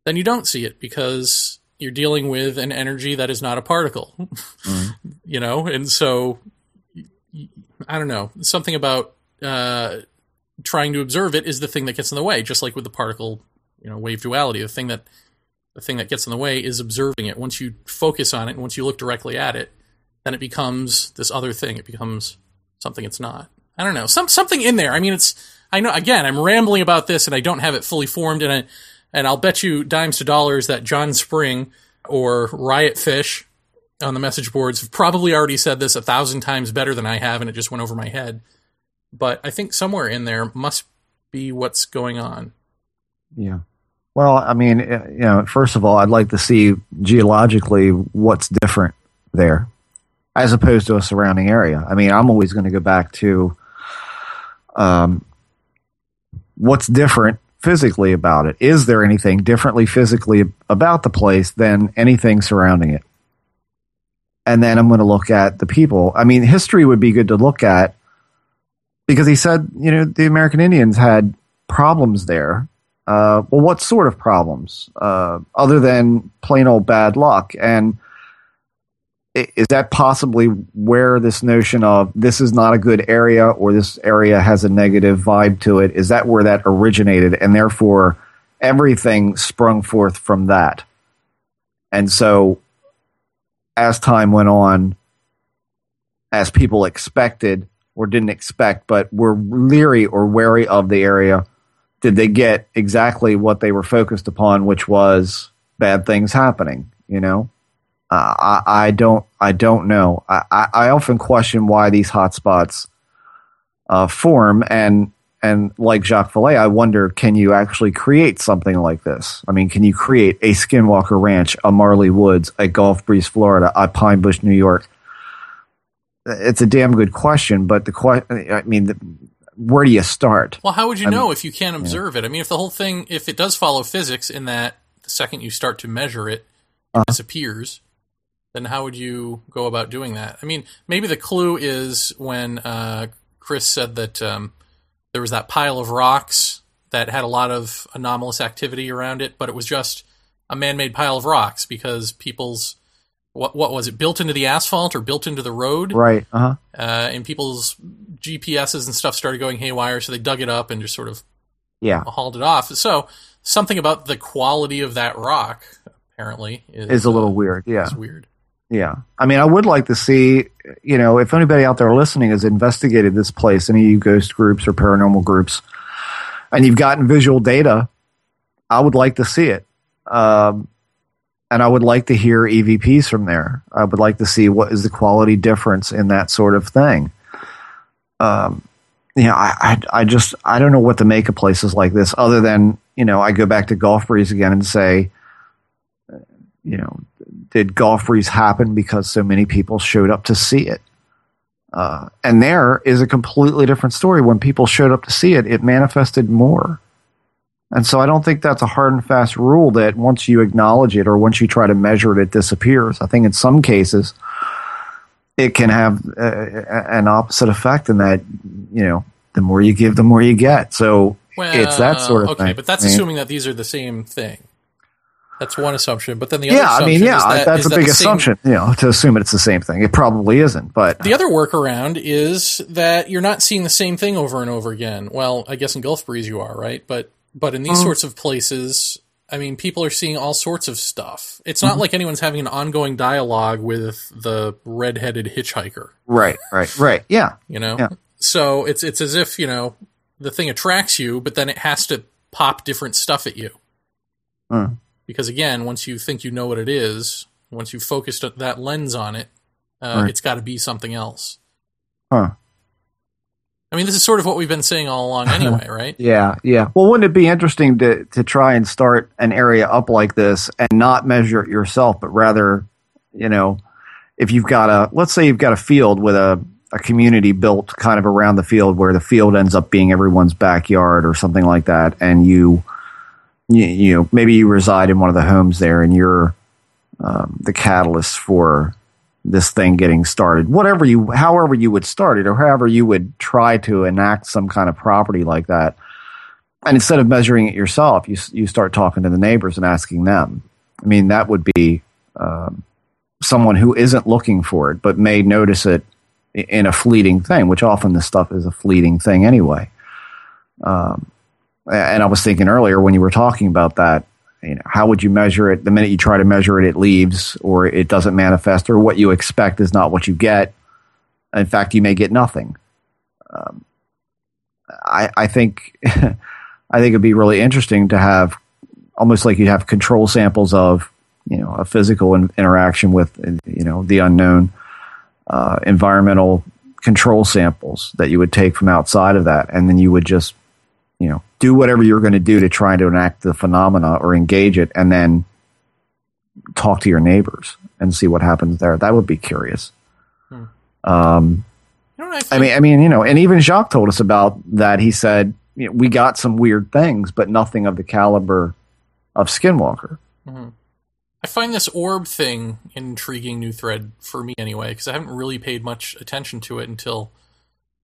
then you don't see it because you're dealing with an energy that is not a particle, and so I don't know. Something about trying to observe it is the thing that gets in the way. Just like with the particle, wave duality, the thing that gets in the way is observing it. Once you focus on it, and once you look directly at it, then it becomes this other thing. It becomes something it's not. I don't know. Something in there. I mean, I know. Again, I'm rambling about this, and I don't have it fully formed, And I'll bet you dimes to dollars that John Spring or Riot Fish on the message boards have probably already said this 1,000 times better than I have, and it just went over my head. But I think somewhere in there must be what's going on. Yeah. Well, I mean, first of all, I'd like to see geologically what's different there as opposed to a surrounding area. I mean, I'm always going to go back to what's different physically about it. Is there anything differently physically about the place than anything surrounding it? And then I'm going to look at the people. I mean, history would be good to look at because he said, the American Indians had problems there. Well, what sort of problems other than plain old bad luck? And is that possibly where this notion of this is not a good area or this area has a negative vibe to it, is that where that originated and therefore everything sprung forth from that? And so as time went on, as people expected or didn't expect but were leery or wary of the area, did they get exactly what they were focused upon, which was bad things happening, I don't know. I often question why these hotspots form, and like Jacques Vallée, I wonder, can you actually create something like this? I mean, can you create a Skinwalker Ranch, a Marley Woods, a Gulf Breeze, Florida, a Pine Bush, New York? It's a damn good question, but where do you start? Well, how would you know if you can't observe it? I mean, if the whole thing, if it does follow physics in that the second you start to measure it, it disappears. then how would you go about doing that? I mean, maybe the clue is when Chris said that there was that pile of rocks that had a lot of anomalous activity around it, but it was just a man-made pile of rocks because people's what was it, built into the asphalt or built into the road? Right. Uh-huh. And people's GPSs and stuff started going haywire, so they dug it up and just sort of hauled it off. So something about the quality of that rock apparently is a little weird. Yeah, it's weird. Yeah. I mean, I would like to see, you know, if anybody out there listening has investigated this place, any of you ghost groups or paranormal groups, and you've gotten visual data, I would like to see it. And I would like to hear EVPs from there. I would like to see what is the quality difference in that sort of thing. You know, I don't know what to make of places like this other than, you know, I go back to Gulf Breeze again and say, you know, did Gulf Breeze happen because so many people showed up to see it? And there is a completely different story. When people showed up to see it, it manifested more. And so I don't think that's a hard and fast rule that once you acknowledge it or once you try to measure it, it disappears. I think in some cases it can have an opposite effect in that, you know, the more you give, the more you get. So it's that sort of thing. Okay, but that's assuming that these are the same thing. That's one assumption, but then the other assumption is that's a big assumption, you know, to assume it's the same thing. It probably isn't, but... The other workaround is that you're not seeing the same thing over and over again. Well, I guess in Gulf Breeze you are, right? But in these sorts of places, I mean, people are seeing all sorts of stuff. It's not like anyone's having an ongoing dialogue with the redheaded hitchhiker. Right. Yeah. You know? Yeah. So it's as if, you know, the thing attracts you, but then it has to pop different stuff at you. Mm. Because again, once you think you know what it is, once you've focused that lens on it, it's got to be something else. Huh. I mean, this is sort of what we've been saying all along anyway, right? Yeah. Well, wouldn't it be interesting to try and start an area up like this and not measure it yourself, but rather, you know, if you've got let's say you've got a field with a community built kind of around the field where the field ends up being everyone's backyard or something like that, and you know, maybe you reside in one of the homes there and you're the catalyst for this thing getting started, however you would start it or however you would try to enact some kind of property like that. And instead of measuring it yourself, you start talking to the neighbors and asking them. I mean, that would be someone who isn't looking for it, but may notice it in a fleeting thing, which often this stuff is a fleeting thing anyway. And I was thinking earlier when you were talking about that, you know, how would you measure it? The minute you try to measure it, it leaves or it doesn't manifest, or what you expect is not what you get. In fact, you may get nothing. I think it'd be really interesting to have almost like you'd have control samples of, you know, a physical interaction with, you know, the unknown, environmental control samples that you would take from outside of that, and then you would just, you know, do whatever you're going to do to try to enact the phenomena or engage it, and then talk to your neighbors and see what happens there. That would be curious. Hmm. I mean, you know, and even Jacques told us about that. He said, you know, we got some weird things, but nothing of the caliber of Skinwalker. Mm-hmm. I find this orb thing an intriguing new thread for me anyway, because I haven't really paid much attention to it until...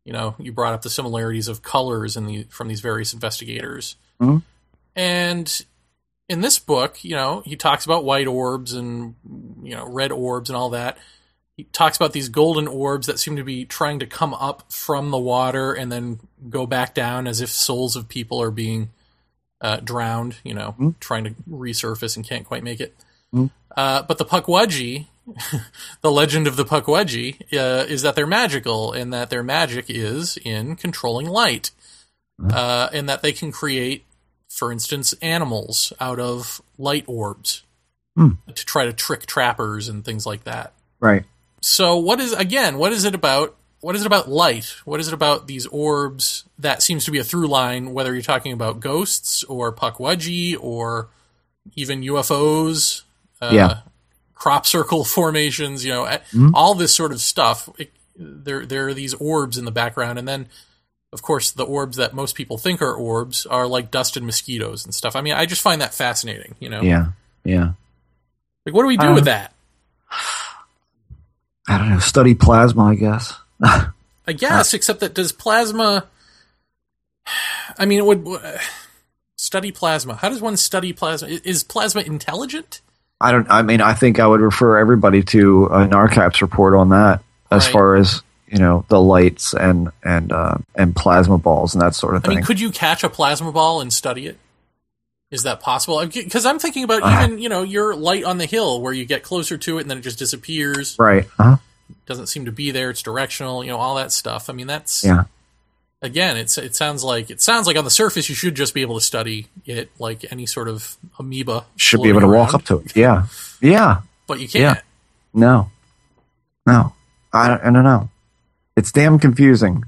You know, you brought up the similarities of colors from these various investigators. Mm-hmm. And in this book, you know, he talks about white orbs and, you know, red orbs and all that. He talks about these golden orbs that seem to be trying to come up from the water and then go back down as if souls of people are being drowned, you know, trying to resurface and can't quite make it. Mm-hmm. But the Pukwudgie... the legend of the Pukwudgie is that they're magical, and that their magic is in controlling light, and that they can create, for instance, animals out of light orbs to try to trick trappers and things like that. Right. So what is it about light? What is it about these orbs that seems to be a through line, whether you're talking about ghosts or Pukwudgie or even UFOs? Crop circle formations, you know, all this sort of stuff. There are these orbs in the background. And then, of course, the orbs that most people think are orbs are like dust and mosquitoes and stuff. I mean, I just find that fascinating, you know? Yeah. Like, what do we do with that? I don't know, study plasma, I guess. I guess, except that does plasma... I mean, it would... study plasma. How does one study plasma? Is plasma intelligent? I don't... I mean, I think I would refer everybody to a NARCAP's report on that as far as, you know, the lights and plasma balls and that sort of thing. I mean, could you catch a plasma ball and study it? Is that possible? Because I'm thinking about even, you know, your light on the hill where you get closer to it and then it just disappears. Right. Uh-huh. Doesn't seem to be there. It's directional, you know, all that stuff. I mean, that's... Yeah. Again, it sounds like on the surface you should just be able to study it like any sort of amoeba. Should be able to walk up to it. Yeah, yeah. But you can't. Yeah. No. I don't know. It's damn confusing.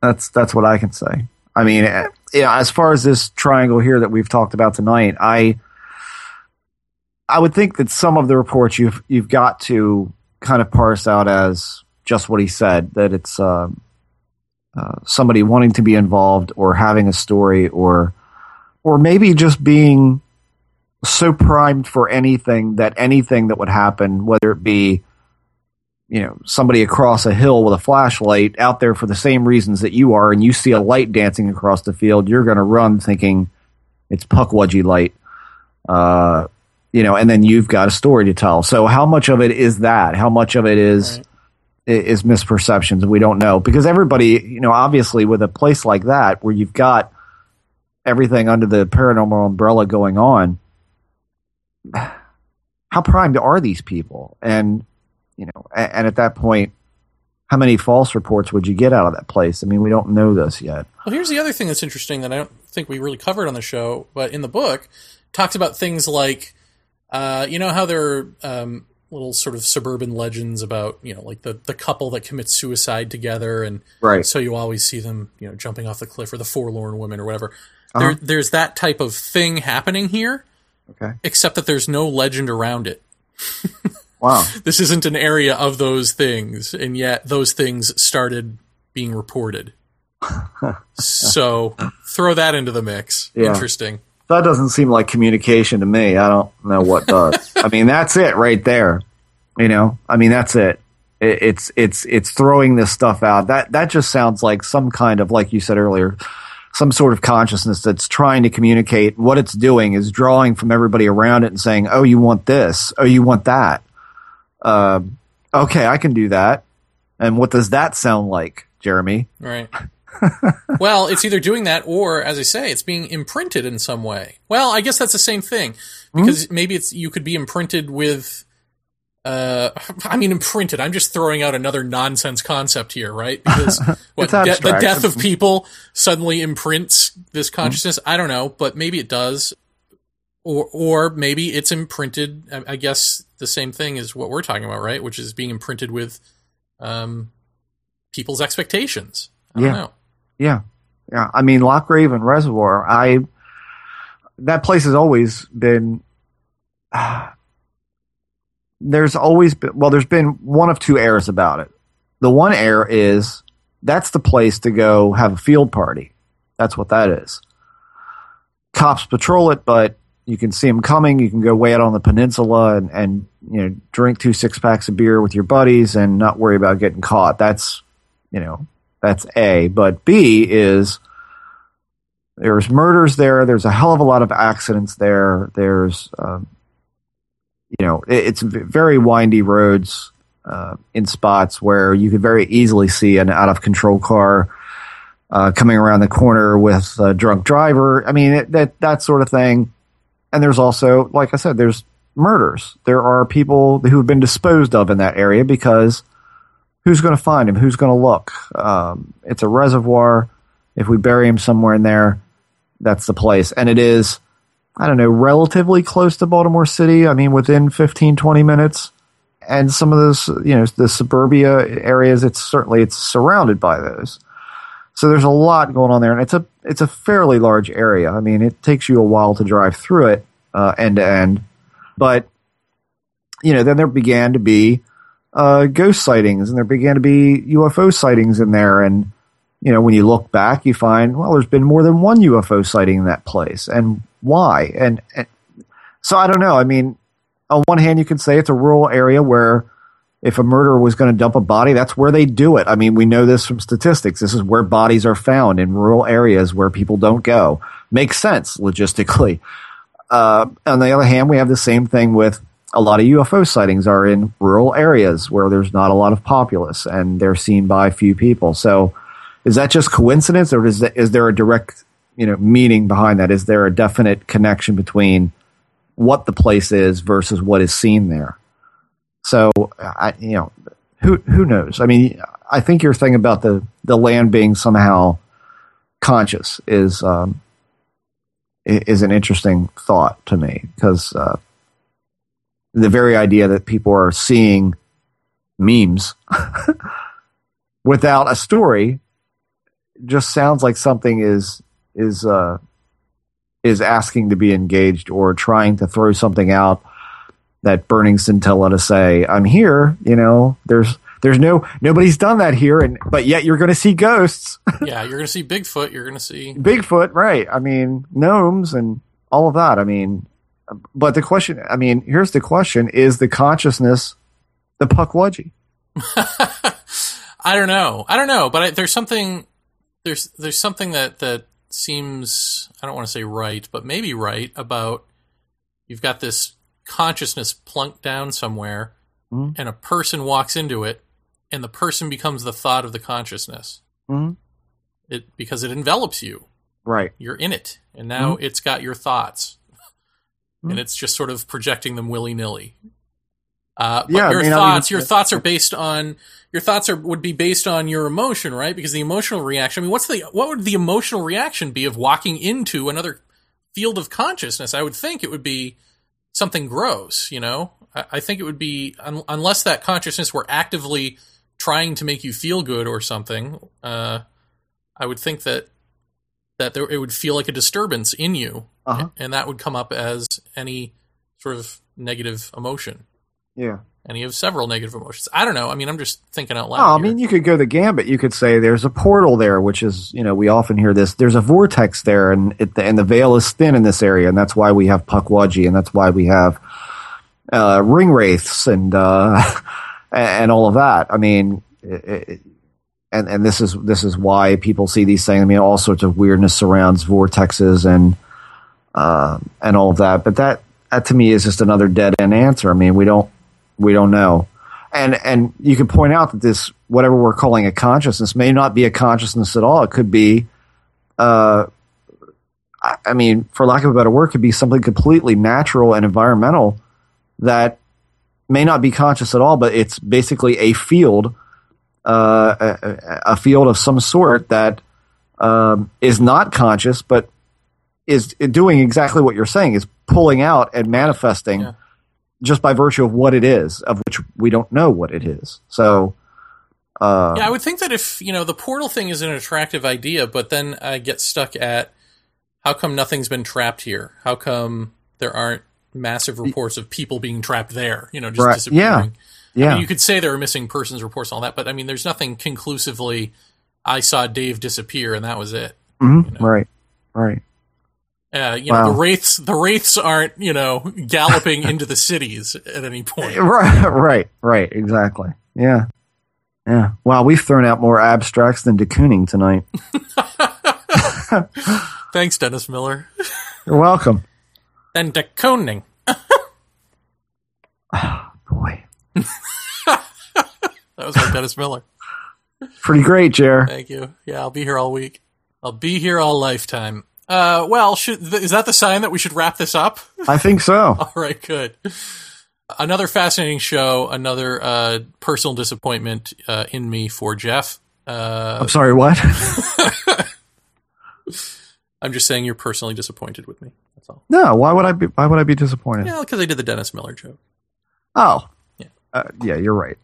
That's what I can say. I mean, yeah. As far as this triangle here that we've talked about tonight, I would think that some of the reports you've got to kind of parse out as just what he said, that it's. Somebody wanting to be involved or having a story or maybe just being so primed for anything that would happen, whether it be, you know, somebody across a hill with a flashlight out there for the same reasons that you are, and you see a light dancing across the field, you're going to run thinking it's Pukwudgie light, you know, and then you've got a story to tell. So how much of it is that? How much of it is... Right. is misperceptions, and we don't know, because everybody, you know, obviously with a place like that where you've got everything under the paranormal umbrella going on, how primed are these people? And, you know, and at that point, how many false reports would you get out of that place? I mean, we don't know this yet. Well, here's the other thing that's interesting that I don't think we really covered on the show, but in the book it talks about things like, you know, how they're, little sort of suburban legends about, you know, like the couple that commits suicide together, and right. So you always see them, you know, jumping off the cliff, or the forlorn woman or whatever. Uh-huh. There's that type of thing happening here. Okay. Except that there's no legend around it. Wow. This isn't an area of those things, and yet those things started being reported. So throw that into the mix. Yeah. Interesting. That doesn't seem like communication to me. I don't know what does. I mean, that's it right there. You know, I mean, that's it. It's throwing this stuff out. That just sounds like some kind of, like you said earlier, some sort of consciousness that's trying to communicate. What it's doing is drawing from everybody around it and saying, "Oh, you want this? Oh, you want that? Okay, I can do that." And what does that sound like, Jeremy? Right. Well, it's either doing that or, as I say, it's being imprinted in some way. Well, I guess that's the same thing, because maybe you could be imprinted with, imprinted. I'm just throwing out another nonsense concept here, right? Because the death of people suddenly imprints this consciousness. I don't know, but maybe it does. Or maybe it's imprinted. I guess the same thing is what we're talking about, right? Which is being imprinted with people's expectations. I don't know. Yeah. I mean, Loch Raven Reservoir, that place has always been, there's been one of two errors about it. The one error is that's the place to go have a field party. That's what that is. Cops patrol it, but you can see them coming. You can go way out on the peninsula and you know, drink 2 six-packs of beer with your buddies and not worry about getting caught. That's, you know... That's A. But B is there's murders there. There's a hell of a lot of accidents there. There's, you know, it's very windy roads in spots where you could very easily see an out-of-control car coming around the corner with a drunk driver. I mean, that sort of thing. And there's also, like I said, there's murders. There are people who have been disposed of in that area because... Who's going to find him? Who's going to look? It's a reservoir. If we bury him somewhere in there, that's the place. And it is, I don't know, relatively close to Baltimore City. I mean, within 15, 20 minutes. And some of those, you know, the suburbia areas, it's surrounded by those. So there's a lot going on there. And it's a fairly large area. I mean, it takes you a while to drive through it end to end. But, you know, then there began to be ghost sightings, and there began to be UFO sightings in there. And, you know, when you look back, you find, well, there's been more than one UFO sighting in that place. And why? And so I don't know. I mean, on one hand, you can say it's a rural area where If a murderer was going to dump a body, that's where they do it. I mean, we know this from statistics. This is where bodies are found, in rural areas where people don't go. Makes sense logistically. On the other hand, we have the same thing with a lot of UFO sightings are in rural areas where there's not a lot of populace and they're seen by few people. So is that just coincidence, or is there a direct, meaning behind that? Is there a definite connection between what the place is versus what is seen there? So, who knows? I mean, I think your thing about the land being somehow conscious is an interesting thought to me, because the very idea that people are seeing memes without a story just sounds like something is asking to be engaged, or trying to throw something out, that burning scintilla to say, I'm here, nobody's done that here, but yet you're going to see ghosts. Yeah, you're going to see Bigfoot, right. I mean, gnomes and all of that. I mean, but the question, here's the question, is the consciousness the Pukwudgie? I don't know, but there's something that seems, I don't want to say right, but maybe right, about you've got this consciousness plunked down somewhere, mm-hmm. and a person walks into it, and the person becomes the thought of the consciousness. Mm-hmm. Because it envelops you. Right. You're in it, and now mm-hmm. it's got your thoughts. Mm-hmm. And it's just sort of projecting them willy-nilly. Your thoughts would be based on your emotion, right? Because the emotional reaction, what would the emotional reaction be of walking into another field of consciousness? I would think it would be something gross, I think it would be, unless that consciousness were actively trying to make you feel good or something, I would think that it would feel like a disturbance in you, uh-huh. and that would come up as any sort of negative emotion. Yeah. And you have several negative emotions. I don't know. I'm just thinking out loud. You could go the gambit. You could say there's a portal there, which is, we often hear this. There's a vortex there, and the veil is thin in this area, and that's why we have Pukwudgie, and that's why we have ring wraiths and all of that. And this is why people see these things. All sorts of weirdness surrounds vortexes and all of that. But that to me is just another dead end answer. We don't know. And you can point out that this, whatever we're calling a consciousness, may not be a consciousness at all. It could be, for lack of a better word, could be something completely natural and environmental that may not be conscious at all, but it's basically a field of some sort that is not conscious, but is doing exactly what you're saying, is pulling out and manifesting. Yeah. Just by virtue of what it is, of which we don't know what it is. So, I would think that if, the portal thing is an attractive idea, but then I get stuck at how come nothing's been trapped here? How come there aren't massive reports of people being trapped there, just right. disappearing? Yeah. You could say there are missing persons reports and all that, but there's nothing conclusively, I saw Dave disappear and that was it. Mm-hmm. Right. Wow. The wraiths aren't, galloping into the cities at any point. Right, exactly. Yeah. Wow, we've thrown out more abstracts than de Kooning tonight. Thanks, Dennis Miller. You're welcome. And de Kooning. Oh, boy. That was like Dennis Miller. Pretty great, Jer. Thank you. Yeah, I'll be here all week. I'll be here all lifetime. Is that the sign that we should wrap this up? I think so. All right, good. Another fascinating show, another personal disappointment in me for Jeff. I'm sorry, what? I'm just saying you're personally disappointed with me. That's all. No, why would I be disappointed? Yeah, because I did the Dennis Miller joke. Oh. Yeah. Yeah, you're right.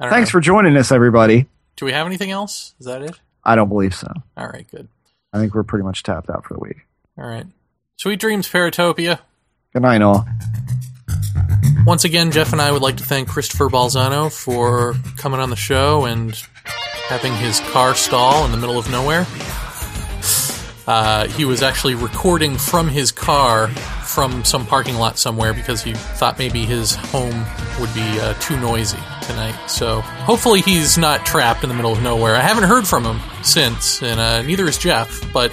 Thanks for joining us, everybody. Do we have anything else? Is that it? I don't believe so. All right, good. I think we're pretty much tapped out for the week. All right. Sweet dreams, Paratopia. Good night, all. Once again, Jeff and I would like to thank Christopher Balzano for coming on the show and having his car stall in the middle of nowhere. He was actually recording from his car from some parking lot somewhere because he thought maybe his home would be too noisy tonight. So hopefully he's not trapped in the middle of nowhere. I haven't heard from him since, and neither is Jeff, but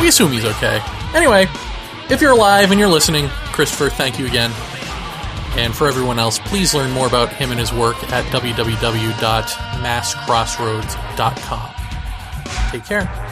we assume he's okay. Anyway, if you're alive and you're listening, Christopher, thank you again. And for everyone else, please learn more about him and his work at www.masscrossroads.com. Take care.